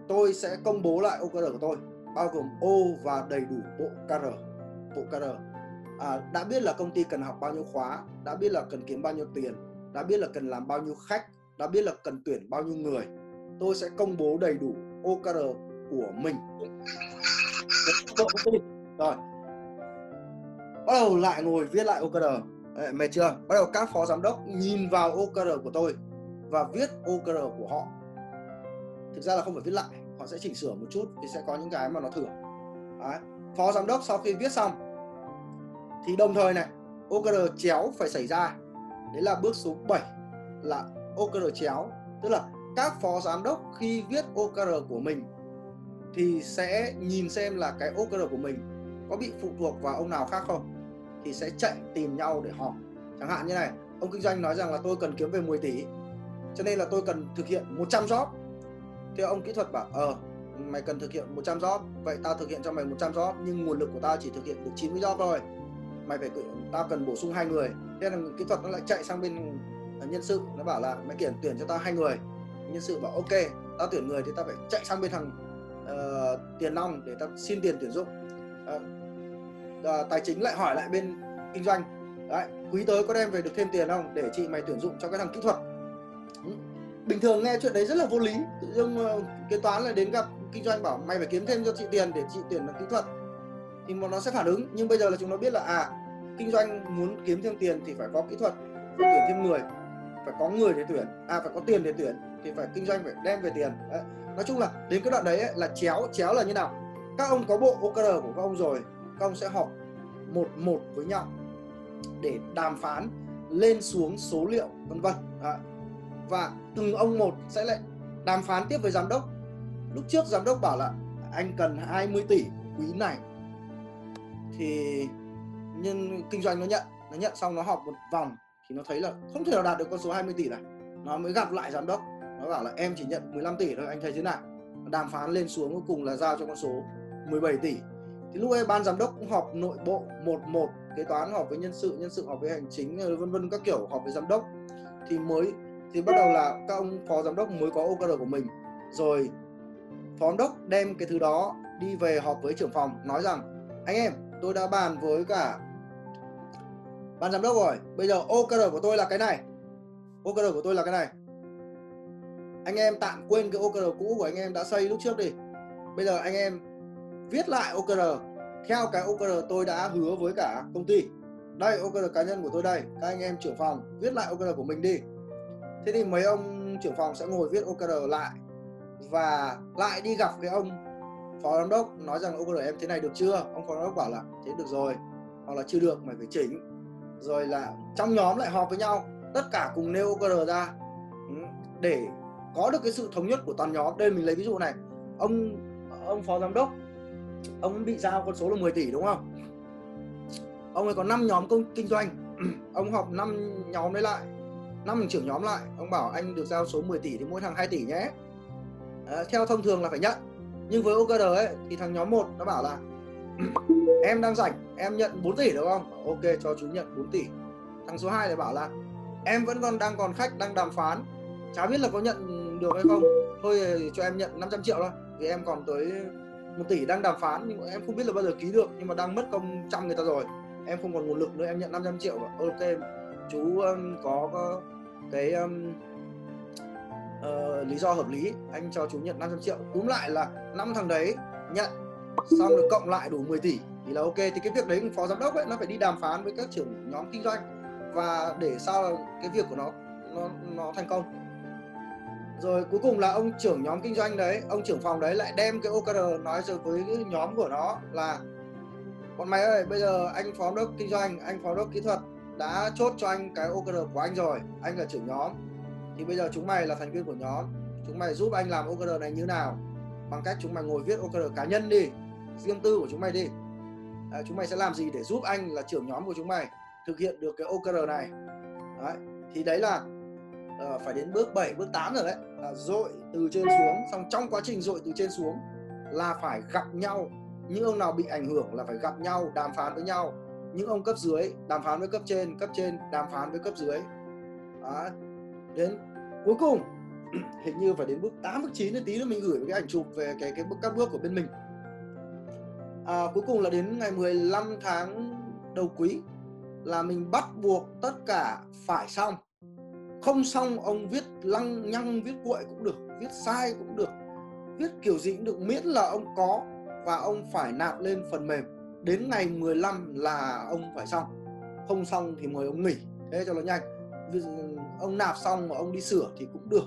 Tôi sẽ công bố lại O K R của tôi, bao gồm O và đầy đủ bộ K R, bộ K R. À, đã biết là công ty cần học bao nhiêu khóa, đã biết là cần kiếm bao nhiêu tiền, đã biết là cần làm bao nhiêu khách, đã biết là cần tuyển bao nhiêu người. Tôi sẽ công bố đầy đủ O K R của mình. Rồi bắt đầu lại ngồi viết lại O K R. Mệt chưa? Bắt đầu các phó giám đốc nhìn vào O K R của tôi và viết O K R của họ. Thực ra là không phải viết lại, họ sẽ chỉnh sửa một chút thì sẽ có những cái mà nó thừa. Đấy. Phó giám đốc sau khi viết xong thì đồng thời này, O K R chéo phải xảy ra. Đấy là bước số bảy, là O K R chéo. Tức là các phó giám đốc khi viết O K R của mình thì sẽ nhìn xem là cái O K R của mình có bị phụ thuộc vào ông nào khác không, thì sẽ chạy tìm nhau để họp. Chẳng hạn như này, ông kinh doanh nói rằng là tôi cần kiếm về mười tỷ, cho nên là tôi cần thực hiện một trăm job. Thì ông kỹ thuật bảo ờ, mày cần thực hiện một trăm job, vậy tao thực hiện cho mày một trăm job, nhưng nguồn lực của tao chỉ thực hiện được chín mươi job thôi, mày phải, tao cần bổ sung hai người. Thế là kỹ thuật nó lại chạy sang bên nhân sự, nó bảo là mày kiển tuyển cho tao hai người. Nhân sự bảo ok, tao tuyển người thì tao phải chạy sang bên thằng uh, tiền nong để tao xin tiền tuyển dụng. uh, uh, Tài chính lại hỏi lại bên kinh doanh, đấy, quý tới có đem về được thêm tiền không để chị mày tuyển dụng cho cái thằng kỹ thuật. Bình thường nghe chuyện đấy rất là vô lý. Tự dưng uh, kế toán là đến gặp kinh doanh bảo mày phải kiếm thêm cho chị tiền để chị tuyển được kỹ thuật, thì nó sẽ phản ứng. Nhưng bây giờ là chúng nó biết là à, kinh doanh muốn kiếm thêm tiền thì phải có kỹ thuật, phải tuyển thêm người, phải có người để tuyển, à phải có tiền để tuyển thì phải kinh doanh phải đem về tiền. Đấy. Nói chung là đến cái đoạn đấy ấy, là chéo. Chéo là như nào? Các ông có bộ O K R của các ông rồi, các ông sẽ họp một một với nhau để đàm phán lên xuống số liệu vân vân. Và từng ông một sẽ lại đàm phán tiếp với giám đốc. Lúc trước giám đốc bảo là anh cần hai mươi tỷ quý này, thì nhưng kinh doanh nó nhận, nó nhận xong nó họp một vòng thì nó thấy là không thể nào đạt được con số hai mươi tỷ này, nó mới gặp lại giám đốc, nó bảo là em chỉ nhận mười lăm tỷ thôi, anh thấy thế nào? Đàm phán lên xuống cuối cùng là giao cho con số mười bảy tỷ. Thì lúc ấy ban giám đốc cũng họp nội bộ một một, kế toán họp với nhân sự, nhân sự họp với hành chính, vân vân các kiểu, họp với giám đốc thì mới thì bắt đầu là các ông phó giám đốc mới có O K R của mình. Rồi phó giám đốc đem cái thứ đó đi về họp với trưởng phòng, nói rằng anh em, tôi đã bàn với cả ban giám đốc rồi, bây giờ O K R của tôi là cái này, O K R của tôi là cái này. Anh em tạm quên cái O K R cũ của anh em đã xây lúc trước đi. Bây giờ anh em viết lại O K R theo cái O K R tôi đã hứa với cả công ty. Đây, O K R cá nhân của tôi đây. Các anh em trưởng phòng viết lại O K R của mình đi. Thế thì mấy ông trưởng phòng sẽ ngồi viết O K R lại và lại đi gặp cái ông phó giám đốc, nói rằng O K R em thế này được chưa? Ông phó giám đốc bảo là thế được rồi, hoặc là chưa được mày phải chỉnh. Rồi là trong nhóm lại họp với nhau, tất cả cùng nêu O K R ra để có được cái sự thống nhất của toàn nhóm. Đây mình lấy ví dụ này, ông ông phó giám đốc ông bị giao con số là mười tỷ đúng không? Ông ấy có năm nhóm công kinh doanh, ông họp năm nhóm đấy lại, năm trưởng nhóm lại, ông bảo anh được giao số mười tỷ thì mỗi thằng hai tỷ nhé. À, theo thông thường là phải nhận, nhưng với O K R ấy thì thằng nhóm một nó bảo là em đang rảnh, em nhận bốn tỷ đúng không? Ok, cho chú nhận bốn tỷ. Thằng số hai lại bảo là em vẫn còn đang còn khách đang đàm phán, chả biết là có nhận được hay không, thôi cho em nhận năm trăm triệu thôi, vì em còn tới một tỷ đang đàm phán, nhưng mà em không biết là bao giờ ký được, nhưng mà đang mất công trăm người ta rồi, em không còn nguồn lực nữa, em nhận năm trăm triệu. Ok, chú có cái um, uh, lý do hợp lý, anh cho chú nhận năm trăm triệu. Túm lại là năm thằng đấy nhận xong rồi cộng lại đủ mười tỷ thì là ok. Thì cái việc đấy phó giám đốc ấy nó phải đi đàm phán với các trưởng nhóm kinh doanh và để sao là cái việc của nó nó, nó thành công. Rồi cuối cùng là ông trưởng nhóm kinh doanh đấy, ông trưởng phòng đấy lại đem cái O K R nói rồi với cái nhóm của nó là bọn mày ơi, bây giờ anh phó giám đốc kinh doanh, anh phó giám đốc kỹ thuật đã chốt cho anh cái O K R của anh rồi, anh là trưởng nhóm, thì bây giờ chúng mày là thành viên của nhóm, chúng mày giúp anh làm O K R này như nào bằng cách chúng mày ngồi viết O K R cá nhân đi, riêng tư của chúng mày đi. À, chúng mày sẽ làm gì để giúp anh là trưởng nhóm của chúng mày thực hiện được cái O K R này. Đấy, thì đấy là Uh, phải đến bước bảy, bước tám rồi đấy, là dội từ trên xuống. Xong trong quá trình dội từ trên xuống là phải gặp nhau, những ông nào bị ảnh hưởng là phải gặp nhau, đàm phán với nhau, những ông cấp dưới đàm phán với cấp trên, cấp trên đàm phán với cấp dưới. Đó. Đến cuối cùng hình như phải đến bước tám, bước chín, đến tí nữa mình gửi cái ảnh chụp về cái, cái bước, các bước của bên mình. À, cuối cùng là đến ngày mười lăm tháng đầu quý là mình bắt buộc tất cả phải xong. Không xong ông viết lăng nhăng, viết cuội cũng được, viết sai cũng được, viết kiểu gì cũng được, miễn là ông có và ông phải nạp lên phần mềm. Đến ngày mười lăm là ông phải xong. không xong thì mời ông nghỉ, thế cho nó nhanh. Ông nạp xong mà ông đi sửa thì cũng được,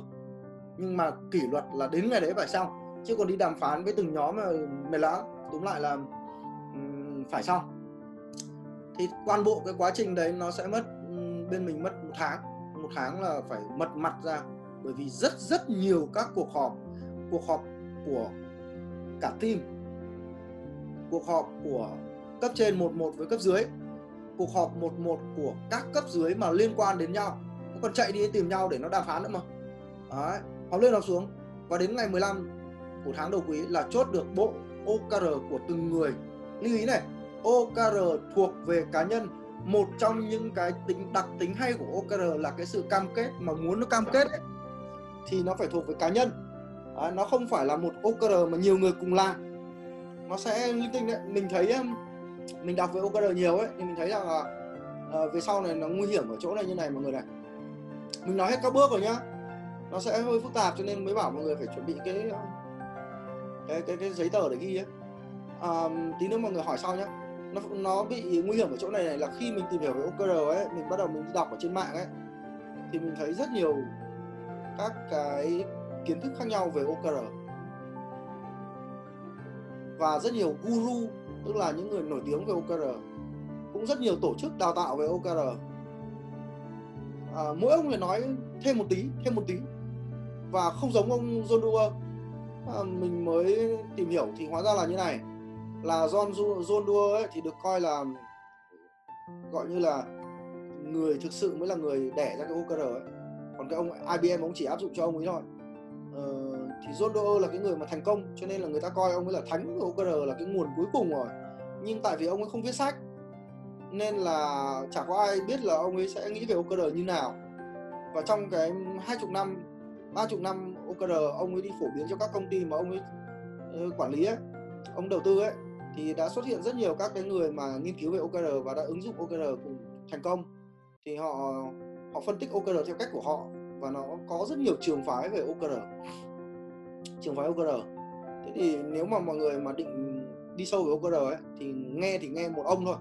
nhưng mà kỷ luật là đến ngày đấy phải xong, chứ còn đi đàm phán với từng nhóm mà mệt lắm. Tóm lại là um, phải xong. Thì toàn bộ cái quá trình đấy nó sẽ mất um, bên mình mất một tháng, một tháng là phải mật mặt ra, bởi vì rất rất nhiều các cuộc họp, cuộc họp của cả team, cuộc họp của cấp trên một một với cấp dưới, cuộc họp một một của các cấp dưới mà liên quan đến nhau, nó còn chạy đi tìm nhau để nó đàm phán nữa mà. Đấy, họp lên họp xuống, và đến ngày mười lăm của tháng đầu quý là chốt được bộ ô ca rờ của từng người. Lưu ý này, ô ca rờ thuộc về cá nhân. Một trong những cái tính đặc tính hay của ô ca rờ là cái sự cam kết, mà muốn nó cam kết ấy, thì nó phải thuộc về cá nhân. Đấy, nó không phải là một ô ca rờ mà nhiều người cùng làm, nó sẽ linh tinh đấy. Mình thấy mình đọc về ô ca rờ nhiều ấy, thì mình thấy rằng là à, về sau này nó nguy hiểm ở chỗ này như này mọi người này. Mình nói hết các bước rồi nhá, nó sẽ hơi phức tạp cho nên mới bảo mọi người phải chuẩn bị cái cái cái, cái giấy tờ để ghi ấy. À, tí nữa mọi người hỏi sau nhé. Nó nó bị nguy hiểm ở chỗ này này là khi mình tìm hiểu về ô ca rờ ấy, mình bắt đầu mình đọc ở trên mạng ấy, thì mình thấy rất nhiều các cái kiến thức khác nhau về ô ca rờ, và rất nhiều guru, tức là những người nổi tiếng về ô ca rờ, cũng rất nhiều tổ chức đào tạo về ô ca rờ. À, mỗi ông lại nói thêm một tí, thêm một tí, và không giống ông John Doerr. À, mình mới tìm hiểu thì hóa ra là như này, là John, John Doerr ấy thì được coi là gọi như là người thực sự mới là người đẻ ra cái ô ca rờ ấy. Còn cái ông i bê em ông chỉ áp dụng cho ông ấy thôi. À, thì John Doerr là cái người mà thành công, cho nên là người ta coi ông ấy là thánh của ô ca rờ, là cái nguồn cuối cùng rồi. Nhưng tại vì ông ấy không viết sách nên là chả có ai biết là ông ấy sẽ nghĩ về ô ca rờ như nào. Và trong cái hai chục năm, ba chục năm ô ca rờ ông ấy đi phổ biến cho các công ty mà ông ấy quản lý ấy, ông đầu tư ấy, thì đã xuất hiện rất nhiều các cái người mà nghiên cứu về ô ca rờ và đã ứng dụng ô ca rờ cùng thành công. Thì họ họ phân tích ô ca rờ theo cách của họ, và nó có rất nhiều trường phái về ô ca rờ, trường phái ô ca rờ. Thế thì nếu mà mọi người mà định đi sâu về ô ca rờ ấy, thì nghe thì nghe một ông thôi,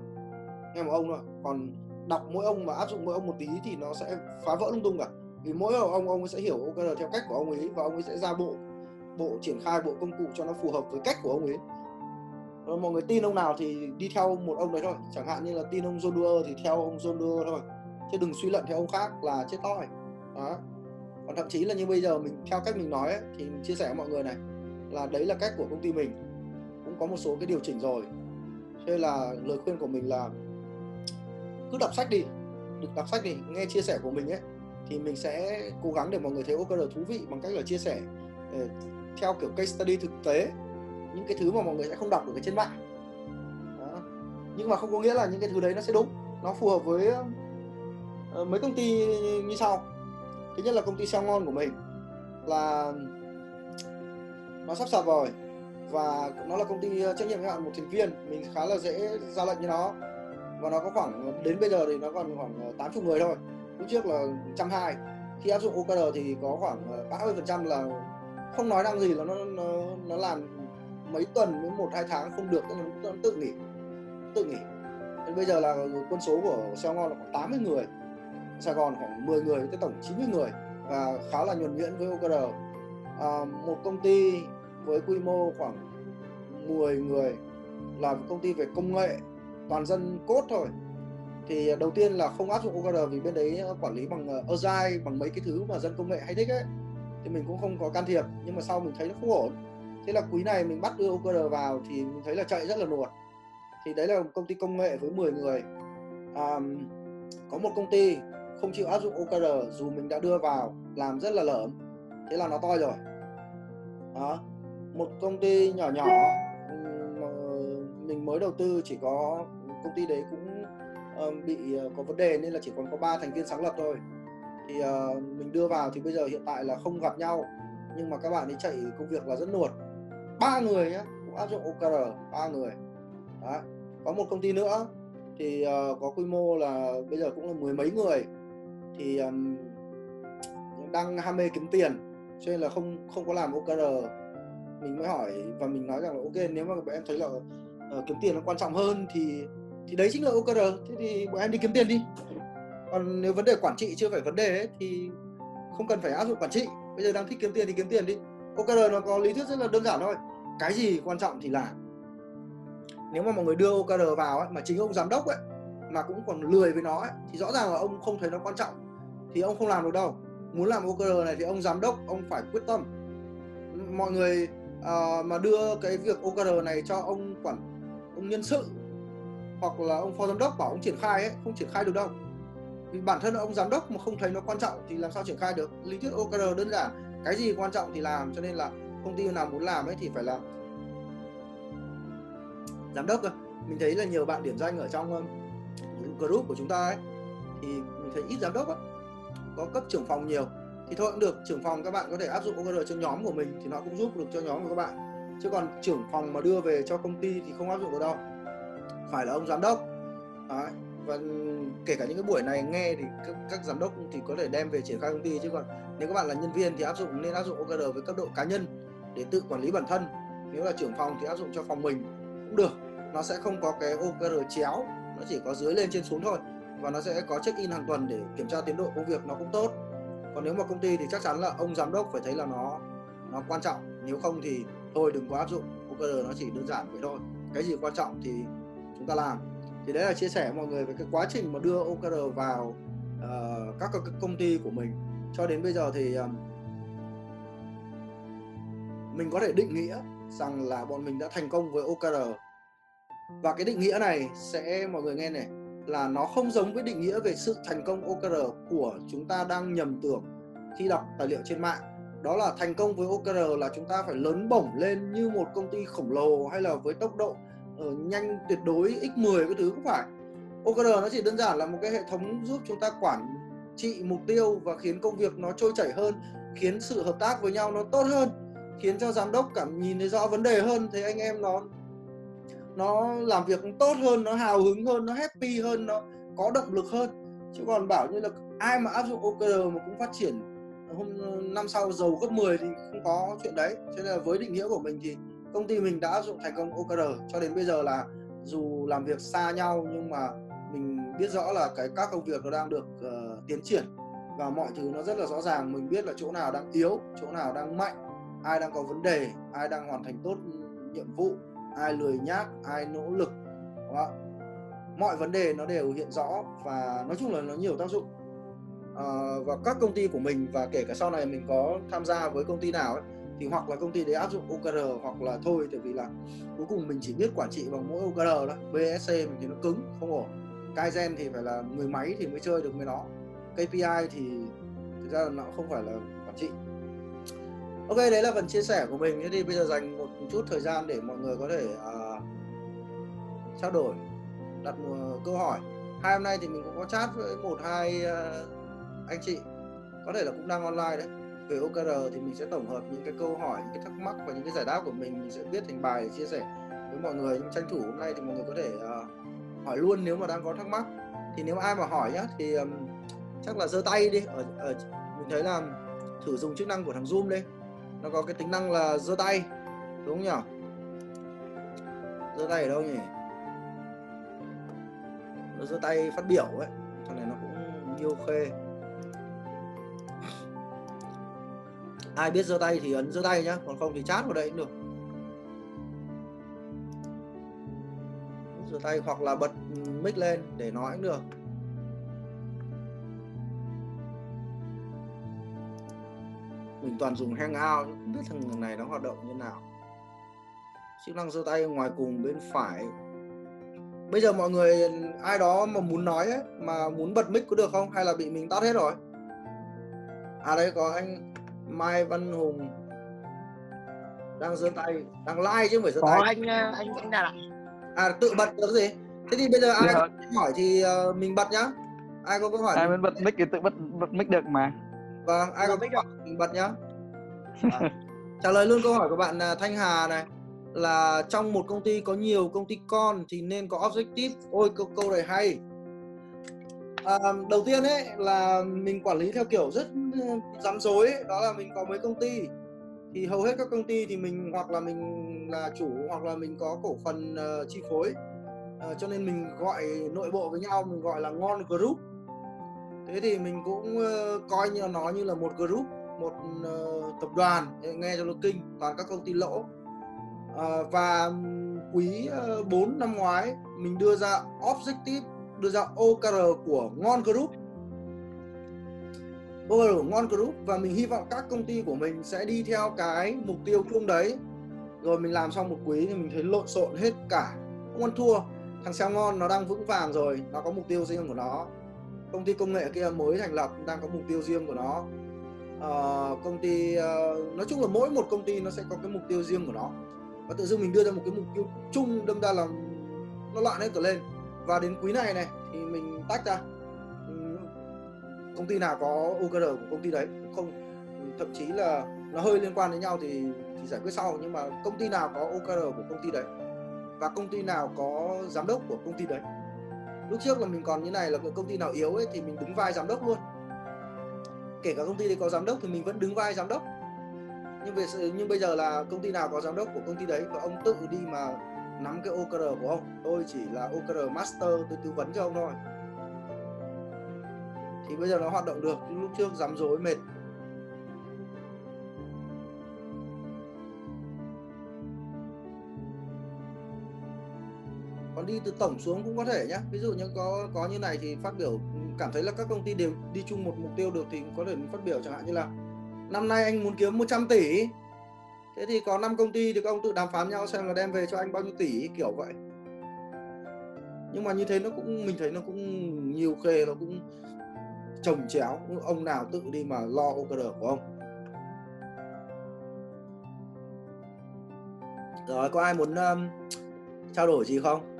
nghe một ông thôi. Còn đọc mỗi ông và áp dụng mỗi ông một tí thì nó sẽ phá vỡ lung tung cả. Vì mỗi ông ông sẽ hiểu ô ca rờ theo cách của ông ấy, và ông ấy sẽ ra bộ bộ triển khai bộ công cụ cho nó phù hợp với cách của ông ấy. Rồi mọi người tin ông nào thì đi theo một ông đấy thôi. Chẳng hạn như là tin ông John Doerr thì theo ông John Doerr thôi, chứ đừng suy luận theo ông khác là chết toi. Đó. Còn thậm chí là như bây giờ mình theo cách mình nói ấy, thì mình chia sẻ với mọi người này là đấy là cách của công ty mình, cũng có một số cái điều chỉnh rồi. Cho nên là lời khuyên của mình là cứ đọc sách đi, được đọc sách đi, nghe chia sẻ của mình ấy, thì mình sẽ cố gắng để mọi người thấy ô ca rờ thú vị bằng cách là chia sẻ theo kiểu case study thực tế, những cái thứ mà mọi người sẽ không đọc được ở trên mạng. Đó. Nhưng mà không có nghĩa là những cái thứ đấy nó sẽ đúng, nó phù hợp với uh, mấy công ty như sau. Thứ nhất là công ty Xeo Ngon của mình, là nó sắp sập rồi và nó là công ty trách nhiệm hữu hạn một thành viên, mình khá là dễ ra lệnh như nó. Và nó có khoảng, đến bây giờ thì nó còn khoảng tám mươi người thôi, lúc trước là một trăm hai mươi. Khi áp dụng ô ca rờ thì có khoảng ba mươi phần trăm là không nói năng gì, là nó, nó, nó làm mấy tuần đến một hai tháng không được, nó, nó tự nghỉ tự nghỉ. Đến bây giờ là quân số của Xeo Ngon là khoảng tám mươi người, Sài Gòn khoảng mười người, tới tổng chín mươi người, và khá là nhuần nhuyễn với ô ca rờ. À, một công ty với quy mô khoảng mười người là một công ty về công nghệ toàn dân cốt thôi, thì đầu tiên là không áp dụng ô ca rờ vì bên đấy quản lý bằng Agile, bằng mấy cái thứ mà dân công nghệ hay thích ấy, thì mình cũng không có can thiệp. Nhưng mà sau mình thấy nó không ổn, thế là quý này mình bắt đưa ô ca rờ vào thì mình thấy là chạy rất là luột. Thì đấy là công ty công nghệ với mười người. À, có một công ty không chịu áp dụng ô ca rờ dù mình đã đưa vào làm rất là lởm, thế là nó toi rồi. Đó. Một công ty nhỏ nhỏ mình mới đầu tư, chỉ có công ty đấy cũng uh, bị uh, có vấn đề nên là chỉ còn có ba thành viên sáng lập thôi. Thì uh, mình đưa vào thì bây giờ hiện tại là không gặp nhau, nhưng mà các bạn ấy chạy công việc là rất nuột. Ba người nhá, cũng áp dụng ô ca rờ, ba người. Đó. Có một công ty nữa thì uh, có quy mô là bây giờ cũng là mười mấy người, thì um, đang ham mê kiếm tiền cho nên là không không có làm ô ca rờ. Mình mới hỏi và mình nói rằng là ok, nếu mà em thấy là uh, kiếm tiền nó quan trọng hơn thì Thì đấy chính là ô ca rờ. Thế thì bọn em đi kiếm tiền đi. Còn nếu vấn đề quản trị chưa phải vấn đề ấy, thì không cần phải áp dụng quản trị. Bây giờ đang thích kiếm tiền thì kiếm tiền đi. ô ca rờ nó có lý thuyết rất là đơn giản thôi. Cái gì quan trọng thì làm. Nếu mà mọi người đưa ô ca rờ vào ấy, mà chính ông giám đốc ấy mà cũng còn lười với nó ấy, thì rõ ràng là ông không thấy nó quan trọng, thì ông không làm được đâu. Muốn làm ô ca rờ này thì ông giám đốc ông phải quyết tâm. Mọi người uh, mà đưa cái việc ô ca rờ này cho ông quản ông nhân sự hoặc là ông phó giám đốc bảo ông triển khai ấy, không triển khai được đâu. Vì bản thân ông giám đốc mà không thấy nó quan trọng thì làm sao triển khai được. Lý thuyết ô ca rờ đơn giản, cái gì quan trọng thì làm. Cho nên là công ty nào muốn làm ấy thì phải là giám đốc. Mình thấy là nhiều bạn điểm danh ở trong group của chúng ta ấy, thì mình thấy ít giám đốc ấy, có cấp trưởng phòng nhiều. Thì thôi cũng được, trưởng phòng các bạn có thể áp dụng ô ca rờ cho nhóm của mình thì nó cũng giúp được cho nhóm của các bạn. Chứ còn trưởng phòng mà đưa về cho công ty thì không áp dụng được đâu, phải là ông giám đốc. Đấy. Và kể cả những cái buổi này nghe thì các, các giám đốc thì có thể đem về triển khai công ty. Chứ còn nếu các bạn là nhân viên thì áp dụng nên áp dụng ô ca rờ với cấp độ cá nhân để tự quản lý bản thân. Nếu là trưởng phòng thì áp dụng cho phòng mình cũng được. Nó sẽ không có cái ô ca rờ chéo, nó chỉ có dưới lên trên xuống thôi. Và nó sẽ có check in hàng tuần để kiểm tra tiến độ công việc, nó cũng tốt. Còn nếu mà công ty thì chắc chắn là ông giám đốc phải thấy là nó nó quan trọng. Nếu không thì thôi đừng có áp dụng ô ca rờ, nó chỉ đơn giản vậy thôi. Cái gì quan trọng thì chúng ta làm. Thì đấy là chia sẻ với mọi người về cái quá trình mà đưa ô ca rờ vào uh, các, các công ty của mình. Cho đến bây giờ thì um, mình có thể định nghĩa rằng là bọn mình đã thành công với ô ca rờ. Và cái định nghĩa này sẽ, mọi người nghe này, là nó không giống với định nghĩa về sự thành công ô ca rờ của chúng ta đang nhầm tưởng khi đọc tài liệu trên mạng. Đó là thành công với ô ca rờ là chúng ta phải lớn bổng lên như một công ty khổng lồ hay là với tốc độ Ở nhanh tuyệt đối nhân mười cái thứ, cũng phải. ô ca rờ nó chỉ đơn giản là một cái hệ thống giúp chúng ta quản trị mục tiêu và khiến công việc nó trôi chảy hơn, khiến sự hợp tác với nhau nó tốt hơn, khiến cho giám đốc cảm nhìn thấy rõ vấn đề hơn, thấy anh em nó nó làm việc tốt hơn, nó hào hứng hơn, nó happy hơn, nó có động lực hơn. Chứ còn bảo như là ai mà áp dụng ô ca rờ mà cũng phát triển hôm năm sau giàu gấp mười thì không có chuyện đấy. Cho nên là với định nghĩa của mình thì công ty mình đã áp dụng thành công ô ca rờ. Cho đến bây giờ là dù làm việc xa nhau nhưng mà mình biết rõ là cái các công việc nó đang được uh, tiến triển và mọi thứ nó rất là rõ ràng. Mình biết là chỗ nào đang yếu, chỗ nào đang mạnh, ai đang có vấn đề, ai đang hoàn thành tốt nhiệm vụ, ai lười nhác, ai nỗ lực. Đó. Mọi vấn đề nó đều hiện rõ và nói chung là nó nhiều tác dụng. Uh, và các công ty của mình, và kể cả sau này mình có tham gia với công ty nào ấy, thì hoặc là công ty đấy áp dụng ô ca rờ hoặc là thôi, tại vì là cuối cùng mình chỉ biết quản trị bằng mỗi ô ca rờ đó. bê ét xê mình thì nó cứng, không ổn. Kaizen thì phải là người máy thì mới chơi được với nó. ca pê i thì thực ra là nó không phải là quản trị. Ok, đấy là phần chia sẻ của mình. Thế thì bây giờ dành một chút thời gian để mọi người có thể uh, trao đổi, đặt một câu hỏi. Hai hôm nay thì mình cũng có chat với một hai uh, anh chị, có thể là cũng đang online đấy. Về ô ca rờ thì mình sẽ tổng hợp những cái câu hỏi, những cái thắc mắc và những cái giải đáp của mình mình sẽ viết thành bài để chia sẻ với mọi người. Nhưng tranh thủ hôm nay thì mọi người có thể uh, hỏi luôn nếu mà đang có thắc mắc. Thì nếu ai mà hỏi nhá thì um, chắc là giơ tay đi. Ở, ở mình thấy là thử dùng chức năng của thằng Zoom đi, nó có cái tính năng là giơ tay, đúng không nhỉ? Giơ tay ở đâu nhỉ? Nó giơ tay phát biểu ấy, thằng này nó cũng yêu khê. Ai biết giơ tay thì ấn giơ tay nhá, còn không thì chat vào đây cũng được. Giơ tay hoặc là bật mic lên để nói cũng được. Mình toàn dùng Hangout, không biết thằng này nó hoạt động như nào. Chức năng giơ tay ngoài cùng bên phải. Bây giờ mọi người ai đó mà muốn nói ấy, mà muốn bật mic có được không? Hay là bị mình tắt hết rồi? À đây có anh Mai Văn Hùng đang giơ tay, đang like chứ không phải giơ tay. Có anh anh anh Đạt ạ. À tự bật được gì? Thế thì bây giờ ai có câu hỏi thì uh, mình bật nhá. Ai có câu hỏi? Ai muốn bật mic thì tự bật bật mic được mà. Vâng, ai có mic ạ? Mình bật nhá. À, trả lời luôn câu hỏi của bạn Thanh Hà này là trong một công ty có nhiều công ty con thì nên có objective. Ôi câu câu này hay. À, đầu tiên ấy là mình quản lý theo kiểu rất rắm rối, đó là mình có mấy công ty thì hầu hết các công ty thì mình hoặc là mình là chủ hoặc là mình có cổ phần uh, chi phối. à, cho nên mình gọi nội bộ với nhau mình gọi là Ngon Group. Thế thì mình cũng uh, coi như nó như là một group, một uh, tập đoàn, nghe cho nó kinh, toàn các công ty lỗ. Uh, và quý uh, bốn năm ngoái mình đưa ra objective, đưa ra O K R của Ngon Group. O K R của Ngon Group, và mình hy vọng các công ty của mình sẽ đi theo cái mục tiêu chung đấy. Rồi mình làm xong một quý thì mình thấy lộn xộn hết cả, không ăn thua. Thằng Xeo Ngon nó đang vững vàng rồi, nó có mục tiêu riêng của nó. Công ty công nghệ kia mới thành lập đang có mục tiêu riêng của nó. Uh, công ty uh, nói chung là mỗi một công ty nó sẽ có cái mục tiêu riêng của nó. Và tự dưng mình đưa ra một cái mục tiêu chung, đâm ra là nó loạn hết cả lên. Và đến quý này này thì mình tách ra, công ty nào có O K R của công ty đấy, không, thậm chí là nó hơi liên quan đến nhau thì, thì giải quyết sau. Nhưng mà công ty nào có O K R của công ty đấy và công ty nào có giám đốc của công ty đấy. Lúc trước là mình còn như này là công ty nào yếu ấy, thì mình đứng vai giám đốc luôn. Kể cả công ty đấy có giám đốc thì mình vẫn đứng vai giám đốc. Nhưng, về, nhưng bây giờ là công ty nào có giám đốc của công ty đấy và ông tự đi mà nắm cái O K R của ông. Tôi chỉ là O K R master, tôi tư vấn cho ông thôi. Thì bây giờ nó hoạt động được, nhưng lúc trước rắm rối mệt. Còn đi từ tổng xuống cũng có thể nhé. Ví dụ như có có như này thì phát biểu, cảm thấy là các công ty đều đi chung một mục tiêu được thì có thể phát biểu chẳng hạn như là năm nay anh muốn kiếm một trăm tỷ. Thế thì có năm công ty thì các ông tự đàm phán nhau xem là đem về cho anh bao nhiêu tỷ, kiểu vậy. Nhưng mà như thế nó cũng, mình thấy nó cũng nhiều khê, nó cũng chồng chéo. Ông nào tự đi mà lo O K R của ông. Rồi, có ai muốn um, trao đổi gì không?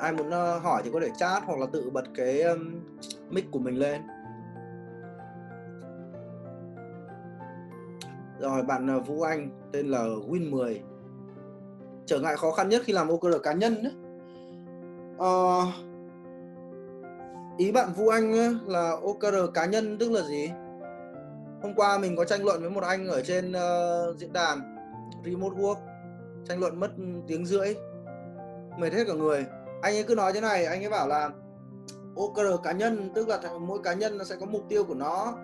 Ai muốn uh, hỏi thì có thể chat hoặc là tự bật cái um, mic của mình lên. Rồi, bạn Vũ Anh tên là Win mười. Trở ngại khó khăn nhất khi làm O K R cá nhân đấy. Ờ, ý bạn Vũ Anh là O K R cá nhân tức là gì? Hôm qua mình có tranh luận với một anh ở trên uh, diễn đàn Remote Work. Tranh luận mất tiếng rưỡi, mệt hết cả người. Anh ấy cứ nói thế này, anh ấy bảo là O K R cá nhân tức là mỗi cá nhân nó sẽ có mục tiêu của nó.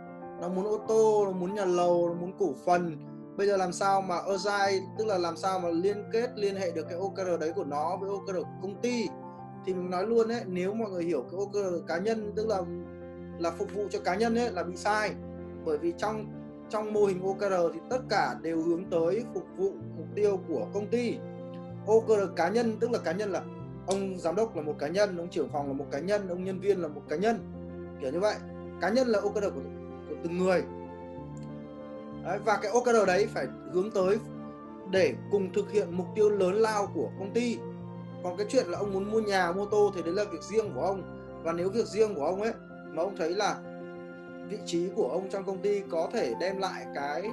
Nó muốn ô tô, nó muốn nhà lầu, nó muốn cổ phần. Bây giờ làm sao mà Agile, tức là làm sao mà liên kết, liên hệ được cái O K R đấy của nó với O K R của công ty. Thì mình nói luôn ấy, nếu mọi người hiểu cái O K R cá nhân tức là là phục vụ cho cá nhân ấy, là bị sai. Bởi vì trong trong mô hình O K R thì tất cả đều hướng tới phục vụ mục tiêu của công ty. O K R cá nhân tức là cá nhân là ông giám đốc là một cá nhân, ông trưởng phòng là một cá nhân, ông nhân viên là một cá nhân, kiểu như vậy. Cá nhân là O K R của của từng người đấy, và cái O K R đấy phải hướng tới để cùng thực hiện mục tiêu lớn lao của công ty. Còn cái chuyện là ông muốn mua nhà, mua ô tô thì đấy là việc riêng của ông. Và nếu việc riêng của ông ấy mà ông thấy là vị trí của ông trong công ty có thể đem lại cái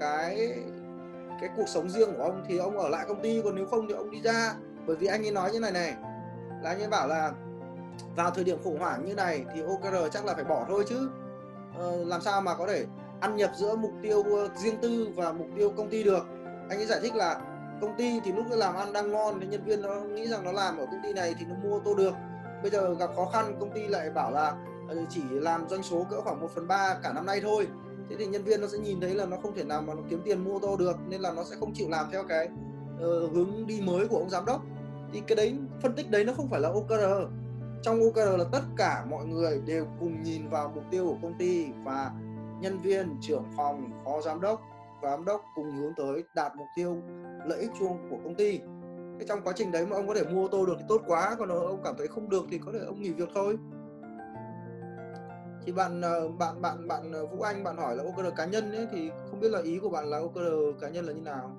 cái cái cuộc sống riêng của ông thì ông ở lại công ty, còn nếu không thì ông đi ra. Bởi vì anh ấy nói như này này, là anh ấy bảo là vào thời điểm khủng hoảng như này thì O K R chắc là phải bỏ thôi chứ. Ờ, làm sao mà có thể ăn nhập giữa mục tiêu riêng tư và mục tiêu công ty được. Anh ấy giải thích là công ty thì lúc làm ăn đang ngon, nhân viên nó nghĩ rằng nó làm ở công ty này thì nó mua ô tô được. Bây giờ gặp khó khăn, công ty lại bảo là chỉ làm doanh số cỡ khoảng một phần ba cả năm nay thôi. Thế thì nhân viên nó sẽ nhìn thấy là nó không thể nào mà nó kiếm tiền mua ô tô được, nên là nó sẽ không chịu làm theo cái uh, hướng đi mới của ông giám đốc. Thì cái đấy, phân tích đấy nó không phải là O K R. Trong O K R là tất cả mọi người đều cùng nhìn vào mục tiêu của công ty và nhân viên, trưởng phòng, phó giám đốc và giám đốc cùng hướng tới đạt mục tiêu lợi ích chung của công ty. Thế trong quá trình đấy mà ông có thể mua ô tô được thì tốt quá, còn ông cảm thấy không được thì có thể ông nghỉ việc thôi. Thì bạn bạn bạn bạn Vũ Anh bạn hỏi là O K R cá nhân ấy, thì không biết là ý của bạn là O K R cá nhân là như nào.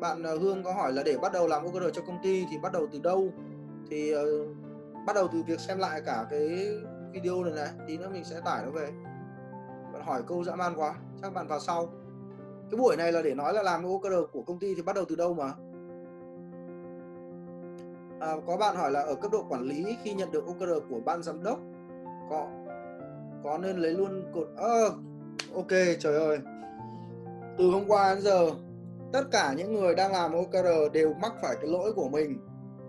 Bạn Hương có hỏi là để bắt đầu làm O K R cho công ty thì bắt đầu từ đâu? Thì uh, bắt đầu từ việc xem lại cả cái video này này, tí nữa mình sẽ tải nó về. Bạn hỏi câu dã man quá, chắc bạn vào sau. Cái buổi này là để nói là làm O K R của công ty thì bắt đầu từ đâu mà. À, có bạn hỏi là ở cấp độ quản lý khi nhận được O K R của ban giám đốc có có nên lấy luôn cột. À, ok, trời ơi, từ hôm qua đến giờ Tất cả những người đang làm o ca rờ đều mắc phải cái lỗi của mình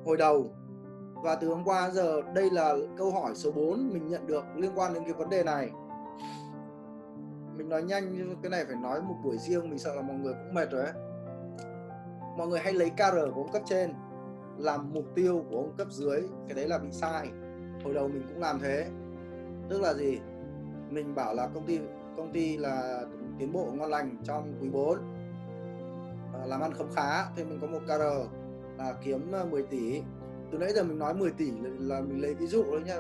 hồi đầu. Và từ hôm qua giờ, đây là câu hỏi số bốn mình nhận được liên quan đến cái vấn đề này. Mình nói nhanh nhưng cái này phải nói một buổi riêng, mình sợ là mọi người cũng mệt rồi ấy. Mọi người hay lấy ca rờ của ông cấp trên làm mục tiêu của ông cấp dưới, cái đấy là bị sai. Hồi đầu mình cũng làm thế. Tức là gì? Mình bảo là công ty công ty là tiến bộ ngon lành trong quý bốn, làm ăn khấm khá, thì mình có một ca rờ là kiếm mười tỷ. Từ nãy giờ mình nói mười tỷ là mình lấy ví dụ thôi nhá,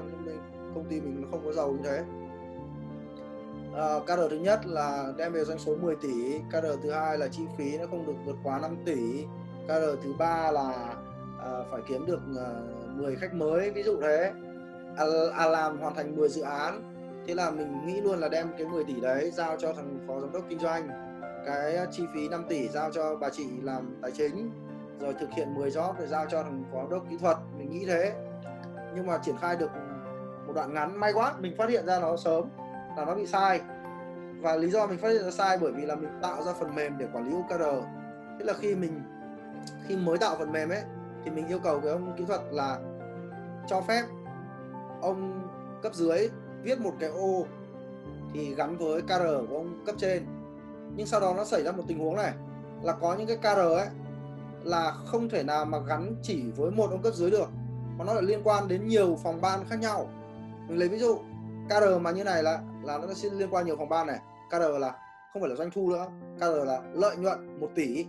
công ty mình không có giàu như thế. À, ca rờ thứ nhất là đem về doanh số mười tỷ, ca rờ thứ hai là chi phí nó không được vượt quá năm tỷ, ca rờ thứ ba là à, phải kiếm được à, mười khách mới, ví dụ thế. À, à làm hoàn thành mười dự án. Thế là mình nghĩ luôn là đem cái mười tỷ đấy giao cho thằng phó giám đốc kinh doanh, cái chi phí năm tỷ giao cho bà chị làm tài chính, rồi thực hiện mười job rồi giao cho thằng phó giám đốc kỹ thuật. Mình nghĩ thế. Nhưng mà triển khai được một đoạn ngắn, may quá mình phát hiện ra nó sớm là nó bị sai. Và lý do mình phát hiện ra sai bởi vì là mình tạo ra phần mềm để quản lý o ca rờ. Thế là khi mình khi mới tạo phần mềm ấy thì mình yêu cầu cái ông kỹ thuật là cho phép ông cấp dưới viết một cái ô thì gắn với ca rờ của ông cấp trên. Nhưng sau đó nó xảy ra một tình huống này là có những cái ca rờ ấy là không thể nào mà gắn chỉ với một ông cấp dưới được, mà nó lại liên quan đến nhiều phòng ban khác nhau. Mình lấy ví dụ ca rờ mà như này là là nó sẽ liên quan nhiều phòng ban này. ca rờ là không phải là doanh thu nữa, ca rờ là lợi nhuận một tỷ.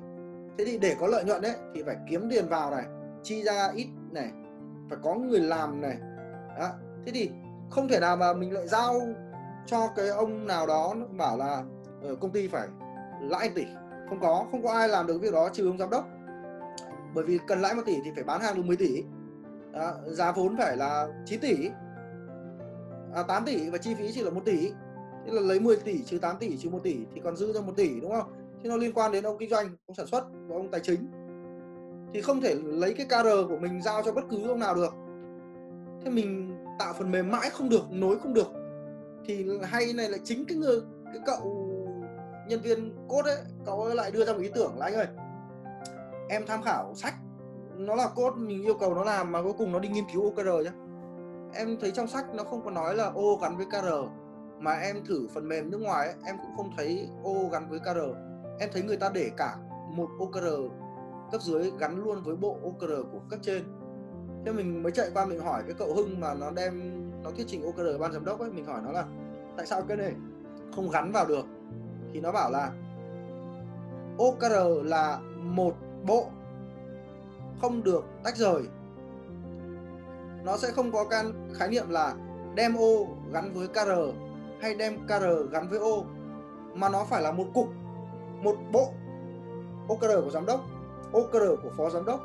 Thế thì để có lợi nhuận đấy thì phải kiếm tiền vào này, chi ra ít này, phải có người làm này. Đó. Thế thì không thể nào mà mình lại giao cho cái ông nào đó bảo là công ty phải lãi một tỷ. Không có, không có ai làm được việc đó trừ ông giám đốc. Bởi vì cần lãi một tỷ thì phải bán hàng được mười tỷ. Đó. Giá vốn phải là chín tỷ. À, tám tỷ và chi phí chỉ là một tỷ. Thế là lấy mười tỷ chứ tám tỷ chứ một tỷ thì còn dư ra một tỷ, đúng không? Thế nó liên quan đến ông kinh doanh, ông sản xuất và ông tài chính. Thì không thể lấy cái ca rờ của mình giao cho bất cứ ông nào được. Thế mình tạo phần mềm mãi không được, nối không được. Thì hay này là chính cái người, cái cậu nhân viên code ấy, cậu ấy lại đưa ra một ý tưởng là anh ơi, em tham khảo sách, nó là code mình yêu cầu nó làm mà cuối cùng nó đi nghiên cứu o ca rờ nhá. Em thấy trong sách nó không có nói là ô gắn với ca rờ, mà em thử phần mềm nước ngoài ấy, em cũng không thấy ô gắn với ca rờ. Em thấy người ta để cả một o ca rờ cấp dưới gắn luôn với bộ o ca rờ của cấp trên. Thế mình mới chạy qua mình hỏi cái cậu Hưng mà nó đem nó thuyết trình o ca rờ ban giám đốc ấy, mình hỏi nó là tại sao cái này không gắn vào được. Thì nó bảo là o ca rờ là một bộ, không được tách rời. Nó sẽ không có cái khái niệm là đem O gắn với ca rờ hay đem ca rờ gắn với O, mà nó phải là một cục, một bộ. o ca rờ của giám đốc, o ca rờ của phó giám đốc,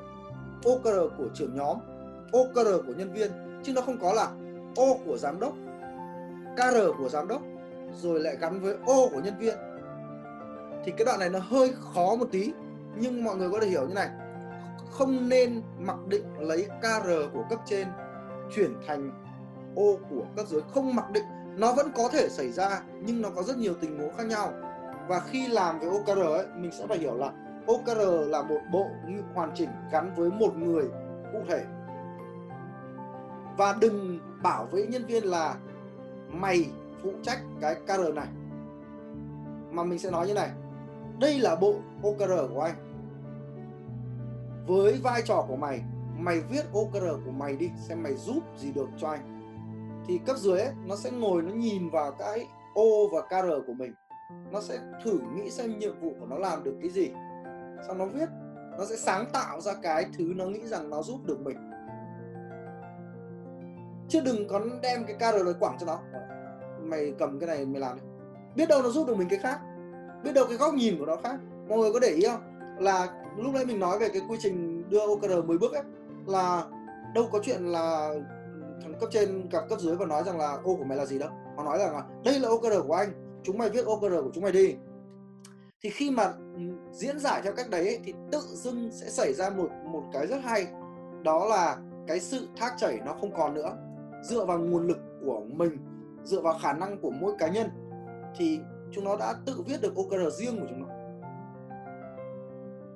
o ca rờ của trưởng nhóm, o ca rờ của nhân viên. Chứ nó không có là O của giám đốc, ca rờ của giám đốc rồi lại gắn với O của nhân viên. Thì cái đoạn này nó hơi khó một tí, nhưng mọi người có thể hiểu như này. Không nên mặc định lấy ca rờ của cấp trên chuyển thành O của cấp dưới. Không mặc định, nó vẫn có thể xảy ra nhưng nó có rất nhiều tình huống khác nhau. Và khi làm với o ca rờ ấy, mình sẽ phải hiểu là o ca rờ là một bộ hoàn chỉnh gắn với một người cụ thể. Và đừng bảo với nhân viên là mày phụ trách cái ca rờ này, mà mình sẽ nói như này: đây là bộ o ca rờ của anh, với vai trò của mày, mày viết o ca rờ của mày đi, xem mày giúp gì được cho anh. Thì cấp dưới ấy, nó sẽ ngồi nó nhìn vào cái O và ca rờ của mình, nó sẽ thử nghĩ xem nhiệm vụ của nó làm được cái gì, xong nó viết, nó sẽ sáng tạo ra cái thứ nó nghĩ rằng nó giúp được mình. Chứ đừng có đem cái ca rờ đấy quảng cho nó: mày cầm cái này mày làm đi. Biết đâu nó giúp được mình cái khác, biết đâu cái góc nhìn của nó khác. Mọi người có để ý không? Là lúc nãy mình nói về cái quy trình đưa o ca rờ mười bước ấy, là đâu có chuyện là thằng cấp trên gặp cấp dưới và nói rằng là ô của mày là gì đâu. Nó nói rằng là đây là o ca rờ của anh, chúng mày viết o ca rờ của chúng mày đi. Thì khi mà diễn giải theo cách đấy ấy, thì tự dưng sẽ xảy ra một một cái rất hay. Đó là cái sự thác chảy nó không còn nữa. Dựa vào nguồn lực của mình, dựa vào khả năng của mỗi cá nhân, thì chúng nó đã tự viết được o ca rờ riêng của chúng nó.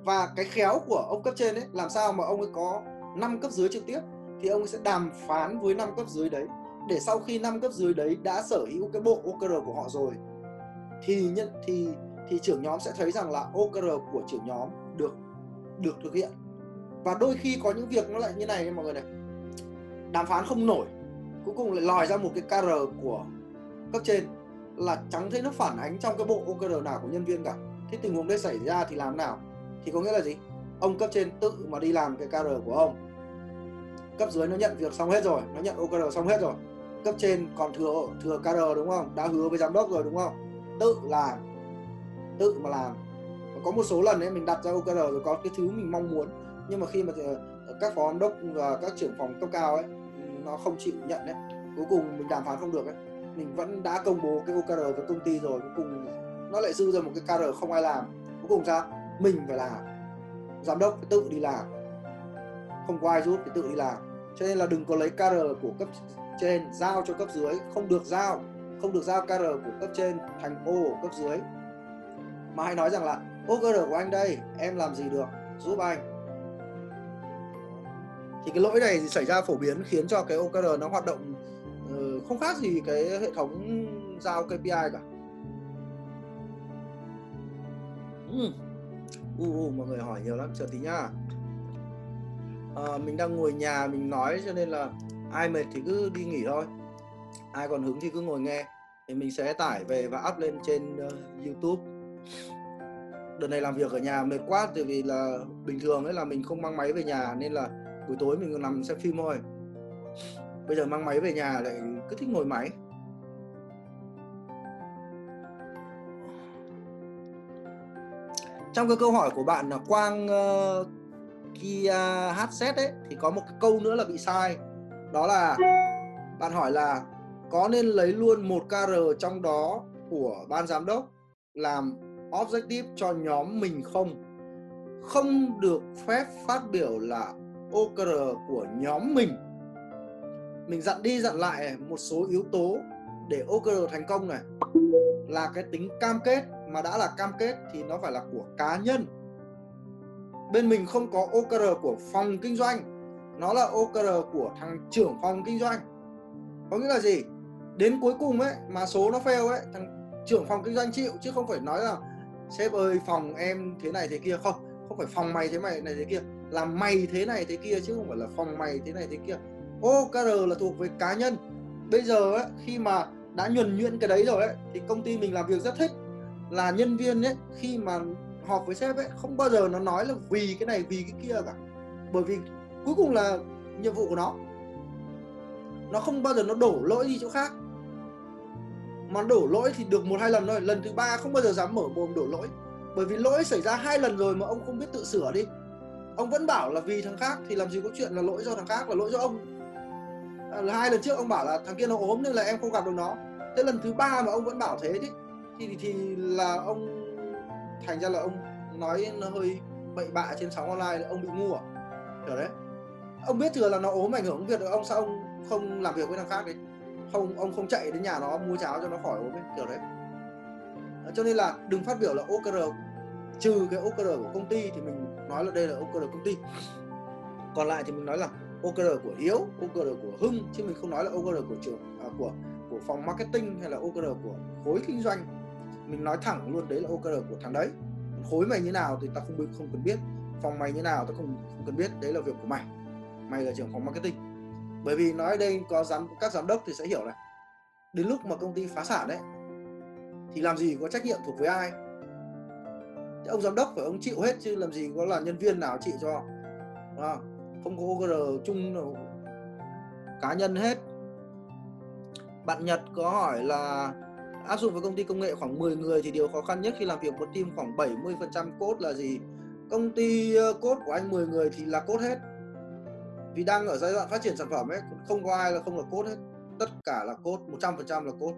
Và cái khéo của ông cấp trên ấy, làm sao mà ông ấy có năm cấp dưới trực tiếp, thì ông ấy sẽ đàm phán với năm cấp dưới đấy, để sau khi năm cấp dưới đấy đã sở hữu cái bộ O K R của họ rồi, thì nhân thì thì trưởng nhóm sẽ thấy rằng là O K R của trưởng nhóm được được thực hiện. Và đôi khi có những việc nó lại như này mọi người này, đàm phán không nổi, cuối cùng lại lòi ra một cái K R của cấp trên là chẳng thấy nó phản ánh trong cái bộ O K R nào của nhân viên cả. Thế tình huống đây xảy ra thì làm nào? Thì có nghĩa là gì? Ông cấp trên tự mà đi làm cái K R của ông, cấp dưới nó nhận việc xong hết rồi, nó nhận O K R xong hết rồi, cấp trên còn thừa thừa K R đúng không? Đã hứa với giám đốc rồi đúng không? Tự làm, tự mà làm. Có một số lần ấy mình đặt ra O K R rồi có cái thứ mình mong muốn, nhưng mà khi mà các phó giám đốc và các trưởng phòng cấp cao ấy nó không chịu nhận đấy, cuối cùng mình đàm phán không được ấy, mình vẫn đã công bố cái O K R với công ty rồi, cuối cùng nó lại dư ra một cái K R không ai làm, cuối cùng sao? Mình phải làm, giám đốc phải tự đi làm, không có ai giúp thì tự đi làm. Cho nên là đừng có lấy K R của cấp trên giao cho cấp dưới, không được giao, không được giao K R của cấp trên thành ô của cấp dưới, mà hãy nói rằng là O K R của anh đây, em làm gì được, giúp anh. Thì cái lỗi này xảy ra phổ biến khiến cho cái O K R nó hoạt động uh, không khác gì cái hệ thống giao K P I cả. Ừ, uh, uh, mọi người hỏi nhiều lắm, chờ tí nhá. À, mình đang ngồi nhà mình nói cho nên là ai mệt thì cứ đi nghỉ thôi, ai còn hứng thì cứ ngồi nghe, thì mình sẽ tải về và up lên trên uh, YouTube. Đợt này làm việc ở nhà mệt quá, tại vì là bình thường ấy là mình không mang máy về nhà, nên là buổi tối mình nằm xem phim thôi. Bây giờ mang máy về nhà lại cứ thích ngồi máy. Trong cái câu hỏi của bạn là Quang uh, Kia hát xê ấy, thì có một cái câu nữa là bị sai. Đó là bạn hỏi là có nên lấy luôn một K R trong đó của ban giám đốc làm objective cho nhóm mình không? Không được phép phát biểu là O K R của nhóm mình. Mình dặn đi dặn lại một số yếu tố để O K R thành công này là cái tính cam kết, mà đã là cam kết thì nó phải là của cá nhân. Bên mình không có O K R của phòng kinh doanh, nó là O K R của thằng trưởng phòng kinh doanh. Có nghĩa là gì? Đến cuối cùng ấy mà số nó fail ấy, thằng trưởng phòng kinh doanh chịu, chứ không phải nói là sếp ơi phòng em thế này thế kia. Không, không phải phòng mày thế mày này thế kia, là mày thế này thế kia, chứ không phải là phòng mày thế này thế kia. O K R là thuộc về cá nhân. Bây giờ ấy, khi mà đã nhuần nhuyễn cái đấy rồi ấy, thì công ty mình làm việc rất thích là nhân viên ấy, khi mà họp với sếp ấy, không bao giờ nó nói là vì cái này vì cái kia cả, bởi vì cuối cùng là nhiệm vụ của nó. Nó không bao giờ nó đổ lỗi gì chỗ khác, mà đổ lỗi thì được một hai lần thôi, lần thứ ba không bao giờ dám mở mồm đổ lỗi, bởi vì lỗi xảy ra hai lần rồi mà ông không biết tự sửa đi, ông vẫn bảo là vì thằng khác, thì làm gì có chuyện là lỗi do thằng khác, là lỗi do ông. À, là hai lần trước ông bảo là thằng kia nó ốm nên là em không gặp được nó, thế lần thứ ba mà ông vẫn bảo thế thì thì, thì là ông thành ra là ông nói nó hơi bậy bạ trên sóng online, là ông bị ngu à? Hiểu đấy. Ông biết thừa là nó ốm ảnh hưởng đến việc được ông, sao ông không làm việc với thằng khác đấy? Không, ông không chạy đến nhà nó mua cháo cho nó khỏi ốm đấy, kiểu đấy. Cho nên là đừng phát biểu là O K R, trừ cái O K R của công ty thì mình nói là đây là O K R công ty. Còn lại thì mình nói là O K R của Hiếu, O K R của Hưng, chứ mình không nói là O K R của trưởng à, của của phòng marketing hay là O K R của khối kinh doanh. Mình nói thẳng luôn đấy là O K R của thằng đấy. Khối mày như nào thì ta không biết, không cần biết. Phòng mày như nào ta không, không cần biết, đấy là việc của mày. Mày là trưởng phòng marketing. Bởi vì nói đây có giám các giám đốc thì sẽ hiểu này. Đến lúc mà công ty phá sản đấy thì làm gì có trách nhiệm thuộc với ai? Ông giám đốc phải ông chịu hết chứ làm gì có là nhân viên nào chịu cho. Không có O K R chung nào, cá nhân hết. Bạn Nhật có hỏi là áp dụng với công ty công nghệ khoảng mười người thì điều khó khăn nhất khi làm việc một team khoảng bảy mươi phần trăm code là gì? Công ty code của anh mười người thì là code hết. Vì đang ở giai đoạn phát triển sản phẩm ấy, không có ai là không là code hết. Tất cả là code, một trăm phần trăm là code.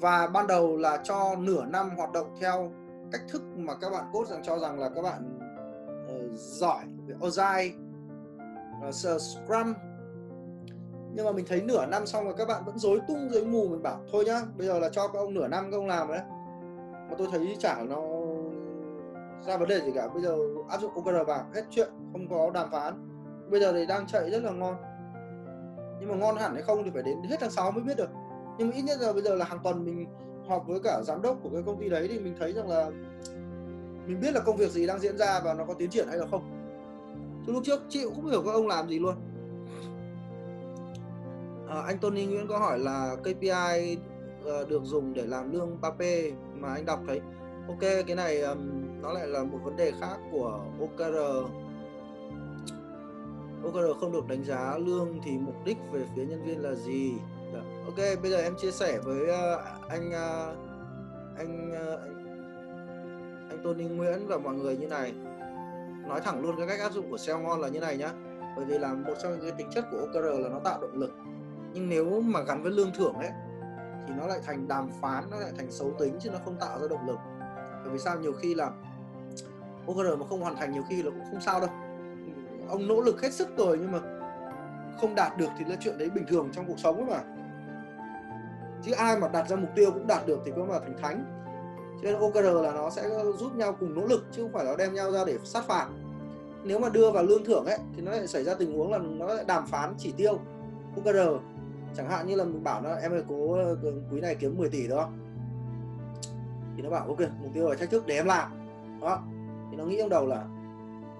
Và ban đầu là cho nửa năm hoạt động theo cách thức mà các bạn code rằng cho rằng là các bạn uh, giỏi về Agile, uh, Scrum. Nhưng mà mình thấy nửa năm xong rồi các bạn vẫn rối tung rối mù, mình bảo thôi nhá, bây giờ là cho các ông nửa năm các ông làm đấy. Mà tôi thấy chả nó ra vấn đề gì cả. Bây giờ áp dụng o ca rờ vào hết chuyện, không có đàm phán. Bây giờ thì đang chạy rất là ngon, nhưng mà ngon hẳn hay không thì phải đến hết tháng sáu mới biết được. Nhưng mà ít nhất là bây giờ là hàng tuần mình họp với cả giám đốc của cái công ty đấy thì mình thấy rằng là mình biết là công việc gì đang diễn ra và nó có tiến triển hay là không. Chứ lúc trước chị cũng không hiểu các ông làm gì luôn. À, anh Tony Nguyễn có hỏi là ca pê i được dùng để làm lương ba pê mà anh đọc thấy. Ok, cái này nó lại là một vấn đề khác của o ca rờ. o ca rờ không được đánh giá lương thì mục đích về phía nhân viên là gì? Ok, bây giờ em chia sẻ với anh anh anh Tony Nguyễn và mọi người như này. Nói thẳng luôn cái cách áp dụng của Xeo Ngon là như này nhá. Bởi vì là một trong những cái tính chất của o ca rờ là nó tạo động lực. Nhưng nếu mà gắn với lương thưởng ấy thì nó lại thành đàm phán, nó lại thành xấu tính chứ nó không tạo ra động lực. Bởi vì sao? Nhiều khi là o ca rờ mà không hoàn thành nhiều khi là cũng không sao đâu. Ông nỗ lực hết sức rồi nhưng mà không đạt được thì là chuyện đấy bình thường trong cuộc sống ấy mà. Chứ ai mà đặt ra mục tiêu cũng đạt được thì cũng là thành thánh. Cho nên o ca rờ là nó sẽ giúp nhau cùng nỗ lực chứ không phải là đem nhau ra để sát phạt. Nếu mà đưa vào lương thưởng ấy thì nó lại xảy ra tình huống là nó lại đàm phán chỉ tiêu o ca rờ. Chẳng hạn như là mình bảo nó em ơi cố quý này kiếm mười tỷ đó, thì nó bảo ok mục tiêu là thách thức để em làm đó, thì nó nghĩ trong đầu là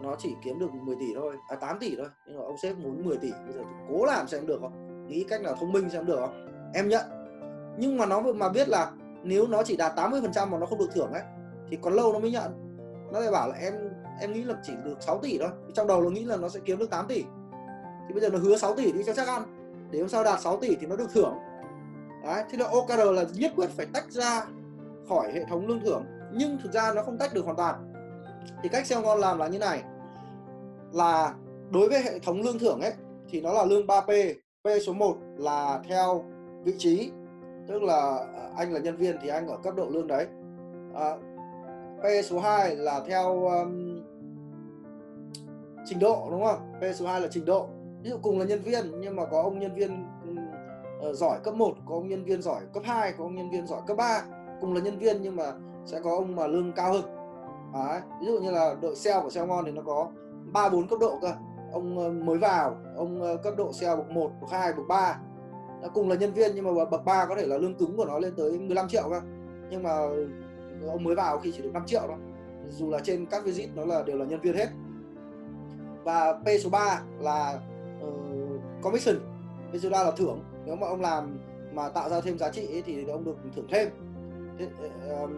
nó chỉ kiếm được mười tỷ thôi, à tám tỷ thôi, nhưng mà ông sếp muốn mười tỷ, bây giờ cố làm xem được không, nghĩ cách nào thông minh xem được không, em nhận. Nhưng mà nó mà biết là nếu nó chỉ đạt tám mươi phần trăm mà nó không được thưởng ấy thì còn lâu nó mới nhận. Nó lại bảo là em em nghĩ là chỉ được sáu tỷ thôi, trong đầu nó nghĩ là nó sẽ kiếm được tám tỷ, thì bây giờ nó hứa sáu tỷ đi cho chắc ăn, để hôm sau đạt sáu tỷ thì nó được thưởng. Đấy, thế là o ca rờ là nhất quyết phải tách ra khỏi hệ thống lương thưởng, nhưng thực ra nó không tách được hoàn toàn. Thì cách Xeo Ngon làm là như này, là đối với hệ thống lương thưởng ấy thì nó là lương ba pê. P số một là theo vị trí, tức là anh là nhân viên thì anh ở cấp độ lương đấy. À, P số hai là theo um, trình độ, đúng không? P số hai là trình độ. Ví dụ cùng là nhân viên nhưng mà có ông nhân viên uh, giỏi cấp một, có ông nhân viên giỏi cấp hai, có ông nhân viên giỏi cấp ba. Cùng là nhân viên nhưng mà sẽ có ông mà lương cao hơn. Đấy. Ví dụ như là đội sale của Xeo Ngon thì nó có ba bốn cấp độ cơ. Ông uh, mới vào, ông uh, cấp độ sale bậc một, bậc hai, bậc ba. Đã cùng là nhân viên nhưng mà bậc ba có thể là lương cứng của nó lên tới mười lăm triệu cơ. Nhưng mà ông mới vào khi chỉ được năm triệu thôi. Dù là trên các visit nó là đều là nhân viên hết. Và P số ba là commission, ví dụ là thưởng, nếu mà ông làm mà tạo ra thêm giá trị ấy, thì ông được thưởng thêm. Thế, uh,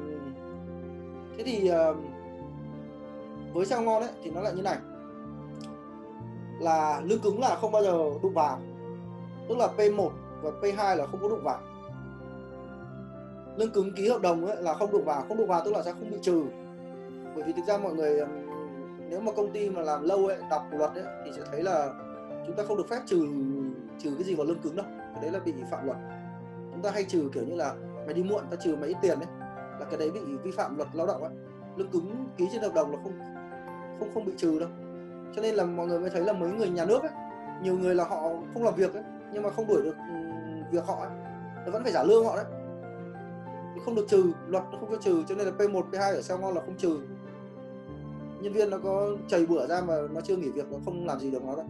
thế thì uh, với Xeo Ngon ấy thì nó lại như này, là lương cứng là không bao giờ đụng vào, tức là P một và P hai là không có đụng vào. Lương cứng ký hợp đồng ấy là không đụng vào, không đụng vào tức là sẽ không bị trừ, bởi vì thực ra mọi người nếu mà công ty mà làm lâu ấy, đọc luật ấy, thì sẽ thấy là chúng ta không được phép trừ trừ cái gì vào lương cứng đâu, cái đấy là bị phạm luật. Chúng ta hay trừ kiểu như là mày đi muộn ta trừ mày ít tiền đấy, là cái đấy bị vi phạm luật lao động ấy. Lương cứng ký trên hợp đồng là không không không bị trừ đâu. Cho nên là mọi người mới thấy là mấy người nhà nước ấy, nhiều người là họ không làm việc ấy, nhưng mà không đuổi được việc họ ấy, nó vẫn phải trả lương họ đấy, không được trừ, luật nó không có trừ. Cho nên là P một, P hai ở Xeo Ngon là không trừ. Nhân viên nó có chầy bữa ra mà nó chưa nghỉ việc nó không làm gì được nó đấy.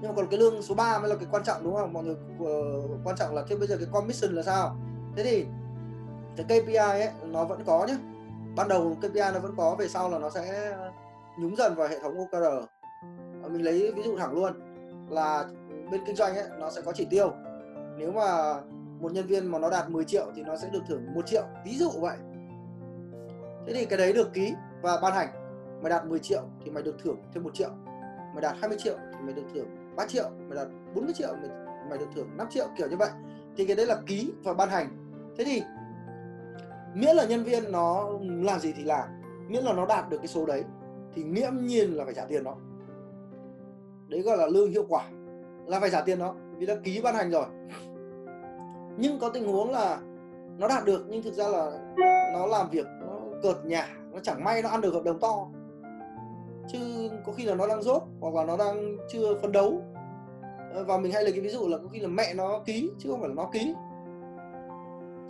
Nhưng mà còn cái lương số ba mới là cái quan trọng, đúng không? Mọi người uh, quan trọng là thế bây giờ cái commission là sao? Thế thì cái ca pê i ấy nó vẫn có nhé. Ban đầu ca pê i nó vẫn có, về sau là nó sẽ nhúng dần vào hệ thống o ca rờ. Mình lấy ví dụ thẳng luôn là bên kinh doanh ấy nó sẽ có chỉ tiêu. Nếu mà một nhân viên mà nó đạt mười triệu thì nó sẽ được thưởng một triệu, ví dụ vậy. Thế thì cái đấy được ký và ban hành. Mày đạt mười triệu thì mày được thưởng thêm một triệu. Mày đạt hai mươi triệu thì mày được thưởng ba triệu, mày đạt bốn mươi triệu mày, mày được thưởng năm triệu, kiểu như vậy. Thì cái đấy là ký và ban hành. Thế thì miễn là nhân viên nó làm gì thì làm, miễn là nó đạt được cái số đấy thì nghiễm nhiên là phải trả tiền nó. Đấy gọi là lương hiệu quả, là phải trả tiền nó vì đã ký ban hành rồi. Nhưng có tình huống là nó đạt được nhưng thực ra là nó làm việc nó cợt nhả, nó chẳng may nó ăn được hợp đồng to, chứ có khi là nó đang dốt hoặc là nó đang chưa phấn đấu. Và mình hay lấy cái ví dụ là có khi là mẹ nó ký chứ không phải là nó ký.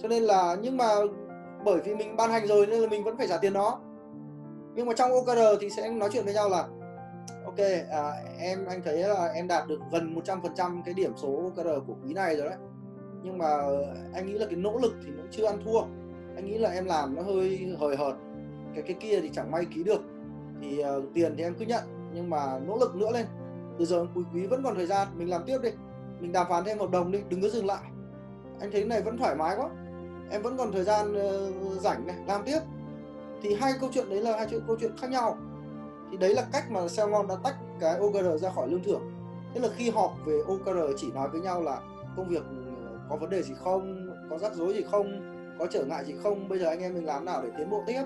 Cho nên là nhưng mà bởi vì mình ban hành rồi nên là mình vẫn phải trả tiền nó. Nhưng mà trong ô ca rờ thì sẽ nói chuyện với nhau là ok, à, em anh thấy là em đạt được gần một trăm phần trăm cái điểm số ô ca rờ của quý này rồi đấy. Nhưng mà anh nghĩ là cái nỗ lực thì nó chưa ăn thua. Anh nghĩ là em làm nó hơi hời hợt. Cái cái kia thì chẳng may ký được. Thì uh, tiền thì em cứ nhận, nhưng mà nỗ lực nữa lên. Từ giờ đến cuối quý vẫn còn thời gian, mình làm tiếp đi. Mình đàm phán thêm hợp đồng đi, đừng có dừng lại. Anh thấy này vẫn thoải mái quá. Em vẫn còn thời gian uh, rảnh này, làm tiếp. Thì hai câu chuyện đấy là hai câu chuyện khác nhau. Thì đấy là cách mà Xeo Ngon đã tách cái ô ca rờ ra khỏi lương thưởng. Thế là khi họp về ô ca rờ chỉ nói với nhau là công việc có vấn đề gì không, có rắc rối gì không, có trở ngại gì không, bây giờ anh em mình làm nào để tiến bộ tiếp.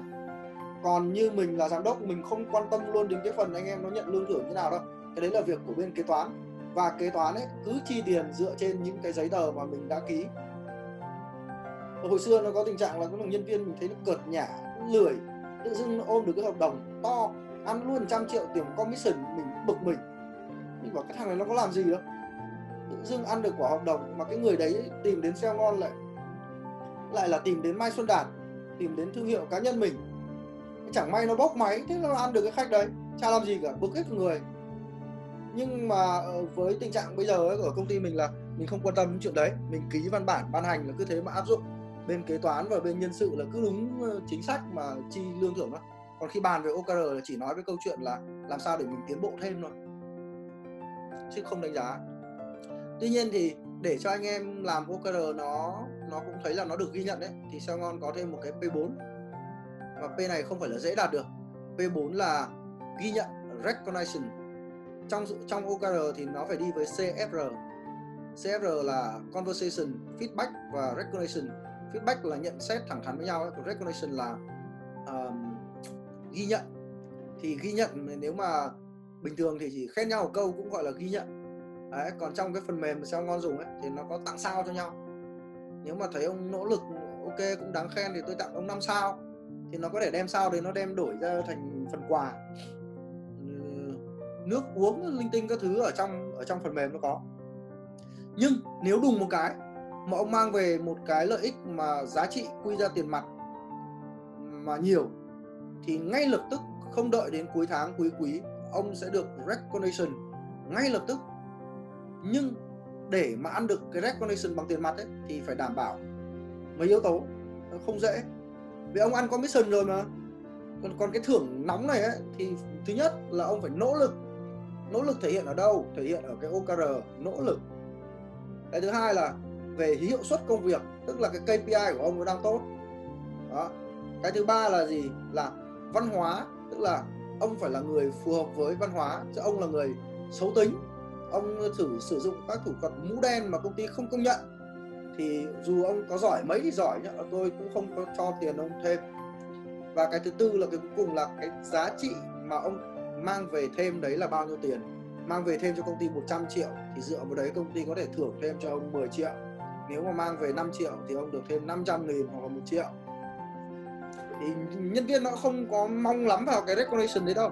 Còn như mình là giám đốc, mình không quan tâm luôn đến cái phần anh em nó nhận lương thưởng như nào đâu. Cái đấy là việc của bên kế toán. Và kế toán ấy cứ chi tiền dựa trên những cái giấy tờ mà mình đã ký. Hồi xưa nó có tình trạng là có nhân viên mình thấy nó cợt nhả, lười, tự dưng ôm được cái hợp đồng to, ăn luôn trăm triệu tiền commission, mình bực mình. Mình bảo cái thằng này nó có làm gì đâu. Tự dưng ăn được quả hợp đồng mà cái người đấy tìm đến Xeo Ngon lại lại là tìm đến Mai Xuân Đạt, tìm đến thương hiệu cá nhân mình. Chẳng may nó bốc máy, thế nó ăn được cái khách đấy, chả làm gì cả, bực hết người. Nhưng mà với tình trạng bây giờ ấy, ở công ty mình là mình không quan tâm đến chuyện đấy, mình ký văn bản ban hành là cứ thế mà áp dụng. Bên kế toán và bên nhân sự là cứ đúng chính sách mà chi lương thưởng đó. Còn khi bàn về ô ca rờ là chỉ nói với câu chuyện là làm sao để mình tiến bộ thêm thôi, chứ không đánh giá. Tuy nhiên thì để cho anh em làm ô ca rờ nó nó cũng thấy là nó được ghi nhận đấy, thì Xeo Ngon có thêm một cái P bốn. Và P này không phải là dễ đạt được. P bốn là ghi nhận, recognition. Trong trong ô ca rờ thì nó phải đi với C F R. C F R là conversation, feedback và recognition. Feedback là nhận xét thẳng thắn với nhau ấy. Còn recognition là um, ghi nhận. Thì ghi nhận nếu mà bình thường thì chỉ khen nhau một câu cũng gọi là ghi nhận. Đấy, còn trong cái phần mềm mà Xeo Ngon dùng ấy, thì nó có tặng sao cho nhau. Nếu mà thấy ông nỗ lực ok cũng đáng khen thì tôi tặng ông năm sao. Thì nó có thể đem sao đấy nó đem đổi ra thành phần quà, nước uống, linh tinh các thứ ở trong ở trong phần mềm nó có. Nhưng nếu đùng một cái mà ông mang về một cái lợi ích mà giá trị quy ra tiền mặt mà nhiều, thì ngay lập tức không đợi đến cuối tháng cuối quý, ông sẽ được recognition ngay lập tức. Nhưng để mà ăn được cái recognition bằng tiền mặt ấy, thì phải đảm bảo mấy yếu tố, không dễ. Vì ông ăn commission rồi mà. Còn, còn cái thưởng nóng này ấy, thì thứ nhất là ông phải nỗ lực. Nỗ lực thể hiện ở đâu? Thể hiện ở cái ô ca rờ, nỗ lực. Cái thứ hai là về hiệu suất công việc, tức là cái K P I của ông nó đang tốt. Đó. Cái thứ ba là gì? Là văn hóa, tức là ông phải là người phù hợp với văn hóa, chứ ông là người xấu tính. Ông thử sử dụng các thủ thuật mũ đen mà công ty không công nhận. Thì dù ông có giỏi mấy thì giỏi nhá, tôi cũng không có cho tiền ông thêm. Và cái thứ tư là cái cuối cùng là cái giá trị mà ông mang về thêm đấy là bao nhiêu tiền. Mang về thêm cho công ty một trăm triệu thì dựa vào đấy công ty có thể thưởng thêm cho ông mười triệu. Nếu mà mang về năm triệu thì ông được thêm năm trăm nghìn hoặc là một triệu. Thì nhân viên nó không có mong lắm vào cái recognition đấy đâu.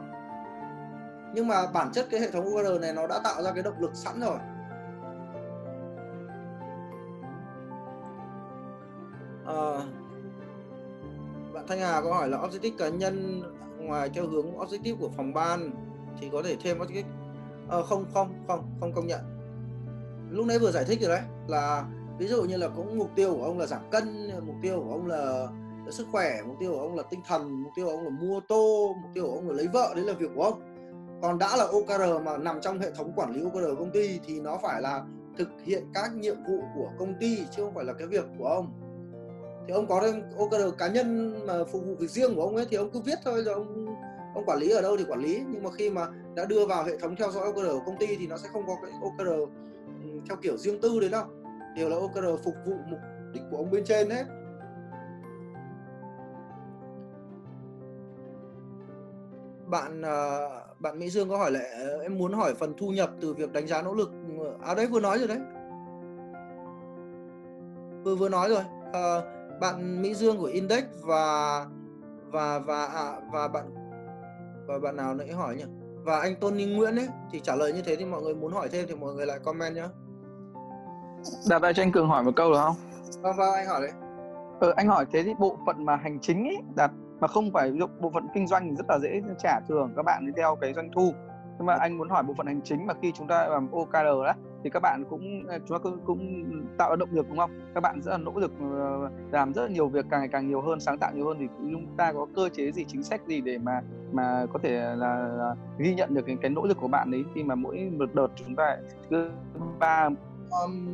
Nhưng mà bản chất cái hệ thống ô ca rờ này nó đã tạo ra cái động lực sẵn rồi. À, bạn Thanh Hà có hỏi là objective cá nhân ngoài theo hướng objective của phòng ban thì có thể thêm objective. À, không không không không công nhận. Lúc nãy vừa giải thích rồi đấy, là ví dụ như là cũng mục tiêu của ông là giảm cân, mục tiêu của ông là sức khỏe, mục tiêu của ông là tinh thần, mục tiêu của ông là mua ô tô, mục tiêu của ông là lấy vợ, đấy là việc của ông. Còn đã là ô ca rờ mà nằm trong hệ thống quản lý ô ca rờ công ty thì nó phải là thực hiện các nhiệm vụ của công ty chứ không phải là cái việc của ông. Thì ông có thêm ô ca rờ cá nhân mà phục vụ việc riêng của ông ấy thì ông cứ viết thôi, rồi ông ông quản lý ở đâu thì quản lý. Nhưng mà khi mà đã đưa vào hệ thống theo dõi ô ca rờ của công ty thì nó sẽ không có cái ô ca rờ theo kiểu riêng tư đấy đâu. Đều là ô ca rờ phục vụ mục đích của ông bên trên hết. Bạn bạn Mỹ Dương có hỏi là em muốn hỏi phần thu nhập từ việc đánh giá nỗ lực. À đấy, vừa nói rồi đấy. Vừa vừa nói rồi. À, bạn Mỹ Dương của Index và và và à, và bạn và bạn nào nãy hỏi nhỉ, và anh Tony Nguyễn ấy thì trả lời như thế. Thì mọi người muốn hỏi thêm thì mọi người lại comment nhá. Đạt ơi, cho anh Cường hỏi một câu được không? Vâng vâng, anh hỏi đấy. Ờ, anh hỏi thế thì bộ phận mà hành chính ấy, Đạt mà không phải bộ phận kinh doanh rất là dễ trả thưởng các bạn theo cái doanh thu. Nhưng mà anh muốn hỏi bộ phận hành chính mà khi chúng ta làm O K R đó thì các bạn cũng chúng ta cũng, cũng tạo động lực đúng không? Các bạn rất là nỗ lực làm rất là nhiều việc càng ngày càng nhiều hơn, sáng tạo nhiều hơn, thì chúng ta có cơ chế gì, chính sách gì để mà mà có thể là ghi nhận được cái, cái nỗ lực của bạn ấy khi mà mỗi một đợt chúng ta cứ ba um,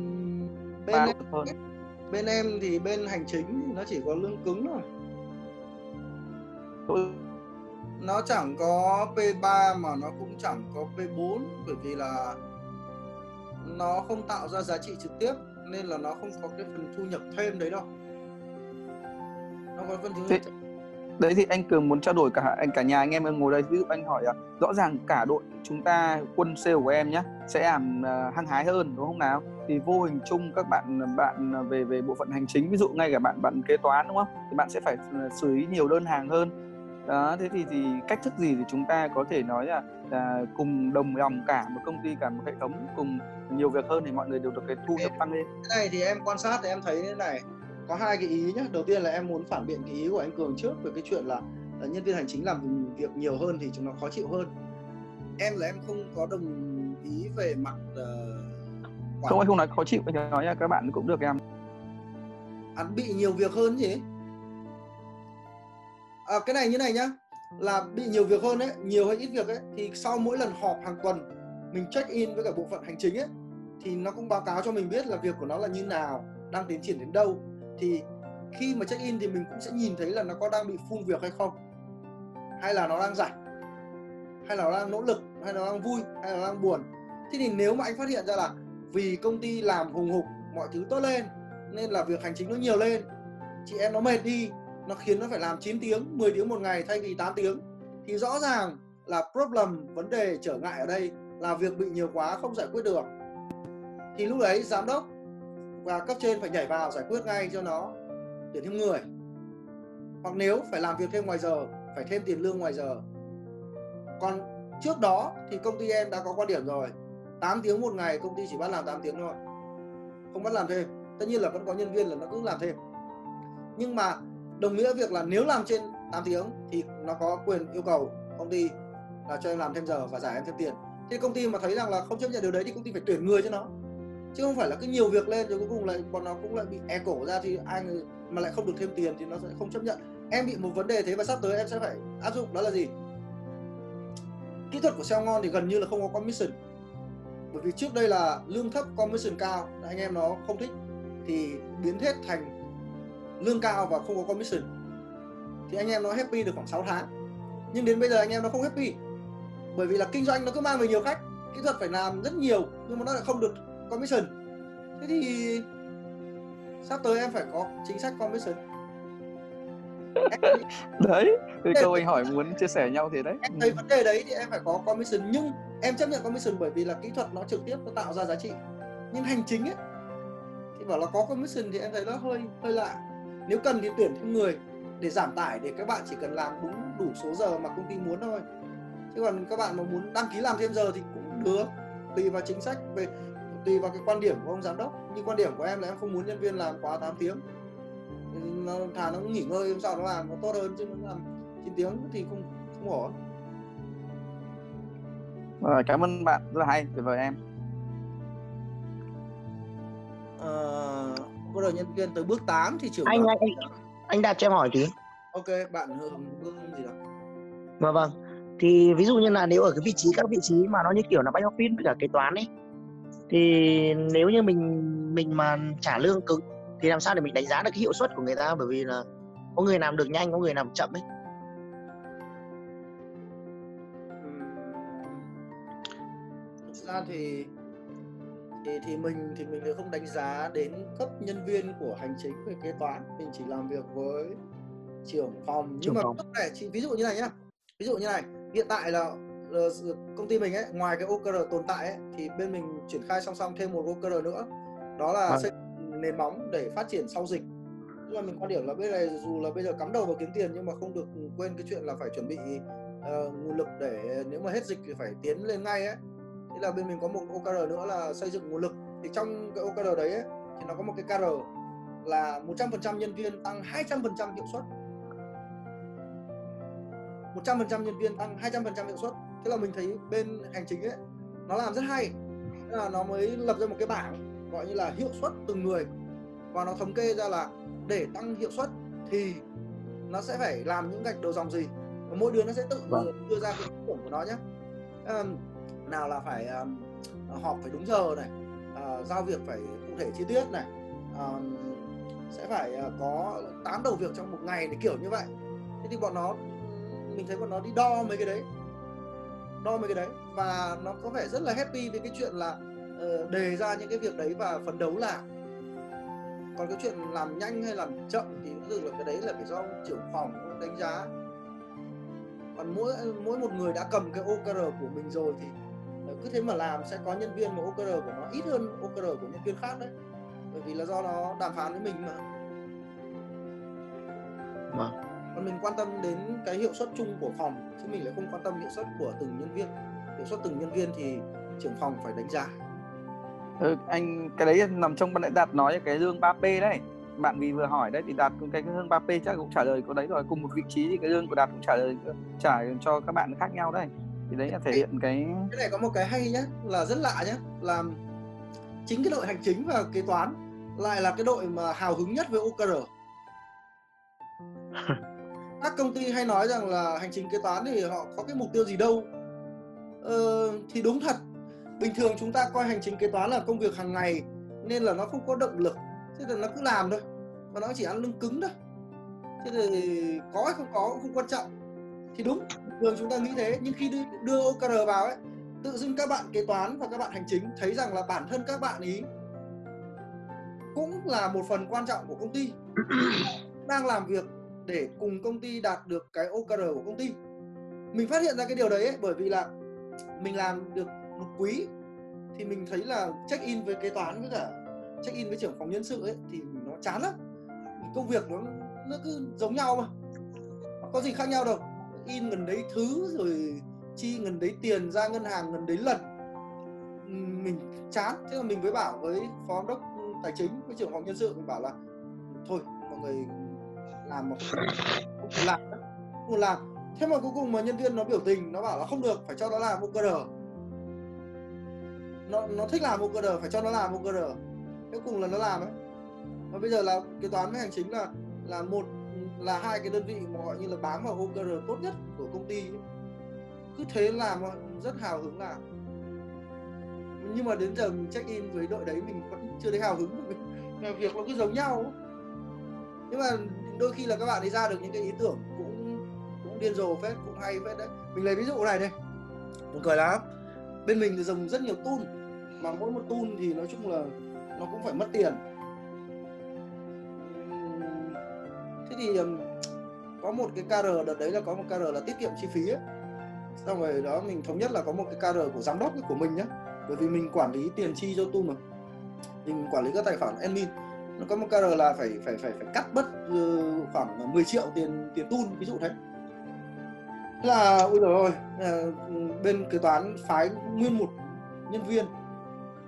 bên ba em, hơn. Bên em thì bên hành chính nó chỉ có lương cứng thôi. Tôi... Nó chẳng có P ba mà nó cũng chẳng có P bốn, bởi vì là nó không tạo ra giá trị trực tiếp nên là nó không có cái phần thu nhập thêm đấy đâu. Nó có phần thu nhập thì, đấy thì anh Cường muốn trao đổi cả anh cả nhà anh em ngồi đây. Ví dụ anh hỏi là rõ ràng cả đội chúng ta, quân sale của em nhé, sẽ làm uh, hăng hái hơn đúng không nào? Thì vô hình chung các bạn bạn về về bộ phận hành chính, ví dụ ngay cả bạn bạn kế toán đúng không? Thì bạn sẽ phải xử lý nhiều đơn hàng hơn. Đó, thế thì, thì cách thức gì thì chúng ta có thể nói là, là cùng đồng lòng cả một công ty, cả một hệ thống, cùng nhiều việc hơn thì mọi người đều được cái thu nhập tăng lên. Cái này thì em quan sát thì em thấy thế này, có hai cái ý nhé. Đầu tiên là em muốn phản biện cái ý của anh Cường trước về cái chuyện là, là nhân viên hành chính làm việc nhiều hơn thì chúng nó khó chịu hơn. Em là em không có đồng ý về mặt uh, không, anh không nói khó chịu, anh nói là các bạn cũng được em ăn bị nhiều việc hơn gì. À, cái này như này nhá, là bị nhiều việc hơn ấy, nhiều hay ít việc ấy, thì sau mỗi lần họp hàng tuần mình check in với cả bộ phận hành chính ấy, thì nó cũng báo cáo cho mình biết là việc của nó là như nào, đang tiến triển đến đâu. Thì khi mà check in thì mình cũng sẽ nhìn thấy là nó có đang bị full việc hay không, hay là nó đang rảnh, hay là nó đang nỗ lực, hay là nó đang vui, hay là nó đang buồn. Thế thì nếu mà anh phát hiện ra là vì công ty làm hùng hục, mọi thứ tốt lên, nên là việc hành chính nó nhiều lên, chị em nó mệt đi, nó khiến nó phải làm chín tiếng, mười tiếng một ngày thay vì tám tiếng, thì rõ ràng là problem, vấn đề trở ngại ở đây là việc bị nhiều quá không giải quyết được. Thì lúc đấy giám đốc và cấp trên phải nhảy vào giải quyết ngay cho nó, tuyển thêm người, hoặc nếu phải làm việc thêm ngoài giờ, phải thêm tiền lương ngoài giờ. Còn trước đó thì công ty em đã có quan điểm rồi, tám tiếng một ngày công ty chỉ bắt làm tám tiếng thôi, không bắt làm thêm. Tất nhiên là vẫn có nhân viên là nó cứ làm thêm, nhưng mà đồng nghĩa việc là nếu làm trên tám tiếng thì nó có quyền yêu cầu công ty là cho em làm thêm giờ và trả em thêm tiền. Thế công ty mà thấy rằng là không chấp nhận điều đấy thì công ty phải tuyển người cho nó, chứ không phải là cứ nhiều việc lên rồi cuối cùng lại còn nó cũng lại bị e cổ ra thì ai mà lại không được thêm tiền thì nó sẽ không chấp nhận. Em bị một vấn đề thế và sắp tới em sẽ phải áp dụng, đó là gì? Kỹ thuật của Xeo Ngon thì gần như là không có commission, bởi vì trước đây là lương thấp commission cao, anh em nó không thích thì biến hết thành lương cao và không có commission, thì anh em nó happy được khoảng sáu tháng. Nhưng đến bây giờ anh em nó không happy, bởi vì là kinh doanh nó cứ mang về nhiều khách, kỹ thuật phải làm rất nhiều nhưng mà nó lại không được commission. Thế thì sắp tới em phải có chính sách commission em... Đấy, thì câu anh hỏi muốn chia sẻ nhau thế đấy. Em thấy vấn đề đấy thì em phải có commission, nhưng em chấp nhận commission bởi vì là kỹ thuật nó trực tiếp nó tạo ra giá trị. Nhưng hành chính ấy thì bảo là có commission thì em thấy nó hơi hơi lạ. Nếu cần thì tuyển thêm người để giảm tải, để các bạn chỉ cần làm đúng đủ số giờ mà công ty muốn thôi. Chứ còn các bạn mà muốn đăng ký làm thêm giờ thì cũng được, tùy vào chính sách, về tùy vào cái quan điểm của ông giám đốc. Nhưng quan điểm của em là em không muốn nhân viên làm quá tám tiếng, nó thà nó nghỉ ngơi hôm sau nó làm nó tốt hơn, chứ nó làm chín tiếng thì không không ổn. À, cảm ơn bạn, rất là hay, tuyệt vời em. À... Bắt đầu nhân viên tới bước tám thì trưởng anh đó... anh anh Đạt cho em hỏi tí. Ok, bạn Hương gì đó. Vâng vâng. Thì ví dụ như là nếu ở cái vị trí các vị trí mà nó như kiểu là back office với cả kế toán ấy, thì nếu như mình mình mà trả lương cứng thì làm sao để mình đánh giá được cái hiệu suất của người ta, bởi vì là có người làm được nhanh, có người làm chậm ấy. Thực ra thì Thì, thì mình thì mình không đánh giá đến cấp nhân viên của hành chính về kế toán, mình chỉ làm việc với trưởng phòng. Nhưng mà cấp này, ví dụ như này nhá, ví dụ như này, hiện tại là công ty mình ấy, ngoài cái O K R tồn tại ấy, thì bên mình triển khai song song thêm một O K R nữa, đó là à. xây nền móng để phát triển sau dịch. Nhưng mà mình quan điểm là bây giờ dù là bây giờ cắm đầu vào kiếm tiền nhưng mà không được quên cái chuyện là phải chuẩn bị uh, nguồn lực để nếu mà hết dịch thì phải tiến lên ngay ấy. Thế là bên mình có một O K R nữa là xây dựng nguồn lực. Thì trong cái O K R đấy ấy, thì nó có một cái K R là một trăm phần trăm nhân viên tăng hai trăm phần trăm hiệu suất. một trăm phần trăm nhân viên tăng hai trăm phần trăm hiệu suất. Thế là mình thấy bên hành chính ấy nó làm rất hay. Thế là nó mới lập ra một cái bảng gọi như là hiệu suất từng người, và nó thống kê ra là để tăng hiệu suất thì nó sẽ phải làm những gạch đầu dòng gì, và mỗi đứa nó sẽ tự đưa ra cái ý tưởng của nó nhé. À, nào là phải à, họp phải đúng giờ này, à, giao việc phải cụ thể chi tiết này, à, sẽ phải à, có tám đầu việc trong một ngày để kiểu như vậy. Thế thì bọn nó, mình thấy bọn nó đi đo mấy cái đấy, đo mấy cái đấy và nó có vẻ rất là happy với cái chuyện là uh, đề ra những cái việc đấy và phấn đấu làm. Còn cái chuyện làm nhanh hay làm chậm thì thực là cái đấy là phải do trưởng phòng đánh giá. Còn mỗi mỗi một người đã cầm cái ô ca rờ của mình rồi thì cứ thế mà làm, sẽ có nhân viên mà ô ca rờ của nó ít hơn ô ca rờ của nhân viên khác đấy, bởi vì là do nó đàm phán với mình mà. Mà còn mình quan tâm đến cái hiệu suất chung của phòng, chứ mình lại không quan tâm hiệu suất của từng nhân viên. Hiệu suất từng nhân viên thì trưởng phòng phải đánh giá. Ừ, anh cái đấy nằm trong bạn Đạt nói cái lương ba pê đấy. Bạn vì vừa hỏi đấy thì Đạt cũng cái lương ba pê chắc cũng trả lời có đấy rồi. Cùng một vị trí thì cái lương của Đạt cũng trả lời trả cho các bạn khác nhau đấy. Thì đấy là thể hiện cái cái này có một cái hay nhá, là rất lạ nhá, là chính cái đội hành chính và kế toán lại là cái đội mà hào hứng nhất với ô ca rờ. Các công ty hay nói rằng là hành chính kế toán thì họ có cái mục tiêu gì đâu. Ờ, thì đúng thật, bình thường chúng ta coi hành chính kế toán là công việc hàng ngày nên là nó không có động lực, thế là nó cứ làm thôi và nó chỉ ăn lưng cứng thôi. Thế thì có hay không có cũng không quan trọng. Thì đúng, thường chúng ta nghĩ thế, nhưng khi đưa, đưa ô ca rờ vào ấy, tự dưng các bạn kế toán và các bạn hành chính thấy rằng là bản thân các bạn ý cũng là một phần quan trọng của công ty, đang làm việc để cùng công ty đạt được cái ô ca rờ của công ty. Mình phát hiện ra cái điều đấy ấy, bởi vì là mình làm được một quý thì mình thấy là check in với kế toán với cả check in với trưởng phòng nhân sự ấy thì nó chán lắm. Công việc nó nó cứ giống nhau mà, có gì khác nhau đâu, in gần đấy thứ rồi chi gần đấy tiền, ra ngân hàng gần đấy lần, mình chán. Thế là mình mới bảo với phó giám đốc tài chính với trưởng phòng nhân sự, mình bảo là thôi mọi người làm một không làm không làm. Thế mà cuối cùng mà nhân viên nó biểu tình, nó bảo là không được, phải cho nó làm ô ca rờ. Nó, nó thích làm ô ca rờ, phải cho nó làm ô ca rờ. Cuối cùng là nó làm ấy. Và bây giờ là kế toán với hành chính là là một là hai cái đơn vị mà gọi như là bám vào ô ca rờ tốt nhất của công ty. Cứ thế làm rất hào hứng làm. Nhưng mà đến giờ mình check in với đội đấy mình vẫn chưa thấy hào hứng, vì việc nó cứ giống nhau. Nhưng mà đôi khi là các bạn ấy ra được những cái ý tưởng cũng cũng điên rồ phết, cũng hay phết đấy. Mình lấy ví dụ này đây. Buồn cười lắm. Bên mình thì dùng rất nhiều tool, mà mỗi một tool thì nói chung là nó cũng phải mất tiền. Thế thì có một cái ca rờ đợt đấy là có một ca rờ là tiết kiệm chi phí ấy. Xong rồi đó mình thống nhất là có một cái ca rờ của giám đốc của mình nhé, bởi vì mình quản lý tiền chi cho tool mà, mình quản lý các tài khoản admin. Nó có một ca rờ là phải phải phải phải cắt bớt khoảng mười triệu tiền tiền tool ví dụ thế. Thế là ôi trời ơi, bên kế toán phái nguyên một nhân viên,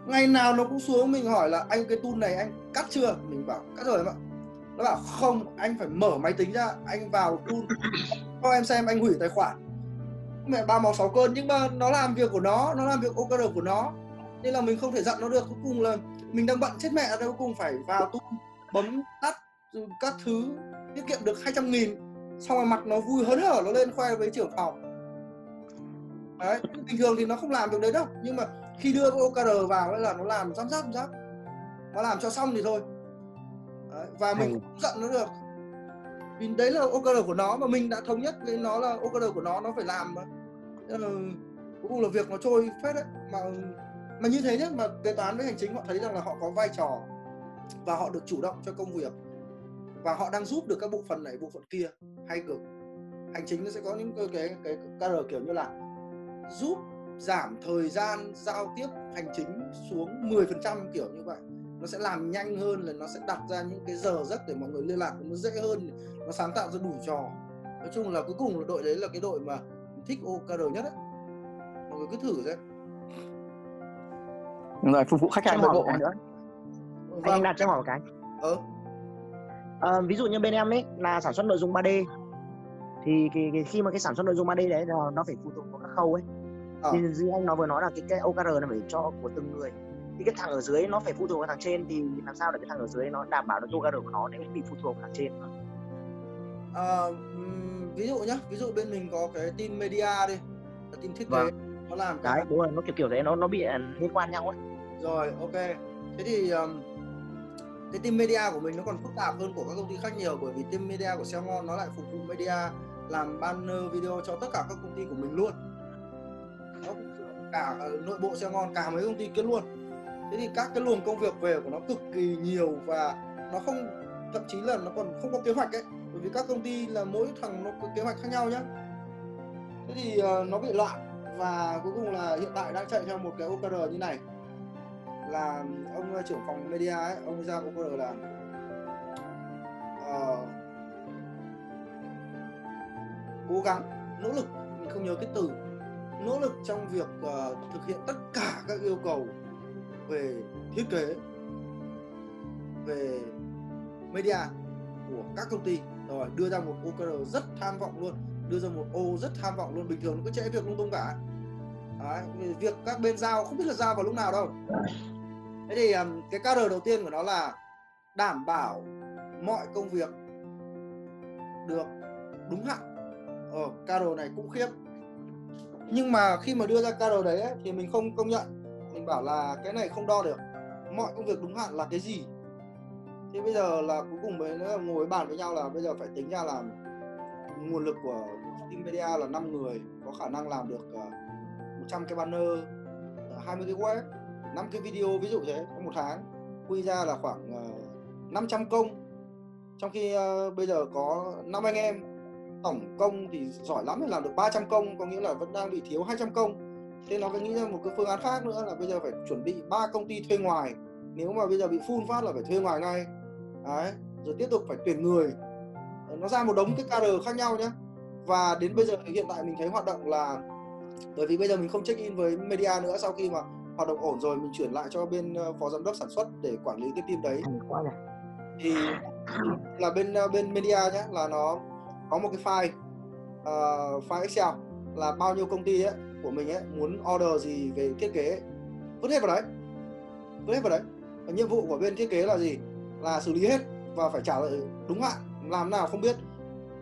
ngày nào nó cũng xuống mình hỏi là anh cái tool này anh cắt chưa, mình bảo cắt rồi em ạ. Nó bảo không, anh phải mở máy tính ra, anh vào tool cho em xem, anh hủy tài khoản. Mẹ ba màu sáu cơn, nhưng mà nó làm việc của nó, nó làm việc ô ca rờ của nó, nên là mình không thể giận nó được. Cuối cùng là mình đang bận chết mẹ, cuối cùng phải vào tool bấm tắt các thứ, tiết kiệm được hai trăm nghìn. Xong rồi mặt nó vui hớn hở, nó lên khoe với trưởng phòng. Đấy, bình thường thì nó không làm việc đấy đâu, nhưng mà khi đưa cái ô ca rờ vào là nó làm giám giáp giáp, nó làm cho xong thì thôi. Đấy, và mình ừ. cũng giận nó được, vì đấy là ô ca rờ của nó mà mình đã thống nhất với nó là ô ca rờ của nó, nó phải làm mà. Nên là cuối cùng là việc nó trôi phết đấy. Mà mà như thế nhé, mà kế toán với hành chính họ thấy rằng là họ có vai trò và họ được chủ động cho công việc, và họ đang giúp được các bộ phận này bộ phận kia, hay cực. Hành chính nó sẽ có những cái cái, cái ca rờ kiểu như là giúp giảm thời gian giao tiếp hành chính xuống mười phần trăm kiểu như vậy. Nó sẽ làm nhanh hơn, là nó sẽ đặt ra những cái giờ giấc để mọi người liên lạc nó dễ hơn, nó sáng tạo ra đủ trò. Nói chung là cuối cùng là đội đấy là cái đội mà thích ô ca rờ nhất đấy. Mọi người cứ thử xem. Rồi phục vụ khách hàng nội bộ nữa. Vâng. Anh đặt cho hỏi một cái. Ờ. À, ví dụ như bên em ấy là sản xuất nội dung ba D thì cái, cái khi mà cái sản xuất nội dung ba D đấy nó, nó phải phụ thuộc vào các khâu ấy. Ờ. Nên như anh nó vừa nói là cái, cái o ca rờ nó phải cho của từng người, thì cái thằng ở dưới nó phải phụ thuộc vào thằng trên, thì làm sao để cái thằng ở dưới nó đảm bảo được o ca rờ của nó để bị phụ thuộc vào thằng trên. À, ví dụ nhá, ví dụ bên mình có cái team media đi, team thiết kế, vâng. Nó làm cái đúng rồi, nó kiểu kiểu thế, nó nó bị liên quan nhau ấy. Rồi, ok. Thế thì um, cái team media của mình nó còn phức tạp hơn của các công ty khác nhiều, bởi vì team media của Xeo Ngon nó lại phục vụ media làm banner video cho tất cả các công ty của mình luôn. Nó cả nội bộ Xeo Ngon, cả mấy công ty kia luôn. Thế thì các cái luồng công việc về của nó cực kỳ nhiều và nó không, thậm chí là nó còn không có kế hoạch ấy. Bởi vì các công ty là mỗi thằng nó có kế hoạch khác nhau nhá. Thế thì uh, nó bị loạn và cuối cùng là hiện tại đang chạy theo một cái o ca rờ như này. Là ông uh, trưởng phòng media ấy, ông ra o ca rờ là uh, cố gắng, nỗ lực, mình không nhớ cái từ, nỗ lực trong việc uh, thực hiện tất cả các yêu cầu về thiết kế, về media của các công ty. Rồi đưa ra một o ca rờ rất tham vọng luôn, đưa ra một ô rất tham vọng luôn, bình thường nó cứ trễ việc lung tung cả. Đấy, việc các bên giao không biết là giao vào lúc nào đâu. Thế thì cái ca rờ đầu tiên của nó là đảm bảo mọi công việc được đúng hạn. Ờ, ca rờ này cũng khiếp, nhưng mà khi mà đưa ra ca rờ đấy ấy, thì mình không công nhận, mình bảo là cái này không đo được. Mọi công việc đúng hạn là cái gì? Thế bây giờ là cuối cùng mới ngồi bàn với nhau là bây giờ phải tính ra là nguồn lực của team media là năm người có khả năng làm được một trăm cái banner, hai mươi cái web, năm cái video ví dụ thế trong một tháng, quy ra là khoảng năm trăm công. Trong khi bây giờ có năm anh em, tổng công thì giỏi lắm thì làm được ba trăm công, có nghĩa là vẫn đang bị thiếu hai trăm công. Thế nó phải nghĩ ra một cái phương án khác nữa là bây giờ phải chuẩn bị ba công ty thuê ngoài. Nếu mà bây giờ bị full phát là phải thuê ngoài ngay. Đấy, rồi tiếp tục phải tuyển người. Nó ra một đống cái ca rờ khác nhau nhé. Và đến bây giờ hiện tại mình thấy hoạt động là, bởi vì bây giờ mình không check in với media nữa, sau khi mà hoạt động ổn rồi mình chuyển lại cho bên phó giám đốc sản xuất để quản lý cái team đấy. Thì là bên bên media nhé, là nó có một cái file uh, file Excel là bao nhiêu công ty ấy của mình ấy muốn order gì về thiết kế ấy, vứt hết vào đấy, vứt hết vào đấy. Và nhiệm vụ của bên thiết kế là gì? Là xử lý hết và phải trả lời đúng hạn. Làm nào không biết.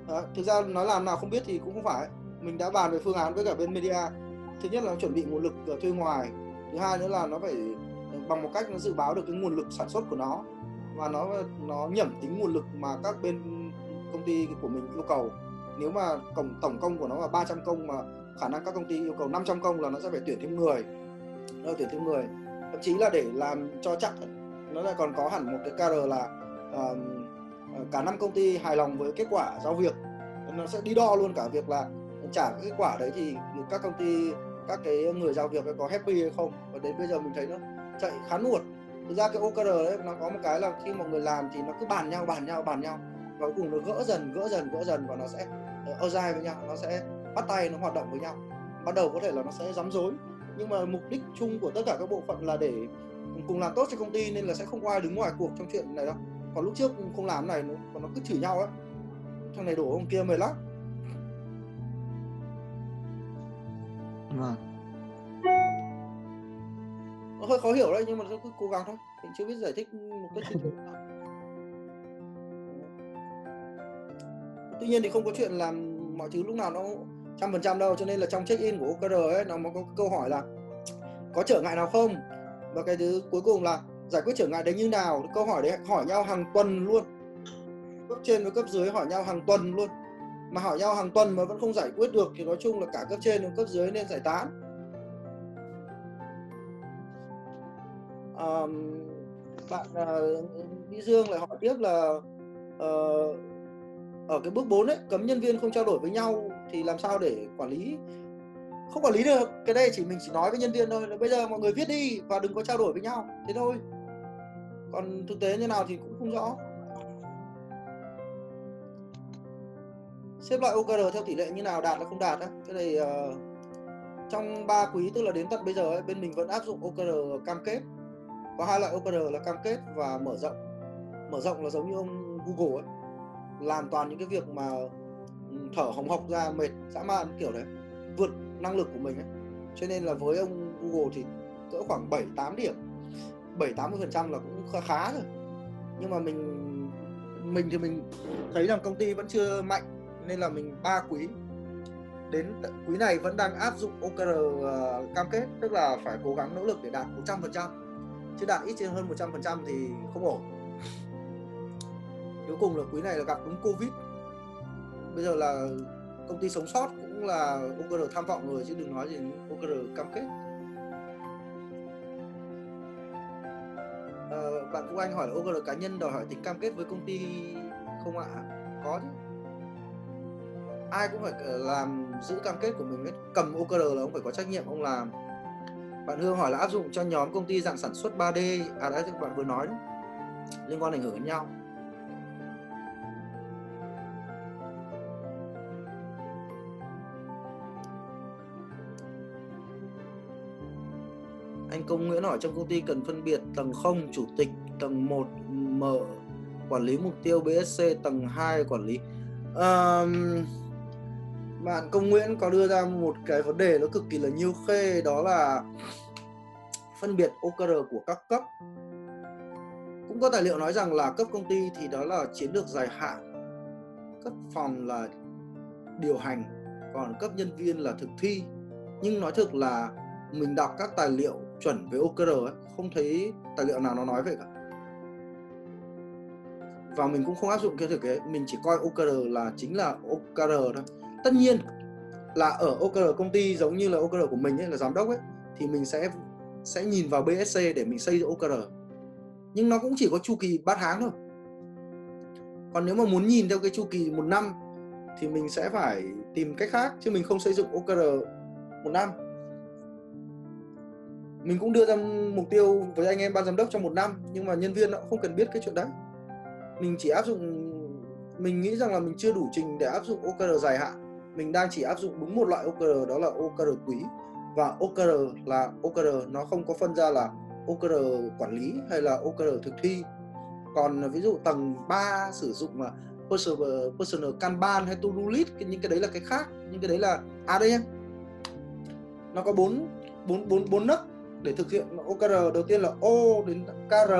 À, thực ra nói làm nào không biết thì cũng không phải. Mình đã bàn về phương án với cả bên media. Thứ nhất là chuẩn bị nguồn lực thuê ngoài. Thứ hai nữa là nó phải bằng một cách nó dự báo được cái nguồn lực sản xuất của nó và nó nó nhẩm tính nguồn lực mà các bên công ty của mình yêu cầu. Nếu mà tổng tổng công của nó là ba trăm công mà khả năng các công ty yêu cầu năm trăm công là nó sẽ phải tuyển thêm người, nó tuyển thêm người. Thậm chí là để làm cho chắc, nó lại còn có hẳn một cái ca rờ là uh, cả năm công ty hài lòng với kết quả giao việc. Nó sẽ đi đo luôn cả việc là trả kết quả đấy thì các công ty, các cái người giao việc có happy hay không. Và đến bây giờ mình thấy nó chạy khá nuột. Thực ra cái o ca rờ đấy nó có một cái là khi mọi người làm thì nó cứ bàn nhau, bàn nhau, bàn nhau và cuối cùng nó gỡ dần, gỡ dần, gỡ dần và nó sẽ agile với nhau, nó sẽ bắt tay, nó hoạt động với nhau. Bắt đầu có thể là nó sẽ rắm rối, nhưng mà mục đích chung của tất cả các bộ phận là để cùng làm tốt cho công ty, nên là sẽ không có ai đứng ngoài cuộc trong chuyện này đâu. Còn lúc trước không làm này, nó, nó cứ chửi nhau ấy, thằng này đổ ông kia mệt lắm. Vâng. Nó hơi khó hiểu đấy, nhưng mà tôi cứ cố gắng thôi, mình chưa biết giải thích một cách chính thức. Tuy nhiên thì không có chuyện làm mọi thứ lúc nào nó trăm phần trăm đâu, cho nên là trong check-in của o ca rờ ấy nó có câu hỏi là có trở ngại nào không, và cái thứ cuối cùng là giải quyết trở ngại đấy như nào. Câu hỏi đấy hỏi nhau hàng tuần luôn, cấp trên với cấp dưới hỏi nhau hàng tuần luôn, mà hỏi nhau hàng tuần mà vẫn không giải quyết được thì nói chung là cả cấp trên và cấp dưới nên giải tán. À, bạn Mỹ Dương lại hỏi tiếp là uh, ở cái bước bốn ấy, cấm nhân viên không trao đổi với nhau thì làm sao để quản lý? Không quản lý được, cái đây chỉ mình chỉ nói với nhân viên thôi là bây giờ mọi người viết đi và đừng có trao đổi với nhau, thế thôi. Còn thực tế như nào thì cũng không rõ. Xếp loại o ca rờ theo tỷ lệ như nào đạt là không đạt á. Cái này uh, trong ba quý tức là đến tận bây giờ ấy, bên mình vẫn áp dụng o ca rờ cam kết. Có hai loại o ca rờ là cam kết và mở rộng. Mở rộng là giống như ông Google ấy, làm toàn những cái việc mà thở hồng hộc ra, mệt dã man kiểu đấy, vượt năng lực của mình ấy. Cho nên là với ông Google thì cỡ khoảng bảy tám điểm, bảy tám mươi phần trăm là cũng khá rồi. Nhưng mà mình mình thì mình thấy rằng công ty vẫn chưa mạnh, nên là mình ba quý đến quý này vẫn đang áp dụng O K R uh, cam kết, tức là phải cố gắng nỗ lực để đạt một trăm phần trăm, chứ đạt ít trên hơn một trăm phần trăm thì không ổn. Cuối cùng là quý này là gặp đúng Covid, bây giờ là công ty sống sót cũng là O K R tham vọng rồi, chứ đừng nói gì O K R cam kết. Uh, bạn Vũ Anh hỏi O K R cá nhân đòi hỏi tính cam kết với công ty không ạ? À? Có chứ, ai cũng phải làm giữ cam kết của mình hết. Cầm O K R là ông phải có trách nhiệm ông làm. Bạn Hương hỏi là áp dụng cho nhóm công ty dạng sản xuất ba D, à đấy các bạn vừa nói đấy, liên quan ảnh hưởng đến nhau. Anh Công Nguyễn hỏi trong công ty cần phân biệt tầng không chủ tịch, tầng một mở quản lý mục tiêu B S C, tầng hai quản lý. Um, bạn Công Nguyễn có đưa ra một cái vấn đề nó cực kỳ là nhiêu khê, đó là phân biệt O K R của các cấp. Cũng có tài liệu nói rằng là cấp công ty thì đó là chiến lược dài hạn, cấp phòng là điều hành, còn cấp nhân viên là thực thi. Nhưng nói thực là mình đọc các tài liệu chuẩn về O K R ấy, không thấy tài liệu nào nó nói về cả. Và mình cũng không áp dụng cái thực tế, mình chỉ coi O K R là chính là O K R thôi. Tất nhiên là ở O K R công ty giống như là O K R của mình ấy, là giám đốc ấy, thì mình sẽ sẽ nhìn vào B S C để mình xây dựng O K R. Nhưng nó cũng chỉ có chu kỳ ba tháng thôi. Còn nếu mà muốn nhìn theo cái chu kỳ một năm thì mình sẽ phải tìm cách khác, chứ mình không xây dựng O K R một năm. Mình cũng đưa ra mục tiêu với anh em ban giám đốc trong một năm, nhưng mà nhân viên nó cũng không cần biết cái chuyện đấy. Mình chỉ áp dụng, mình nghĩ rằng là mình chưa đủ trình để áp dụng O K R dài hạn. Mình đang chỉ áp dụng đúng một loại O K R, đó là O K R quý. Và O K R là O K R, nó không có phân ra là O K R quản lý hay là O K R thực thi. Còn ví dụ tầng ba sử dụng mà personal, personal Kanban hay to-do list, những cái đấy là cái khác. Những cái đấy là, à đây em, nó có bốn, bốn, bốn, bốn nấc để thực hiện O K R. Đầu tiên là O đến K R.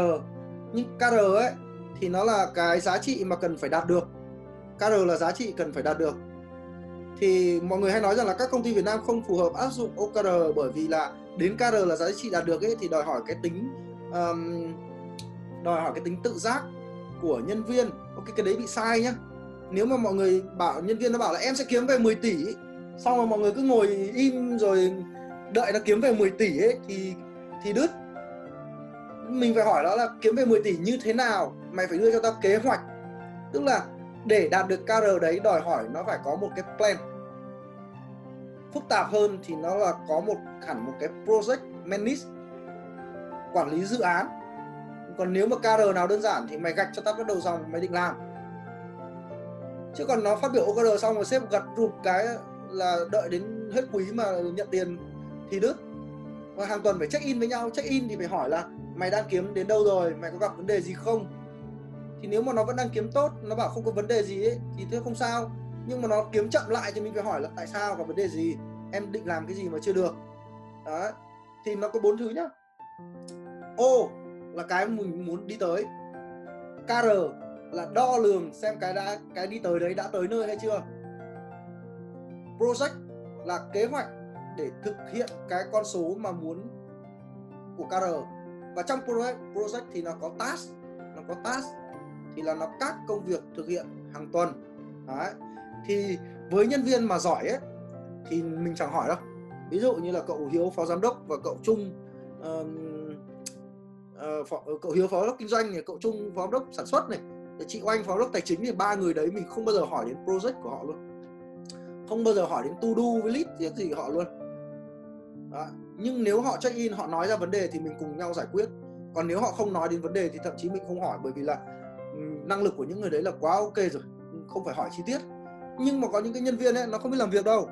Nhưng K R ấy thì nó là cái giá trị mà cần phải đạt được. K R là giá trị cần phải đạt được. Thì mọi người hay nói rằng là các công ty Việt Nam không phù hợp áp dụng O K R, bởi vì là đến K R là giá trị đạt được ấy, thì đòi hỏi cái tính um, Đòi hỏi cái tính tự giác của nhân viên. Ok, cái đấy bị sai nhá. Nếu mà mọi người bảo, nhân viên nó bảo là em sẽ kiếm về mười tỷ, xong rồi mọi người cứ ngồi im rồi đợi nó kiếm về mười tỷ ấy, thì, thì đứt. Mình phải hỏi nó là kiếm về mười tỷ như thế nào, mày phải đưa cho tao kế hoạch. Tức là để đạt được K R đấy, đòi hỏi nó phải có một cái plan. Phức tạp hơn thì nó là có một hẳn một cái project manage, quản lý dự án. Còn nếu mà K R nào đơn giản thì mày gạch cho tao các đầu dòng mày định làm. Chứ còn nó phát biểu O K R xong rồi sếp gật rụt cái là đợi đến hết quý mà nhận tiền thì đứt. Và hàng tuần phải check in với nhau. Check in thì phải hỏi là mày đang kiếm đến đâu rồi, mày có gặp vấn đề gì không. Thì nếu mà nó vẫn đang kiếm tốt, nó bảo không có vấn đề gì ấy, thì thế không sao. Nhưng mà nó kiếm chậm lại thì mình phải hỏi là tại sao, có vấn đề gì, em định làm cái gì mà chưa được. Đó. Thì nó có bốn thứ nhá. O là cái mình muốn đi tới, K R là đo lường xem cái đã cái đi tới đấy đã tới nơi hay chưa, project là kế hoạch để thực hiện cái con số mà muốn của K R. Và trong project, project thì nó có task, nó có task thì là nó các công việc thực hiện hàng tuần. Đấy. Thì với nhân viên mà giỏi ấy, thì mình chẳng hỏi đâu. Ví dụ như là cậu Hiếu phó giám đốc và cậu Trung um, uh, phó, cậu Hiếu phó giám đốc kinh doanh này, cậu Trung phó giám đốc sản xuất này, chị Oanh phó giám đốc tài chính, thì ba người đấy mình không bao giờ hỏi đến project của họ luôn, không bao giờ hỏi đến to do với list cái gì của họ luôn. Đấy. Nhưng nếu họ check in, họ nói ra vấn đề thì mình cùng nhau giải quyết. Còn nếu họ không nói đến vấn đề thì thậm chí mình không hỏi, bởi vì là năng lực của những người đấy là quá ok rồi, không phải hỏi chi tiết. Nhưng mà có những cái nhân viên ấy, nó không biết làm việc đâu,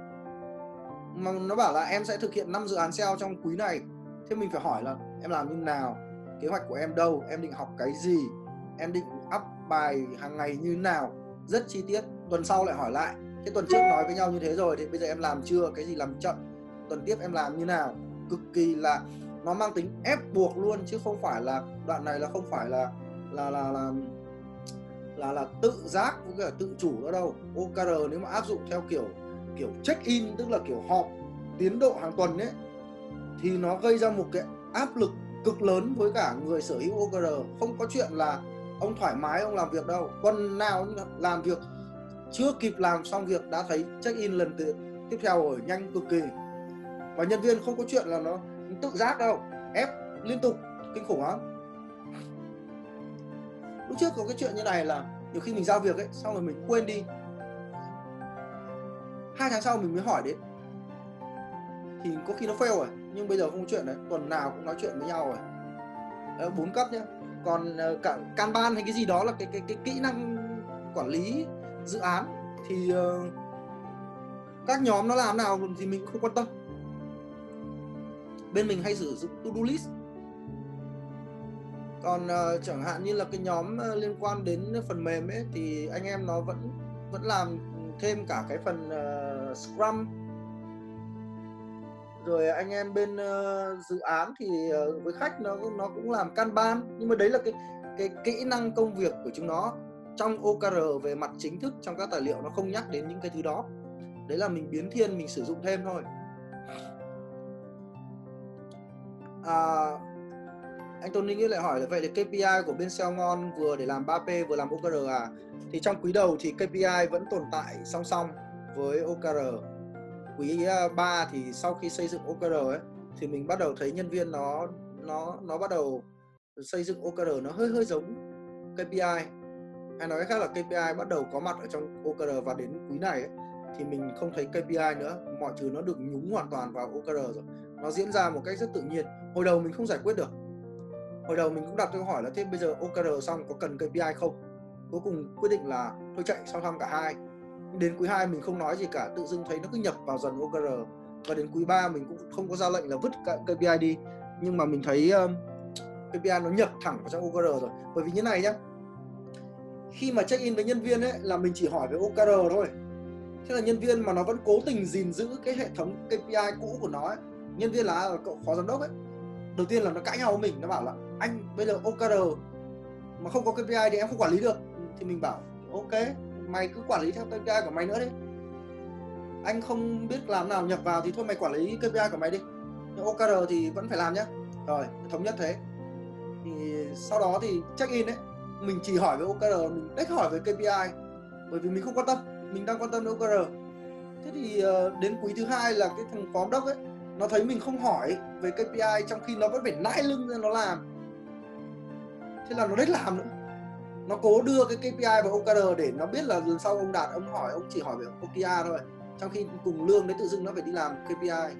mà nó bảo là em sẽ thực hiện năm dự án sale trong quý này. Thế mình phải hỏi là em làm như nào, kế hoạch của em đâu, em định học cái gì, em định up bài hàng ngày như nào, rất chi tiết. Tuần sau lại hỏi lại. cái tuần trước nói với nhau như thế rồi thì bây giờ em làm chưa, cái gì làm chậm, tuần tiếp em làm như nào. Cực kỳ là nó mang tính ép buộc luôn, chứ không phải là đoạn này là không phải là là là là là, là tự giác cũng cả tự chủ nữa đâu. ô ca rờ nếu mà áp dụng theo kiểu kiểu check-in, tức là kiểu họp tiến độ hàng tuần ấy, thì nó gây ra một cái áp lực cực lớn với cả người sở hữu ô ca rờ. Không có chuyện là ông thoải mái ông làm việc đâu. Tuần nào làm việc chưa kịp làm xong việc đã thấy check-in lần tiếp theo rồi, nhanh cực kỳ. Và nhân viên không có chuyện là nó tự giác đâu, ép liên tục, kinh khủng lắm. Lúc trước có cái chuyện như này là nhiều khi mình giao việc ấy, xong rồi mình quên đi, hai tháng sau mình mới hỏi đến thì có khi nó fail rồi. Nhưng bây giờ không có chuyện đấy, tuần nào cũng nói chuyện với nhau rồi. Đấy, bốn cấp nhá. Còn cả Kanban hay cái gì đó là cái cái cái kỹ năng quản lý dự án thì uh, các nhóm nó làm nào thì mình không quan tâm. Bên mình hay sử dụng to-do list. Còn uh, chẳng hạn như là cái nhóm uh, liên quan đến phần mềm ấy thì anh em nó vẫn vẫn làm thêm cả cái phần uh, Scrum. Rồi anh em bên uh, dự án thì uh, với khách nó nó cũng làm Kanban, nhưng mà đấy là cái cái kỹ năng công việc của chúng nó. Trong ô ca rờ về mặt chính thức, trong các tài liệu nó không nhắc đến những cái thứ đó. Đấy là mình biến thiên, mình sử dụng thêm thôi. À, anh Tôn Ninh lại hỏi là vậy thì ca pê i của bên Xeo Ngon vừa để làm ba pê vừa làm ô ca rờ à? Thì trong quý đầu thì ca pê i vẫn tồn tại song song với ô ca rờ. Quý ba thì sau khi xây dựng ô ca rờ ấy, thì mình bắt đầu thấy nhân viên nó nó nó bắt đầu xây dựng ô ca rờ nó hơi hơi giống ca pê i. Hay nói khác là ca pê i bắt đầu có mặt ở trong ô ca rờ, và đến quý này ấy, thì mình không thấy ca pê i nữa, mọi thứ nó được nhúng hoàn toàn vào ô ca rờ rồi. Nó diễn ra một cách rất tự nhiên. Hồi đầu mình không giải quyết được. Hồi đầu mình cũng đặt câu hỏi là thế bây giờ ô ca rờ xong có cần ca pê i không? Cuối cùng quyết định là thôi chạy sau thăm cả hai. Đến quý hai mình không nói gì cả, tự dưng thấy nó cứ nhập vào dần ô ca rờ. Và đến quý ba mình cũng không có ra lệnh là vứt ca pê i đi, nhưng mà mình thấy um, ca pê i nó nhập thẳng vào trong ô ca rờ rồi. Bởi vì như này nhá, khi mà check in với nhân viên ấy là mình chỉ hỏi về ô ca rờ thôi. Thế là nhân viên mà nó vẫn cố tình gìn giữ cái hệ thống ca pê i cũ của nó ấy. Nhân viên là cậu phó giám đốc ấy, đầu tiên là nó cãi nhau với mình, nó bảo là anh bây giờ ô ca rờ mà không có ca pê i thì em không quản lý được. Thì mình bảo ok, mày cứ quản lý theo ca pê i của mày nữa đi, anh không biết làm nào nhập vào thì thôi mày quản lý ca pê i của mày đi, nhưng ô ca rờ thì vẫn phải làm nhá. Rồi thống nhất thế. Thì sau đó thì check in ấy, mình chỉ hỏi về ô ca rờ, mình ít hỏi về ca pê i, bởi vì mình không quan tâm, mình đang quan tâm đến ô ca rờ. Thế thì đến quý thứ hai là cái thằng phó giám đốc ấy, nó thấy mình không hỏi về ca pê i trong khi nó vẫn phải nãi lưng ra nó làm, thế là nó đếch làm nữa. Nó cố đưa cái ca pê i vào ô ca rờ để nó biết là lần sau ông Đạt ông hỏi, ông chỉ hỏi về Okia thôi, trong khi cùng lương đấy tự dưng nó phải đi làm ca pê i.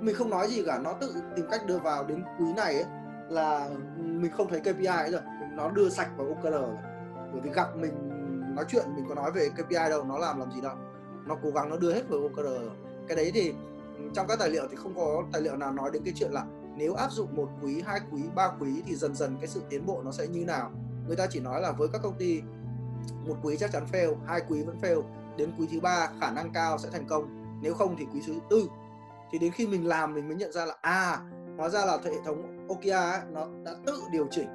Mình không nói gì cả, nó tự tìm cách đưa vào. Đến quý này ấy, là mình không thấy ca pê i ấy rồi, nó đưa sạch vào ô ca rờ rồi. Bởi vì gặp mình nói chuyện, mình có nói về ca pê i đâu, nó làm làm gì đâu, nó cố gắng nó đưa hết vào ô ca rờ. Cái đấy thì trong các tài liệu thì không có tài liệu nào nói đến cái chuyện là nếu áp dụng một quý, hai quý, ba quý thì dần dần cái sự tiến bộ nó sẽ như nào. Người ta chỉ nói là với các công ty một quý chắc chắn fail, hai quý vẫn fail, đến quý thứ ba khả năng cao sẽ thành công, nếu không thì quý thứ tư. Thì đến khi mình làm mình mới nhận ra là à, hóa ra là hệ thống Okia ấy, nó đã tự điều chỉnh.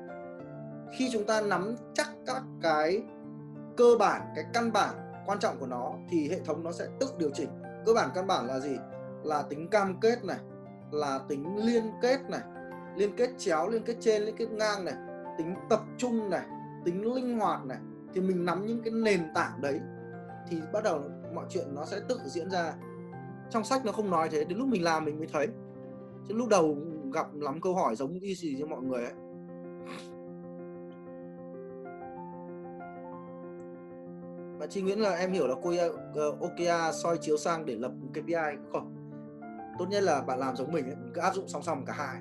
Khi chúng ta nắm chắc các cái cơ bản, cái căn bản quan trọng của nó thì hệ thống nó sẽ tự điều chỉnh. Cơ bản căn bản là gì? Là tính cam kết này, là tính liên kết này, liên kết chéo, liên kết trên, liên kết ngang này, tính tập trung này, tính linh hoạt này. Thì mình nắm những cái nền tảng đấy thì bắt đầu mọi chuyện nó sẽ tự diễn ra. Trong sách nó không nói thế, đến lúc mình làm mình mới thấy. Chứ lúc đầu gặp lắm câu hỏi giống y xì cho mọi người ấy. Bạn Chi Nguyễn là em hiểu là cô Okia soi chiếu sang để lập ca pê i không? Tốt nhất là bạn làm giống mình ấy, cứ áp dụng song song cả hai.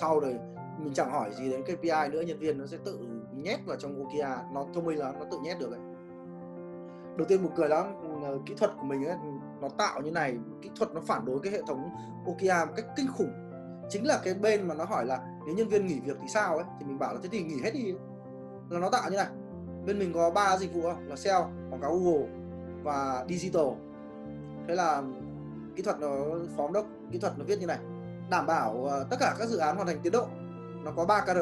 Sau rồi mình chẳng hỏi gì đến ca pê i nữa, nhân viên nó sẽ tự nhét vào trong Okia, nó thông minh lắm, nó tự nhét được ấy. Đầu tiên buồn cười lắm, kỹ thuật của mình ấy, nó tạo như này, kỹ thuật nó phản đối cái hệ thống Okia một cách kinh khủng. Chính là cái bên mà nó hỏi là nếu nhân viên nghỉ việc thì sao ấy, thì mình bảo là thế thì nghỉ hết đi. Là nó tạo như này. Bên mình có ba dịch vụ không? Là sale, quảng cáo Google, và digital. Thế là kỹ thuật nó, phó đốc kỹ thuật nó viết như này: đảm bảo tất cả các dự án hoàn thành tiến độ. Nó có ba K R: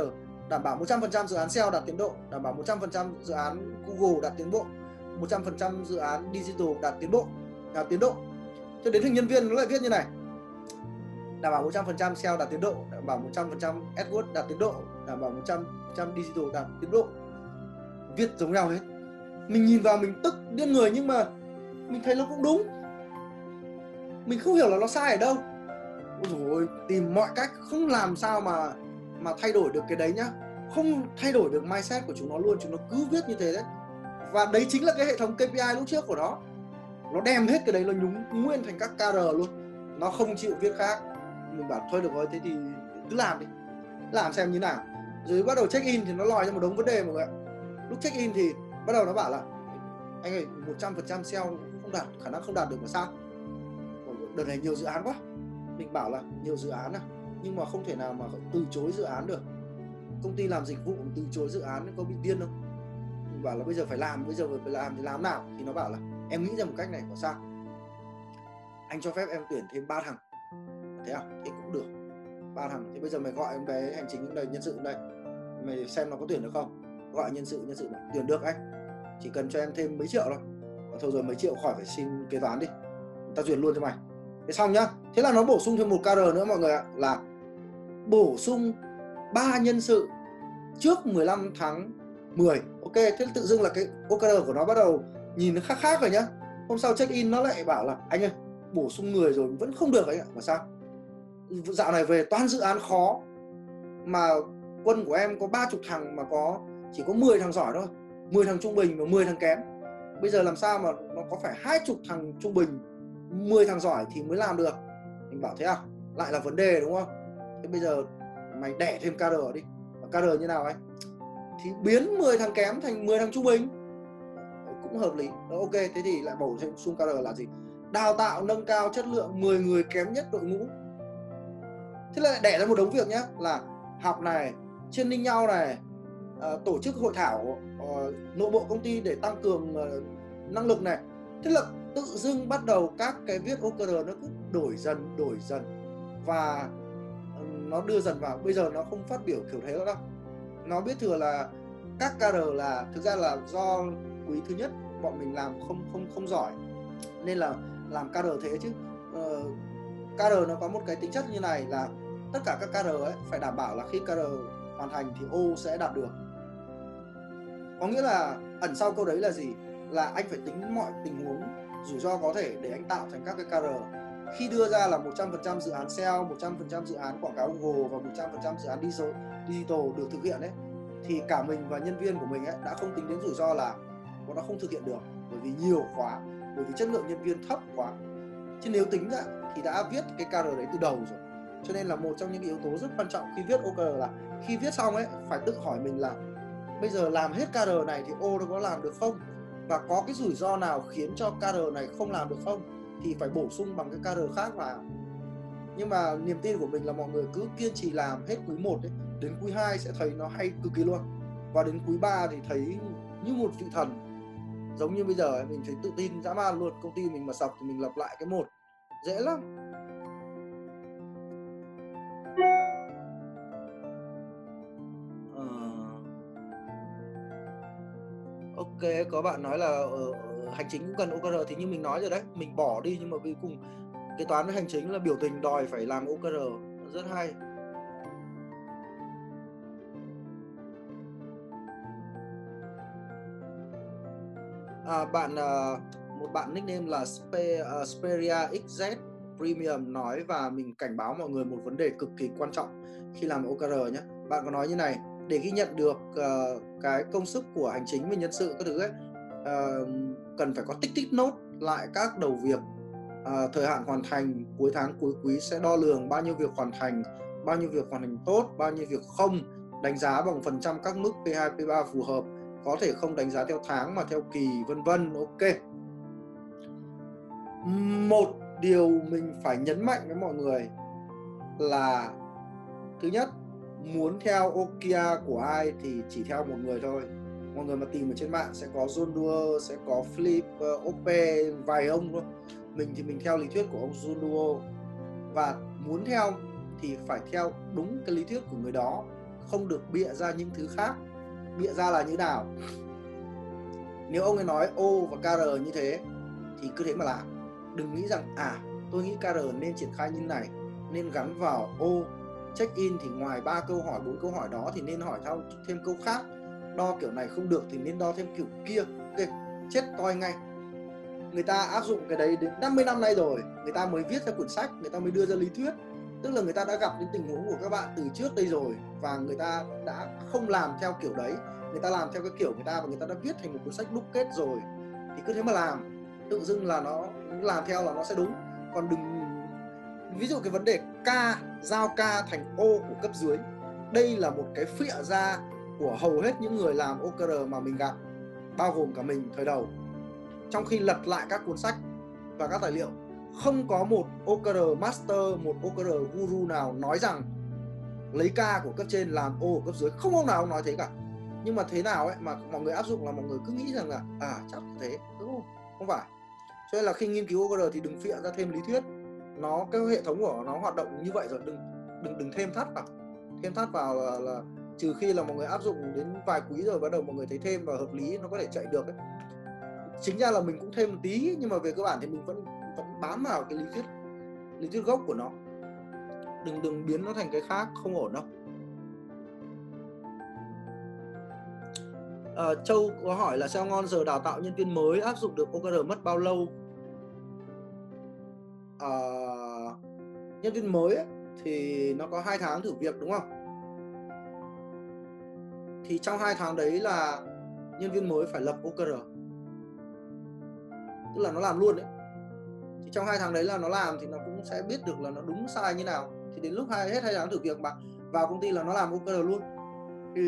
đảm bảo một trăm phần trăm dự án ét e o đạt tiến độ, đảm bảo một trăm phần trăm dự án Google đạt tiến bộ, một trăm phần trăm dự án digital đạt tiến bộ, đạt tiến độ. Cho đến hình nhân viên nó lại viết như này: đảm bảo một trăm phần trăm ét e o đạt tiến độ, đảm bảo một trăm phần trăm AdWords đạt tiến độ, đảm bảo một trăm phần trăm digital đạt tiến độ. Viết giống nhau hết. Mình nhìn vào mình tức điên người, nhưng mà mình thấy nó cũng đúng. Mình không hiểu là nó sai ở đâu. Ôi dồi ôi, tìm mọi cách không làm sao mà mà thay đổi được cái đấy nhá. Không thay đổi được mindset của chúng nó luôn, chúng nó cứ viết như thế đấy. Và đấy chính là cái hệ thống K P I lúc trước của nó. Nó đem hết cái đấy, nó nhúng nguyên thành các K R luôn. Nó không chịu viết khác. Mình bảo thôi được rồi, thế thì cứ làm đi, làm xem như nào. Rồi bắt đầu check in thì nó lòi ra một đống vấn đề mọi người ạ. Lúc check in thì bắt đầu nó bảo là: anh ơi, một trăm phần trăm ét e o không đạt, khả năng không đạt được là sao? Đợt này nhiều dự án quá. Mình bảo là nhiều dự án à, nhưng mà không thể nào mà từ chối dự án được. Công ty làm dịch vụ từ chối dự án có bị điên không? Mình bảo là bây giờ phải làm, bây giờ phải làm thì làm nào? Thì nó bảo là em nghĩ ra một cách này có sao? Anh cho phép em tuyển thêm ba thằng. Thế à? Thế cũng được. Ba thằng. Thế bây giờ mày gọi em bé hành chính đây, nhân sự đây, mày xem nó có tuyển được không? Gọi nhân sự, nhân sự này, tuyển được anh, chỉ cần cho em thêm mấy triệu thôi. Thôi rồi mấy triệu khỏi phải xin kế toán đi, ta duyệt luôn cho mày. Thế xong nhá. Thế là nó bổ sung thêm một K R nữa mọi người ạ, là bổ sung ba nhân sự trước mười lăm tháng mười. Ok, thế tự dưng là cái O K R của nó bắt đầu nhìn nó khác khác rồi nhá. Hôm sau check in nó lại bảo là: anh ơi, bổ sung người rồi vẫn không được anh ạ. Mà sao? Dạo này về toàn dự án khó, mà quân của em có ba mươi thằng mà có chỉ có mười thằng giỏi thôi, mười thằng trung bình và mười thằng kém. Bây giờ làm sao mà nó có phải hai mươi thằng trung bình, mười thằng giỏi thì mới làm được. Mình bảo thế à? Lại là vấn đề đúng không? Thế bây giờ mày đẻ thêm K R đi. K R như nào anh? Thì biến mười thằng kém thành mười thằng trung bình. Cũng hợp lý. Đó, ok, thế thì lại bổ thêm sung K R là gì? Đào tạo nâng cao chất lượng mười người kém nhất đội ngũ. Thế lại đẻ ra một đống việc nhá, là học này, training nhau này, Uh, tổ chức hội thảo uh, nội bộ công ty để tăng cường uh, năng lực này. Thế là tự dưng bắt đầu các cái viết O K R nó cứ đổi dần đổi dần và uh, nó đưa dần vào. Bây giờ nó không phát biểu kiểu thế nữa đâu. Nó biết thừa là các K R là thực ra là do quý thứ nhất bọn mình làm không không không giỏi nên là làm K R thế chứ. uh, K R nó có một cái tính chất như này là tất cả các K R ấy phải đảm bảo là khi K R hoàn thành thì O sẽ đạt được. Có nghĩa là ẩn sau câu đấy là gì? Là anh phải tính mọi tình huống rủi ro có thể để anh tạo thành các cái K R. Khi đưa ra là một trăm phần trăm dự án ét e o, một trăm phần trăm dự án quảng cáo Google và một trăm phần trăm dự án digital được thực hiện ấy, thì cả mình và nhân viên của mình ấy đã không tính đến rủi ro là bọn nó không thực hiện được, bởi vì nhiều quá, bởi vì chất lượng nhân viên thấp quá. Chứ nếu tính ra thì đã viết cái K R đấy từ đầu rồi. Cho nên là một trong những yếu tố rất quan trọng khi viết O K R là khi viết xong ấy phải tự hỏi mình là bây giờ làm hết K R này thì O nó có làm được không, và có cái rủi ro nào khiến cho K R này không làm được không, thì phải bổ sung bằng cái K R khác vào. Nhưng mà niềm tin của mình là mọi người cứ kiên trì làm hết quý một ấy, đến quý hai sẽ thấy nó hay cực kỳ luôn, và đến quý ba thì thấy như một vị thần. Giống như bây giờ ấy, mình thấy tự tin dã man luôn. Công ty mình mà sập thì mình lặp lại cái một dễ lắm. Ok, có bạn nói là ở, ở hành chính cũng cần O K R, thì như mình nói rồi đấy, mình bỏ đi nhưng mà vì cùng kế toán với hành chính là biểu tình đòi phải làm O K R, rất hay. À, bạn một bạn nickname là Speria ích dét Premium nói, và mình cảnh báo mọi người một vấn đề cực kỳ quan trọng khi làm O K R nhé. Bạn có nói như này: để ghi nhận được uh, cái công sức của hành chính và nhân sự các thứ ấy, uh, cần phải có tích tích nốt lại các đầu việc, uh, thời hạn hoàn thành, cuối tháng cuối quý sẽ đo lường bao nhiêu việc hoàn thành, bao nhiêu việc hoàn thành tốt, bao nhiêu việc không, đánh giá bằng phần trăm các mức P hai, P ba phù hợp, có thể không đánh giá theo tháng mà theo kỳ, vân vân. Ok, một điều mình phải nhấn mạnh với mọi người là thứ nhất, muốn theo Okia của ai thì chỉ theo một người thôi. Mọi người mà tìm ở trên mạng sẽ có John Doerr, sẽ có Flip, uh, Ope, vài ông luôn. Mình thì mình theo lý thuyết của ông John Doerr, và muốn theo thì phải theo đúng cái lý thuyết của người đó, không được bịa ra những thứ khác. Bịa ra là như nào? Nếu ông ấy nói O và ca rờ như thế thì cứ thế mà làm. Đừng nghĩ rằng à, tôi nghĩ ca rờ nên triển khai như này, nên gắn vào O. Check-in thì ngoài ba câu hỏi, bốn câu hỏi đó thì nên hỏi thêm câu khác. Đo kiểu này không được thì nên đo thêm kiểu kia. Okay, chết toi ngay. Người ta áp dụng cái đấy đến năm mươi năm nay rồi, người ta mới viết ra cuốn sách, người ta mới đưa ra lý thuyết. Tức là người ta đã gặp những tình huống của các bạn từ trước đây rồi, và người ta đã không làm theo kiểu đấy, người ta làm theo cái kiểu người ta, và người ta đã viết thành một cuốn sách đúc kết rồi. Thì cứ thế mà làm, tự dưng là nó làm theo là nó sẽ đúng. Còn đừng, ví dụ cái vấn đề K, giao K thành O của cấp dưới, đây là một cái phịa ra của hầu hết những người làm ô ca rờ mà mình gặp, bao gồm cả mình thời đầu. Trong khi lật lại các cuốn sách và các tài liệu, không có một ô ca rờ master, một ô ca rờ guru nào nói rằng lấy K của cấp trên làm O của cấp dưới. Không ông nào nói thế cả. Nhưng mà thế nào ấy mà mọi người áp dụng là mọi người cứ nghĩ rằng là à, chắc là thế, đúng không? Không phải. Cho nên là khi nghiên cứu ô ca rờ thì đừng phịa ra thêm lý thuyết. Nó, cái hệ thống của nó hoạt động như vậy rồi, đừng đừng đừng thêm thắt vào. Thêm thắt vào là, là trừ khi là mọi người áp dụng đến vài quý rồi bắt đầu mọi người thấy thêm và hợp lý, nó có thể chạy được ấy. Chính ra là mình cũng thêm một tí, nhưng mà về cơ bản thì mình vẫn vẫn bám vào cái lý thuyết lý thuyết gốc của nó. Đừng đừng biến nó thành cái khác, không ổn đâu. À, Châu có hỏi là Xeo Ngon giờ đào tạo nhân viên mới áp dụng được ô ca rờ mất bao lâu? À, nhân viên mới ấy, thì nó có hai tháng thử việc đúng không? Thì trong hai tháng đấy là nhân viên mới phải lập ô ca rờ, tức là nó làm luôn đấy. Thì trong hai tháng đấy là nó làm thì nó cũng sẽ biết được là nó đúng sai như nào. Thì đến lúc hai, hết hai tháng thử việc mà vào công ty là nó làm ô ca rờ luôn. Thì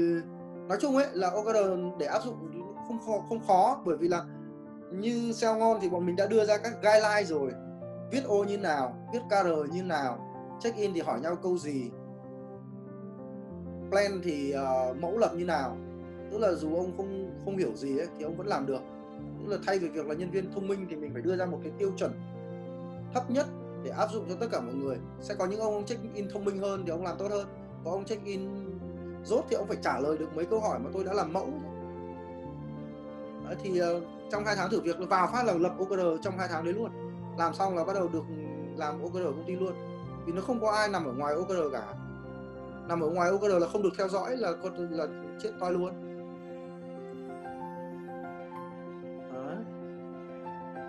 nói chung ấy là ô ca rờ để áp dụng không khó, không khó bởi vì là như Xeo Ngon thì bọn mình đã đưa ra các guideline rồi. Viết O như nào, viết ca rờ như nào, check-in thì hỏi nhau câu gì, plan thì uh, mẫu lập như nào. Tức là dù ông không không hiểu gì ấy, thì ông vẫn làm được. Tức là thay vì việc là nhân viên thông minh thì mình phải đưa ra một cái tiêu chuẩn thấp nhất để áp dụng cho tất cả mọi người. Sẽ có những ông, ông check-in thông minh hơn thì ông làm tốt hơn. Có ông check-in dốt thì ông phải trả lời được mấy câu hỏi mà tôi đã làm mẫu. Đấy, thì uh, trong hai tháng thử việc vào phát là lập ô ca rờ trong hai tháng đấy luôn. Làm xong là bắt đầu được làm ô ca rờ công ty luôn. Vì nó không có ai nằm ở ngoài ô ca rờ cả. Nằm ở ngoài ô ca rờ là không được theo dõi là là chết toi luôn. Đấy.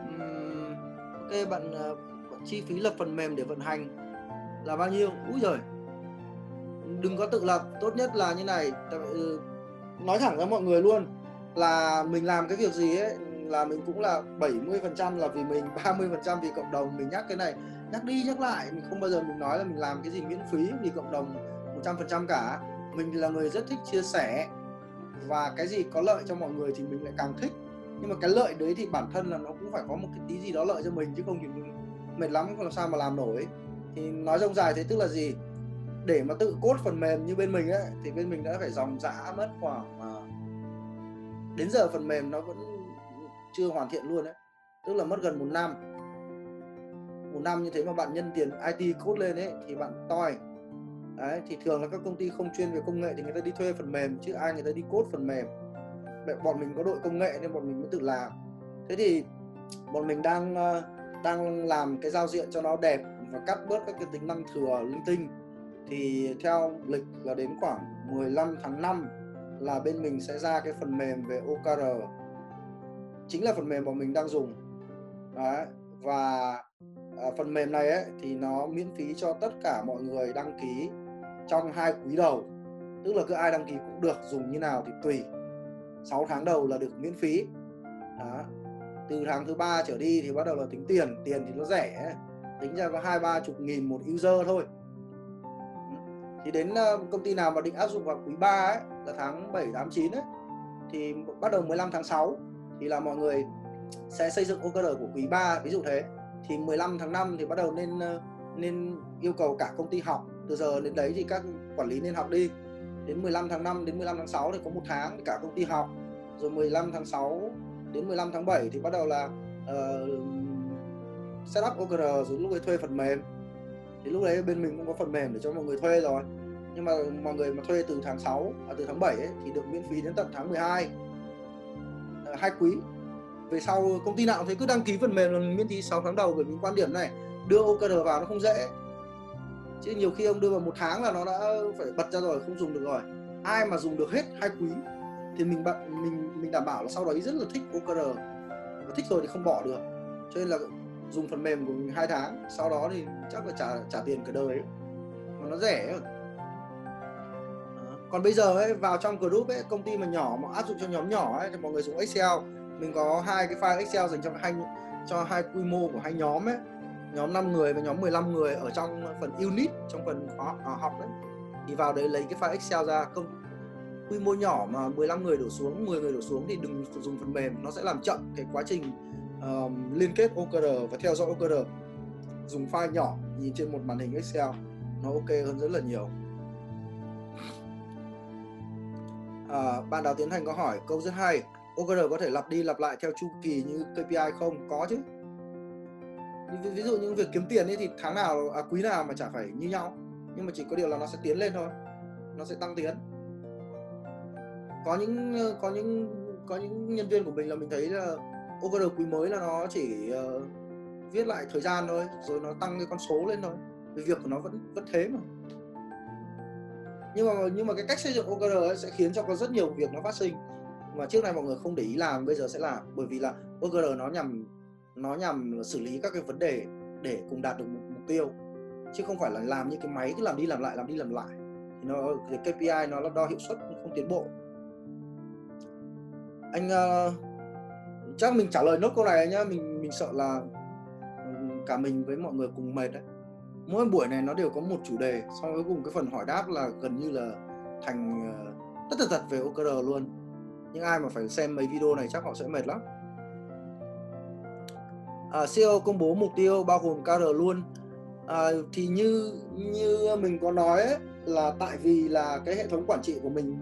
Uhm, ok, bạn, bạn chi phí lập phần mềm để vận hành là bao nhiêu? Úi giời, đừng có tự lập. Tốt nhất là như này. Nói thẳng ra mọi người luôn là mình làm cái việc gì ấy là mình cũng là bảy mươi phần trăm là vì mình, ba mươi phần trăm vì cộng đồng. Mình nhắc cái này, nhắc đi nhắc lại. Mình không bao giờ mình nói là mình làm cái gì miễn phí vì cộng đồng một trăm phần trăm cả. Mình là người rất thích chia sẻ, và cái gì có lợi cho mọi người thì mình lại càng thích. Nhưng mà cái lợi đấy thì bản thân là nó cũng phải có một cái tí gì đó lợi cho mình, chứ không thì mình mệt lắm, không làm sao mà làm nổi. Thì nói rông dài thế tức là gì? Để mà tự code phần mềm như bên mình ấy, thì bên mình đã phải dòng dã mất khoảng đến giờ phần mềm nó vẫn chưa hoàn thiện luôn đấy, tức là mất gần một năm. Một năm như thế mà bạn nhân tiền i tê code lên ấy thì bạn toi. Đấy, thì thường là các công ty không chuyên về công nghệ thì người ta đi thuê phần mềm, chứ ai người ta đi code phần mềm. Bọn mình có đội công nghệ nên bọn mình mới tự làm. Thế thì bọn mình đang đang làm cái giao diện cho nó đẹp và cắt bớt các cái tính năng thừa linh tinh. Thì theo lịch là đến khoảng mười lăm tháng năm là bên mình sẽ ra cái phần mềm về ô ca rờ, chính là phần mềm bọn mình đang dùng. Đấy, và à, phần mềm này ấy, thì nó miễn phí cho tất cả mọi người đăng ký trong hai quý đầu. Tức là cứ ai đăng ký cũng được, dùng như nào thì tùy. Sáu tháng đầu là được miễn phí. Đó. Từ tháng thứ ba trở đi thì bắt đầu là tính tiền. Tiền thì nó rẻ ấy. Tính ra có hai ba chục nghìn một user thôi. Thì đến uh, công ty nào mà định áp dụng vào quý ba ấy, là tháng bảy, tám, chín ấy, thì bắt đầu mười lăm tháng sáu thì là mọi người sẽ xây dựng ô ca rờ của quý ba, ví dụ thế. Thì mười lăm tháng năm thì bắt đầu nên nên yêu cầu cả công ty học. Từ giờ đến đấy thì các quản lý nên học đi. Đến mười lăm tháng năm đến mười lăm tháng sáu thì có một tháng thì cả công ty học. rồi mười lăm tháng sáu đến mười lăm tháng bảy thì bắt đầu là uh, setup ô ca rờ, rồi lúc ấy thuê phần mềm. Thì lúc đấy bên mình cũng có phần mềm để cho mọi người thuê rồi, nhưng mà mọi người mà thuê từ tháng sáu à, từ tháng bảy ấy, thì được miễn phí đến tận tháng mười hai, à, hai quý. Về sau công ty nào thì cứ đăng ký phần mềm là miễn phí sáu tháng đầu, bởi vì quan điểm này đưa ô ca rờ vào nó không dễ, chứ nhiều khi ông đưa vào một tháng là nó đã phải bật ra rồi, không dùng được rồi. Ai mà dùng được hết hai quý thì mình mình mình đảm bảo là sau đấy rất là thích ô ca rờ, và thích rồi thì không bỏ được, cho nên là dùng phần mềm của mình hai tháng, sau đó thì chắc là trả trả tiền cả đời ấy, mà nó rẻ. Còn bây giờ ấy, vào trong group ấy, công ty mà nhỏ mà áp dụng cho nhóm nhỏ ấy, thì mọi người dùng Excel. Mình có hai cái file Excel dành cho hai cho hai quy mô của hai nhóm ấy, nhóm năm người và nhóm mười lăm người ở trong phần unit, trong phần khóa à, học đấy. Thì vào đấy lấy cái file Excel ra, công quy mô nhỏ mà mười lăm người đổ xuống, mười người đổ xuống thì đừng dùng phần mềm, nó sẽ làm chậm cái quá trình uh, liên kết ô ca rờ và theo dõi ô ca rờ. Dùng file nhỏ nhìn trên một màn hình Excel nó ok hơn rất là nhiều. À, bạn Đào Tiến Hành có hỏi câu rất hay: ô ca rờ có thể lặp đi lặp lại theo chu kỳ như ca pê i không? Có chứ. Ví dụ những việc kiếm tiền ấy thì tháng nào, à, quý nào mà chả phải như nhau, nhưng mà chỉ có điều là nó sẽ tiến lên thôi, nó sẽ tăng tiến. Có những có những có những nhân viên của mình là mình thấy là ô ca rờ quý mới là nó chỉ uh, viết lại thời gian thôi, rồi nó tăng cái con số lên thôi, vì việc của nó vẫn vẫn thế mà. Nhưng mà nhưng mà cái cách xây dựng ô ca rờ ấy sẽ khiến cho có rất nhiều việc nó phát sinh mà trước nay mọi người không để ý làm, bây giờ sẽ làm, bởi vì là ô ca rờ nó nhằm nó nhằm xử lý các cái vấn đề để cùng đạt được một mục tiêu, chứ không phải là làm như cái máy cứ làm đi làm lại làm đi làm lại. Thì nó cái ca pê i nó đo hiệu suất không tiến bộ. Anh uh, chắc mình trả lời nốt câu này nhá, mình mình sợ là cả mình với mọi người cùng mệt đấy. Mỗi buổi này nó đều có một chủ đề, xong cuối cùng cái phần hỏi đáp là gần như là thành uh, tất tần tật về ô ca rờ luôn. Nhưng ai mà phải xem mấy video này chắc họ sẽ mệt lắm. À, xê e ô công bố mục tiêu bao gồm ca rờ luôn. À, thì như như mình có nói ấy, là tại vì là cái hệ thống quản trị của mình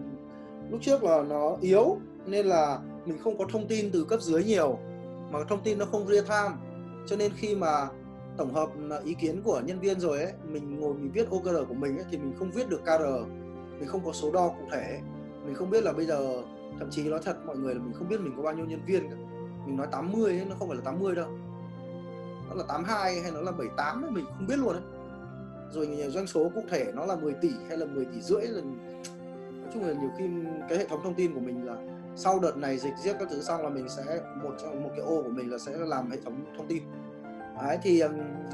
lúc trước là nó yếu, nên là mình không có thông tin từ cấp dưới nhiều, mà thông tin nó không real time. Cho nên khi mà tổng hợp ý kiến của nhân viên rồi ấy, mình ngồi mình viết ô ca rờ của mình ấy, thì mình không viết được ca rờ, mình không có số đo cụ thể, mình không biết là bây giờ, thậm chí nói thật mọi người là mình không biết mình có bao nhiêu nhân viên cả. Mình nói tám mươi ấy, nó không phải là tám mươi đâu, nó là tám mươi hai hay nó là bảy mươi tám ấy, mình không biết luôn ấy. Rồi doanh số cụ thể nó là mười tỷ hay là mười tỷ rưỡi là... Nói chung là nhiều khi cái hệ thống thông tin của mình là sau đợt này dịch giết các thứ xong là mình sẽ một một cái ô của mình là sẽ làm hệ thống thông tin. Đấy, thì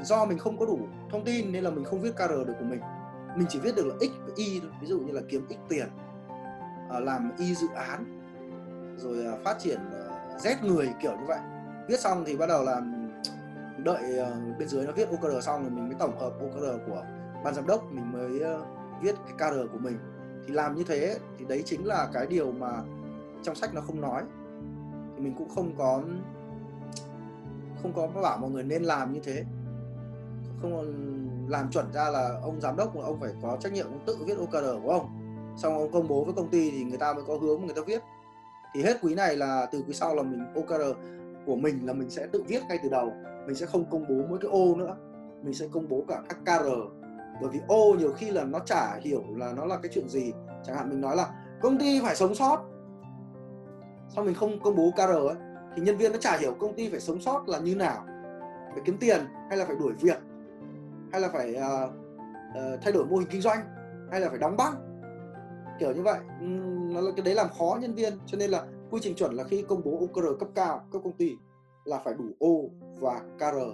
do mình không có đủ thông tin nên là mình không viết ca rờ được của mình. Mình chỉ viết được là X và Y thôi. Ví dụ như là kiếm X tiền, làm Y dự án, rồi phát triển Z người, kiểu như vậy. Viết xong thì bắt đầu là đợi bên dưới nó viết ô ca rờ xong rồi mình mới tổng hợp ô ca rờ của ban giám đốc, mình mới viết cái ca rờ của mình. Thì làm như thế thì đấy chính là cái điều mà trong sách nó không nói. Thì mình cũng không có không có bảo mọi người nên làm như thế, không làm chuẩn ra là ông giám đốc của ông phải có trách nhiệm, ông tự viết ô ca rờ của ông, xong ông công bố với công ty thì người ta mới có hướng người ta viết. Thì hết quý này là từ quý sau là mình ô ca rờ của mình là mình sẽ tự viết ngay từ đầu, mình sẽ không công bố mỗi cái ô nữa, mình sẽ công bố cả các ca rờ. Bởi vì ô nhiều khi là nó chả hiểu là nó là cái chuyện gì. Chẳng hạn mình nói là công ty phải sống sót, xong mình không công bố ca rờ ấy, thì nhân viên nó chả hiểu công ty phải sống sót là như nào, phải kiếm tiền hay là phải đuổi việc, hay là phải uh, uh, thay đổi mô hình kinh doanh, hay là phải đóng băng, kiểu như vậy. Nó là cái đấy làm khó nhân viên. Cho nên là quy trình chuẩn là khi công bố ô ca rờ cấp cao, cấp công ty là phải đủ ô và ca rờ.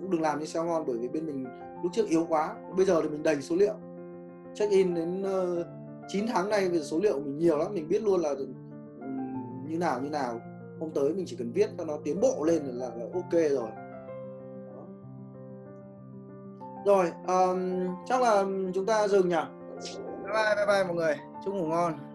Cũng đừng làm như Xeo Ngon, bởi vì bên mình lúc trước yếu quá. Bây giờ thì mình đầy số liệu, check in đến uh, chín tháng nay về số liệu mình nhiều lắm, mình biết luôn là um, như nào như nào. Hôm tới mình chỉ cần viết cho nó tiến bộ lên là, là ok rồi. Đó. Rồi, um, chắc là chúng ta dừng nhỉ. Bye bye, bye bye mọi người. Chúc ngủ ngon.